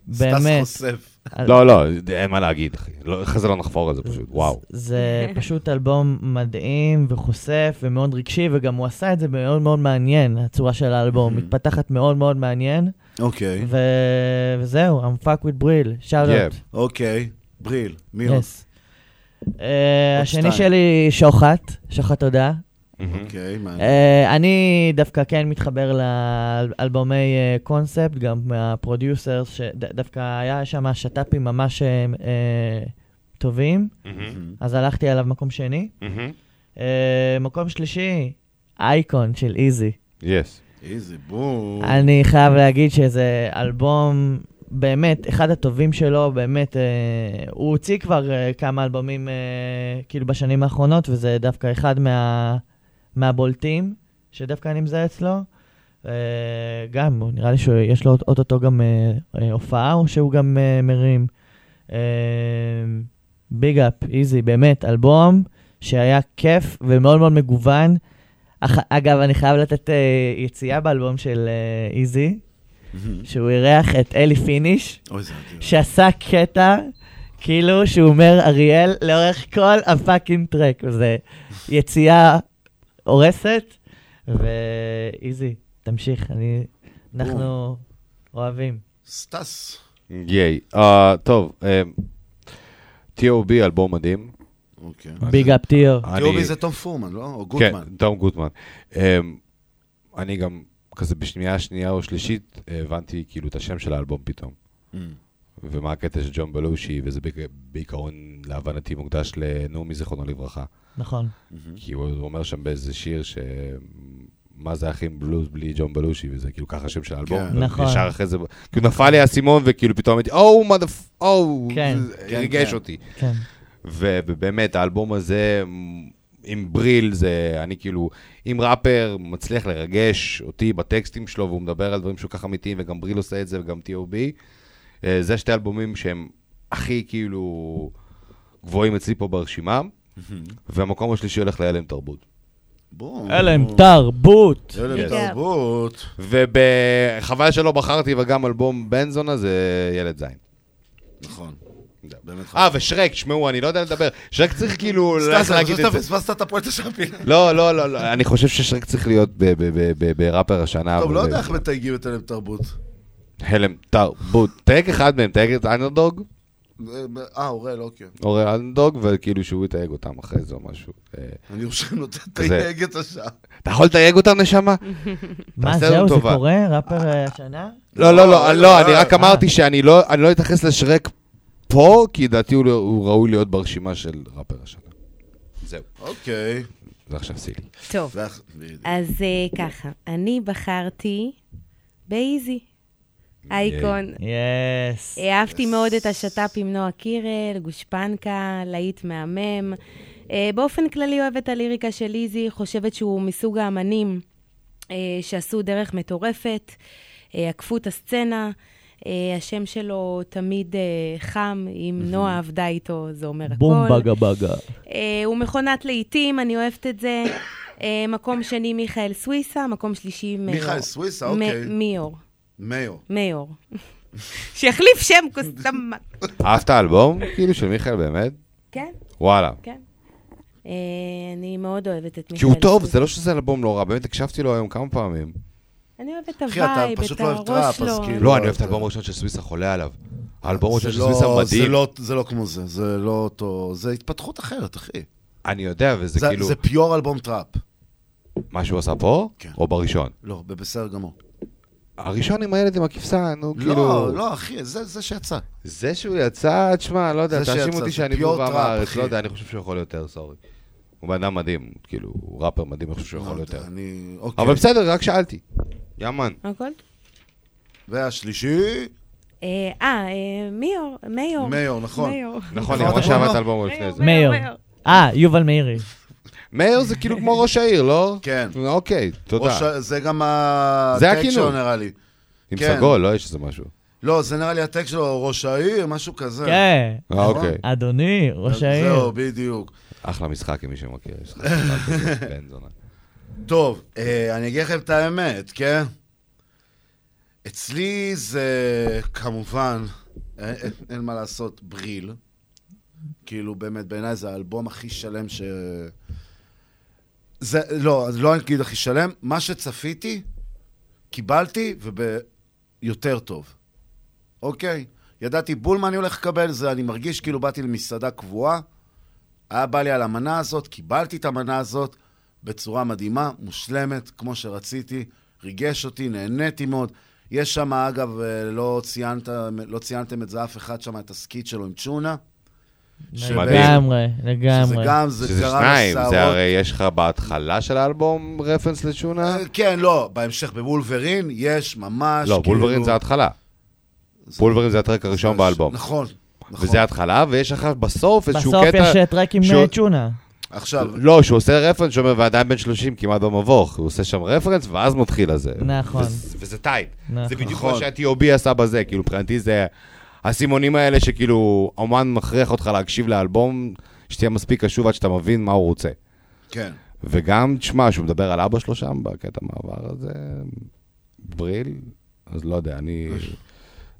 זה באמת... סטס חושף. לא, לא, אין מה להגיד, אחי. איך זה לא נחפור על זה פשוט, וואו. זה פשוט אלבום מדהים וחושף ומאוד רגשי, וגם הוא עשה את זה מאוד מאוד מעניין, הצורה של האלבום. מתפתחת מאוד מאוד מעניין. אוקיי. וזהו, I'm fuck with בריל, שאוט אאוט. אוקיי, בריל, מי עוד? השני שלי שוחט, שוחט תודה. אוקיי, מעניין. אני דווקא כן מתחבר לאלבומי קונספט, גם מהפרודיוסר, שדווקא היה שם שטאפים ממש טובים, אז הלכתי עליו מקום שני. מקום שלישי, אייקון של איזי. יס. איזה בום. אני חייב להגיד שזה אלבום, באמת, אחד הטובים שלו, באמת, הוא הוציא כבר כמה אלבומים, כאילו בשנים האחרונות, וזה דווקא אחד מהבולטים, שדווקא אני מזהה אצלו. גם, נראה לי שיש לו אותו גם הופעה, או שהוא גם מרים. ביג אפ, איזי, באמת, אלבום שהיה כיף ומאוד מאוד מגוון, אגב, אני חייב לתת יציאה באלבום של איזי, שהוא אירח את אלי פיניש, שעשה קטע, כאילו שהוא אומר אריאל, לאורך כל הפאקינג טרק, וזה יציאה הורסת, ואיזי, תמשיך, אנחנו אוהבים. סטס. ייי, טוב, T.O.B. אלבום מדהים. ביג אפ טיו. טיובי זה תום פורמן, לא? או גוטמן. כן, תום גוטמן. אני גם כזה בשנייה, שנייה או שלישית, הבנתי כאילו את השם של האלבום פתאום. ומה הקטע של ג'ון בלושי, וזה בעיקרון להבנתי מוקדש לנעמי זיכרונו לברכה. נכון. כי הוא אומר שם באיזה שיר ש... מה זה אחים בלוז בלי ג'ון בלושי, וזה כאילו ככה השם של האלבום. נכון. ישר אחרי זה, כאילו נפל לי הסימון, וכאילו פתאום אמרתי, אוו, הרגש אותי. כן. ובאמת, האלבום הזה עם בריל, זה, אני כאילו, אם ראפר מצליח לרגש אותי בטקסטים שלו, והוא מדבר על דברים שהוא ככה אמיתיים, וגם בריל עושה את זה, וגם T.O.B. זה שתי אלבומים שהם הכי כאילו גבוהים אצלי פה ברשימה, והמקום השלישי הולך לאלם תרבות. אלם תרבות! אלם תרבות! ובחבל שלא בחרתי, וגם אלבום בנזון הזה, ילד זין. נכון. ושרק, שמעו, אני לא יודע לדבר. שרק צריך כאילו... סטס, אני חושב שאתה פספסת את הפועל השאפי. לא, לא, לא, אני חושב ששרק צריך להיות בראפר השנה. טוב, לא יודע איך מתייגים את הלם תרבות. הלם תרבות. תייג אחד מהם, תייג את אנדרדוג. אורל, אוקיי. אורל אנדרדוג, וכאילו שהוא יתייג אותם אחרי זה או משהו. אני חושב נותן תייג את השעה. אתה יכול לתייג אותם נשמה? מה זהו, זה קורה? ראפר השנה? לא, לא, לא, אני רק אמרתי שאני לא אתייחס לשרק פה, כי דעתי הוא ראוי להיות ברשימה של ראפר השנה. זהו. אוקיי. זה עכשיו סילי. טוב. אז ככה, אני בחרתי באיזי. אייקון. יס. אהבתי מאוד את השטאפ עם נועה קירל, גושפנקה, להיט מהמם. באופן כללי אוהבת הליריקה של איזי, חושבת שהוא מסוג האמנים שעשו דרך מטורפת, עקפו את הסצנה, השם שלו תמיד חם, אם נועה עבדה איתו, זה אומר הכל. בום בגה בגה. הוא מכונת לעיתים, אני אוהבת את זה. מקום שני, מיכאל סוויסה, מקום שלישי, מיור. מיכאל סוויסה, אוקיי. מיור. מיור. מיור. שיחליף שם קוסטמה. אהבת האלבום, כאילו, של מיכאל באמת? כן. וואלה. כן. אני מאוד אוהבת את מיכאל. כי הוא טוב, זה לא שזה אלבום לא רע, באמת הקשבתי לו היום כמה פעמים. אני אוהב את הוואי, את הראש שלו. לא, אני אוהב את האלבום הראשון של סוויסה חולה עליו. האלבום הראשון של סוויסה מדהים. זה לא כמו זה, זה לא אותו... זה התפתחות אחרת, אחי. אני יודע, וזה כאילו... זה פיור אלבום טראפ. מה שהוא עשה פה? או בראשון? לא, בבשר גמור. הראשון עם הילד עם הכבשה, נו, כאילו... לא, לא, אחי, זה שיצא. זה שהוא יצא, תשמע, לא יודע, תאשים אותי שאני בובה מארץ, לא יודע, אני חושב שהוא יכול יותר, סורי. הוא באדם מדהים, כאילו, הוא ראפר מדהים, אני חושב שהוא יכול יותר. אבל בסדר, רק שאלתי. ימן. הכל? והשלישי... מיור, מיור. מיור, נכון. נכון, אני חושבת על בום לפני זה. מיור. יובל מאירי. מאיר זה כאילו כמו ראש העיר, לא? כן. אוקיי, תודה. זה גם הטק שלו נראה לי. עם סגול, לא יש איזה משהו. לא, זה נראה לי הטק שלו, ראש העיר, משהו כזה. כן. אוקיי. אדוני, ראש העיר. זהו, בדיוק. אחלה משחק, מי שמכיר. טוב, אני אגיד לכם את האמת, כן? אצלי זה כמובן, אין מה לעשות, בריל. כאילו באמת, בעיניי זה האלבום הכי שלם ש... זה, לא, לא אני אגיד הכי שלם, מה שצפיתי, קיבלתי, וביותר טוב. אוקיי? ידעתי בול מה אני הולך לקבל, זה אני מרגיש כאילו באתי למסעדה קבועה, היה בא לי על המנה הזאת, קיבלתי את המנה הזאת, בצורה מדהימה, מושלמת, כמו שרציתי, ריגש אותי, נהניתי מאוד. יש שם, אגב, לא ציינתם את זה אף אחד שם, את הסקיט שלו עם צ'ונה, לגמרי. שזה שניים, זה הרי יש לך בהתחלה של האלבום רפרנס לצ'ונה? כן, לא, בהמשך בוולברין יש ממש... לא, בוולברין זה ההתחלה. בוולברין זה הטרק הראשון באלבום. נכון. וזה ההתחלה, ויש לך בסוף איזשהו קטע... בסוף יש טרק עם צ'ונה. עכשיו... לא, שהוא עושה רפרנס, שאומר, ועדיין בן 30 כמעט במבוך. הוא עושה שם רפרנס, ואז מתחיל לזה. נכון. וזה טייט. זה בדיוק מה שהטי.או.בי עשה בזה, כאילו מבחינתי זה... הסימונים האלה שכאילו אומן מכריח אותך להקשיב לאלבום, שתהיה מספיק קשוב עד שאתה מבין מה הוא רוצה. כן. וגם, תשמע, שהוא מדבר על אבא שלו שם, בקטע מעבר הזה, בריל, אז לא יודע, אני...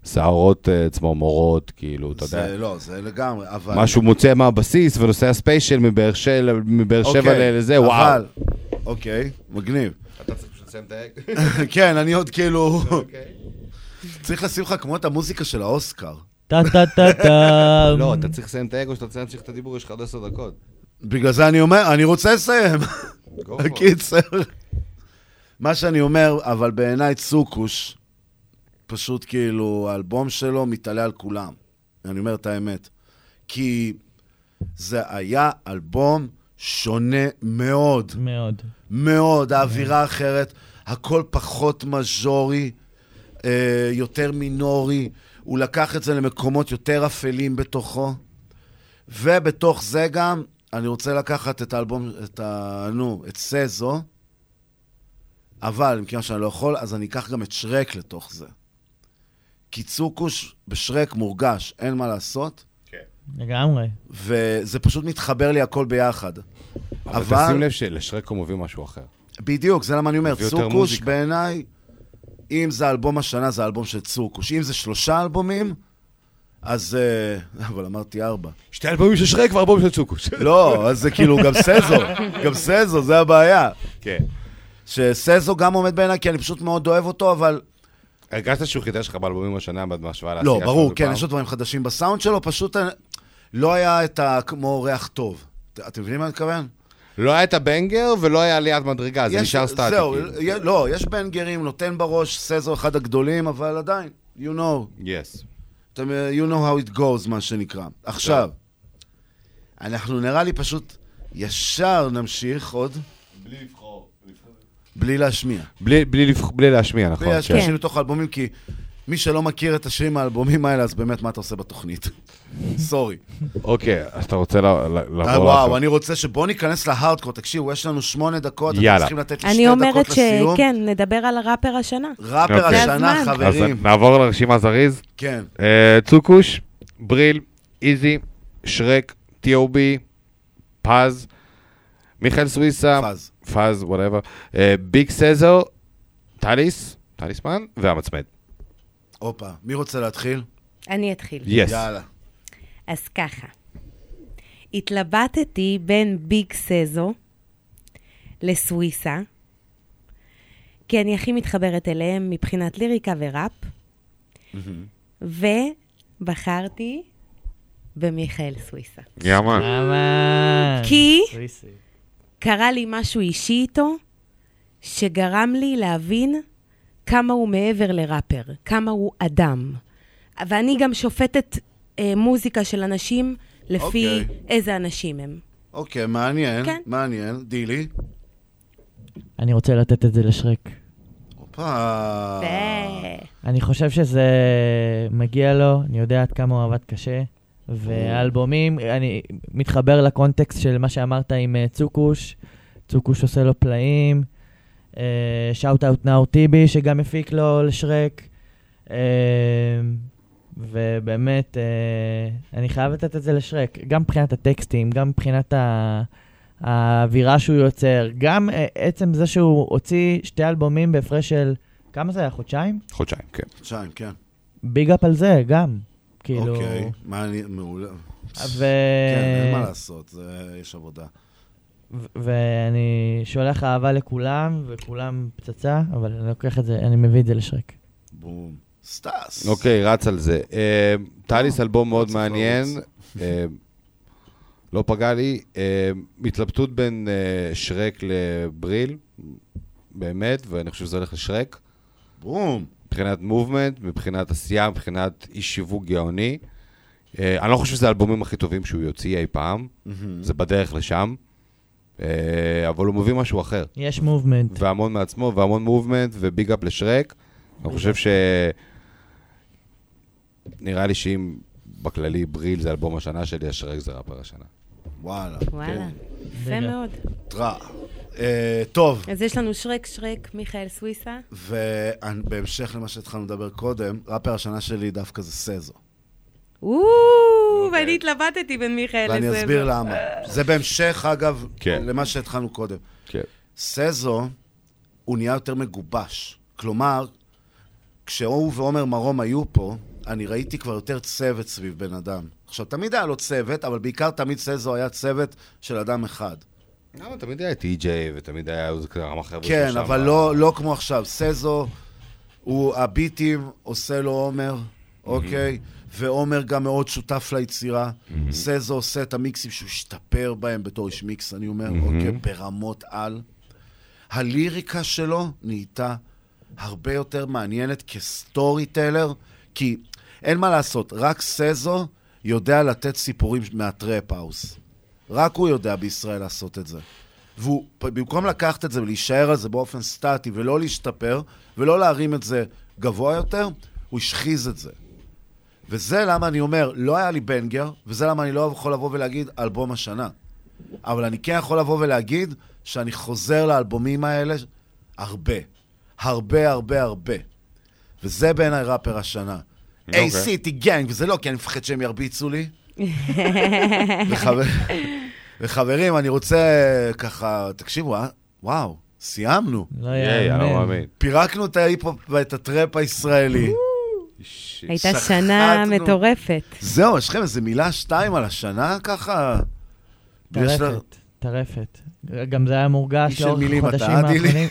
שערות צמרמורות, כאילו, אתה יודע. זה לא, זה לגמרי, אבל... משהו מוצא מהבסיס ונוסע ספיישל מבאר שבע לזה, וואו. אוקיי, מגניב. אתה צריך לסיים את האג? כן, אני עוד כאילו... צריך לשים לך כמו את המוזיקה של האוסקר. לא, אתה צריך לסיים את האגו, שאתה צריך את הדיבור, יש לך 10 דקות. בגלל זה אני אומר, אני רוצה לסיים. הקיצר. מה שאני אומר, אבל בעיניי צוקוש, פשוט כאילו, האלבום שלו מתעלה על כולם. אני אומר את האמת. כי זה היה אלבום שונה מאוד. מאוד. מאוד, האווירה אחרת, הכל פחות מז'ורי, יותר מינורי, הוא לקח את זה למקומות יותר אפלים בתוכו, ובתוך זה גם, אני רוצה לקחת את האלבום, את סזו, אבל אם כמעט שאני לא יכול, אז אני אקח גם את שרק לתוך זה. כי צוקוש בשרק מורגש, אין מה לעשות. כן. לגמרי. וזה פשוט מתחבר לי הכל ביחד. אבל תשים לב שלשרק הוא מוביל משהו אחר. בדיוק, זה למה אני אומר, צוקוש בעיניי, אם זה אלבום השנה, זה אלבום של צוקוש. אם זה 3 אלבומים, אז... אבל אמרתי 4. 2 אלבומים של שרק ואלבום של צוקוש. לא, אז זה כאילו גם סזו. גם סזו, זה הבעיה. כן. שסזו גם עומד בעיניי, כי אני פשוט מאוד אוהב אותו, אבל... הרגשת שהוא חידש לך באלבומים השנה, בהשוואה לעשייה שלו. לא, ברור, כן, יש עוד דברים חדשים בסאונד שלו, פשוט לא היה כמו ריח טוב. אתם מבינים מה אני מתכוון? לא היה את הבנגר ולא היה עליית מדרגה, זה נשאר סטטי. זהו, לא, יש בנגרים, נותן בראש, סזו אחד הגדולים, אבל עדיין, you know. Yes. You know how it goes, מה שנקרא. עכשיו, אנחנו נראה לי פשוט ישר נמשיך עוד. בלי לבחור. בלי להשמיע. בלי להשמיע, נכון. בלי להשמיע, שינו תוך אלבומים, כי מי שלא מכיר את השירים האלבומים האלה, אז באמת מה אתה עושה בתוכנית? סורי. אוקיי, אז אתה רוצה לבוא... וואו, אני רוצה שבוא ניכנס להארדקור, תקשיבו, יש לנו 8 דקות, אנחנו צריכים לתת לי 2 דקות לסיום. אני אומרת שכן, נדבר על הראפר השנה. ראפר השנה, חברים. אז נעבור לרשימה זריז. כן. צוקוש, בריל, איזי, שרק, טי.או.בי, פאז, מיכאל סוויסה, פאז, whatever, ביג סזו, טליסמן, והמצמד. אופה, מי רוצה להתחיל? אני אתחיל. יאללה. אז ככה, התלבטתי בין ביג סזו לסוויסה, כי אני הכי מתחברת אליהם מבחינת ליריקה וראפ, ובחרתי במיכאל סוויסה. יאמן. כי קרה לי משהו אישי איתו, שגרם לי להבין כמה הוא מעבר לראפר, כמה הוא אדם. ואני גם שופטת מוזיקה של אנשים לפי איזה אנשים הם. אוקיי, מעניין, מעניין. דילי? אני רוצה לתת את זה לשרק. אופה. אני חושב שזה מגיע לו, אני יודעת כמה הוא עבד קשה. והאלבומים, אני מתחבר לקונטקסט של מה שאמרת עם צוקוש. צוקוש עושה לו פלאים. שאוט אאוט נאו טיבי שגם מפיק לו לשרק. ובאמת אני חייב לתת את זה לשרק, גם מבחינת הטקסטים, גם מבחינת האווירה שהוא יוצר, גם עצם זה שהוא הוציא שתי אלבומים בהפרש של כמה זה היה? חודשיים? חודשיים, כן. חודשיים, כן. ביג אפ על זה, גם. אוקיי, מעולה. כן, אין מה לעשות, יש עבודה. ואני שולח אהבה לכולם, וכולם פצצה, אבל אני לוקח את זה, אני מביא את זה לשרק. בום. סטאס. אוקיי, רץ על זה. טליס אלבום מאוד מעניין. לא פגע לי. התלבטות בין שרק לבריל, באמת, ואני חושב שזה הולך לשרק. בום. מבחינת מובמנט, מבחינת עשייה, מבחינת איש שיווק גאוני. אני לא חושב שזה האלבומים הכי טובים שהוא יוציא אי פעם. זה בדרך לשם. אבל הוא מוביל משהו אחר. יש מובמנט. והמון מעצמו, והמון מובמנט, וביג אפ לשרק. אני חושב נראה לי שאם בכללי בריל זה אלבום השנה שלי, השרק זה ראפר השנה. וואלה. וואלה. יפה מאוד. תראה. טוב. אז יש לנו שרק, מיכאל סוויסה. ובהמשך למה שהתחלנו לדבר קודם, ראפר השנה שלי דווקא זה סזו. ואני התלבטתי בין מיכאל לסזו. ואני אסביר למה. זה בהמשך, אגב, למה שהתחלנו קודם. כן. סזו, הוא נהיה יותר מגובש. כלומר, כשהוא ועומר מרום היו פה, אני ראיתי כבר יותר צוות סביב בן אדם. עכשיו, תמיד היה לו צוות, אבל בעיקר תמיד סזו היה צוות של אדם אחד. לא, תמיד היה טי-ג'יי, ותמיד היה רם אחר. כן, אבל לא כמו עכשיו. סזו, הביטים עושה לו עומר, אוקיי? ועומר גם מאוד שותף ליצירה. סזו עושה את המיקסים שהוא השתפר בהם בתור איש מיקס, אני אומר, אוקיי, ברמות על. הליריקה שלו נהייתה הרבה יותר מעניינת כסטורי טיילר, כי אין מה לעשות, רק סזו יודע לתת סיפורים מהטראפ האוס. רק הוא יודע בישראל לעשות את זה. והוא, במקום לקחת את זה ולהישאר על זה באופן סטטי, ולא להשתפר, ולא להרים את זה גבוה יותר, הוא השחיז את זה. וזה למה אני אומר, לא היה לי בנגר, וזה למה אני לא יכול לבוא ולהגיד אלבום השנה. אבל אני כן יכול לבוא ולהגיד שאני חוזר לאלבומים האלה הרבה. הרבה, הרבה, הרבה. וזה בעיניי ראפר השנה. אי-סיטי גנג, וזה לא כי אני מפחד שהם ירביצו לי. וחברים, אני רוצה ככה, תקשיבו, וואו, סיימנו. פירקנו את ההיפ-הופ ואת הטראפ הישראלי. הייתה שנה מטורפת. זהו, יש לכם איזה מילה שתיים על השנה, ככה? טרפת. גם זה היה מורגש לאורך החודשים האחרונים.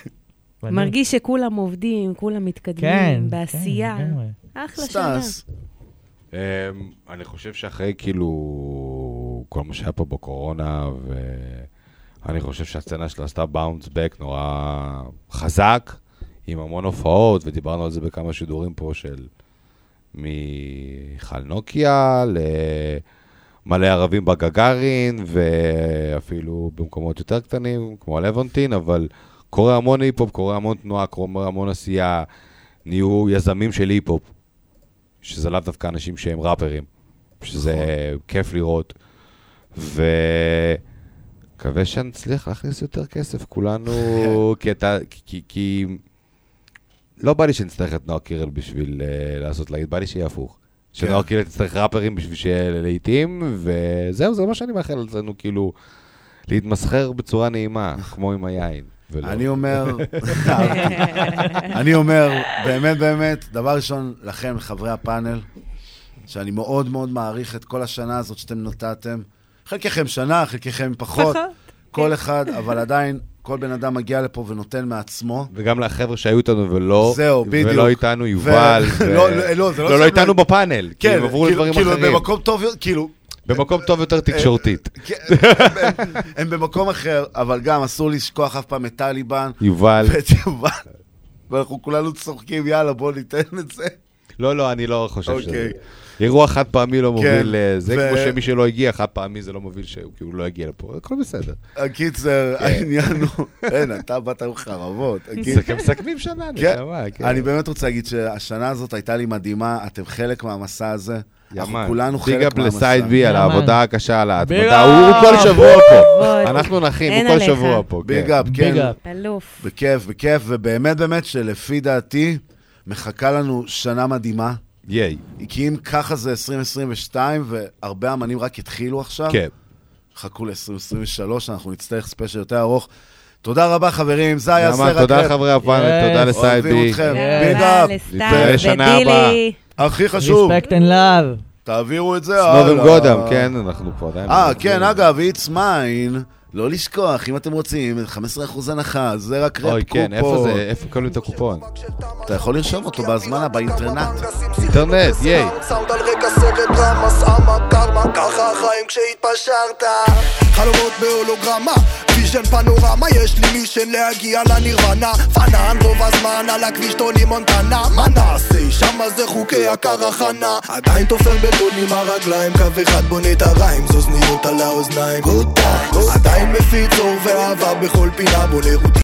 מרגיש שכולם עובדים, כולם מתקדמים, בעשייה. אחלה שנה. אני חושב שאחרי כאילו כל מה שהיה פה בקורונה, ואני חושב שהסצנה שלה עשתה באונס בק נורא חזק, עם המון הופעות, ודיברנו על זה בכמה שידורים פה של מיכל נוקיה, למלא ערבים בגגרין, ואפילו במקומות יותר קטנים, כמו הלוונטין, אבל קורא המון היפ-הופ, קורא המון תנועה, קורא המון עשייה, נהיו יזמים של היפ-הופ, שזה לאו דווקא אנשים שהם ראפרים, שזה כיף לראות, וקווה שנצליח להכניס יותר כסף, כולנו, כי לא בא לי שנצטרך את נועה קירל בשביל לעשות להגיד, בא לי שיהיה הפוך, שנועה קירל תצטרך ראפרים בשביל שיהיה לעיתים, וזהו, זה מה שאני מאחל לנו, כאילו, להתמסחר בצורה נעימה, כמו עם היין. אני אומר, באמת באמת, דבר ראשון לכם, חברי הפאנל, שאני מאוד מאוד מעריך את כל השנה הזאת שאתם נתתם, חלקכם שנה, חלקכם פחות, כל אחד, אבל עדיין כל בן אדם מגיע לפה ונותן מעצמו. וגם לחבר'ה שהיו איתנו ולא איתנו יובל, ולא איתנו בפאנל, כאילו עברו לדברים אחרים. במקום טוב יותר תקשורתית. הם במקום אחר, אבל גם אסור לשכוח אף פעם את טליבן. יובל. ואנחנו כולנו צוחקים, יאללה, בוא ניתן את זה. לא, לא, אני לא חושב שזה. אירוע חד פעמי לא מוביל, זה כמו שמי שלא הגיע, חד פעמי זה לא מוביל שהוא לא הגיע לפה, הכל בסדר. הקיצר, העניין הוא, אין, אתה באת עם חרבות. זה מסכמים שנה, נשמע. אני באמת רוצה להגיד שהשנה הזאת הייתה לי מדהימה, אתם חלק מהמסע הזה, אנחנו כולנו חלק מהמסע. ביג אפ לסייד-בי על העבודה הקשה, על ההתמדה, הוא כל שבוע פה, אנחנו נחים, הוא כל שבוע פה. ביג אפ, כן. אלוף. בכיף, בכיף, ובאמת באמת שלפי דעתי, מחכה לנו שנה מדהימה. ייי. כי אם ככה זה 2022, והרבה אמנים רק התחילו עכשיו. כן. חכו ל-2023, אנחנו נצטרך ספיישל יותר ארוך. תודה רבה חברים, זה היה סרט. תודה חברי הפאנל, תודה לסייבי. ביג אפ. נתראה שנה הבאה. הכי חשוב. Respect and love. תעבירו את זה. סנודם גודם, כן, אנחנו פה. כן, אגב, it's mine. לא לשכוח, אם אתם רוצים, 15% הנחה, זה רק רפ קופון. כן, איפה זה? איפה קלו את הקופון? אתה יכול לרשום אותו בזמן באינטרנט. אינטרנט, ייי. סאונד על רקע סרט למסע מקרמה, ככה החיים כשהתפשרת. חלומות בהולוגרמה, ויז'ן פנורמה, יש לי מישן להגיע לנירוונה. פנן רוב הזמן על הכביש טוני מונטנה. מה נעשה? שמה זה חוקי הקרחנה. עדיין תופל בטון עם הרגליים, קו אחד בונה את הריים, זוזניות על האוזניים. עדיין מפיץ אור ואהבה בכל פינה בונה רוטי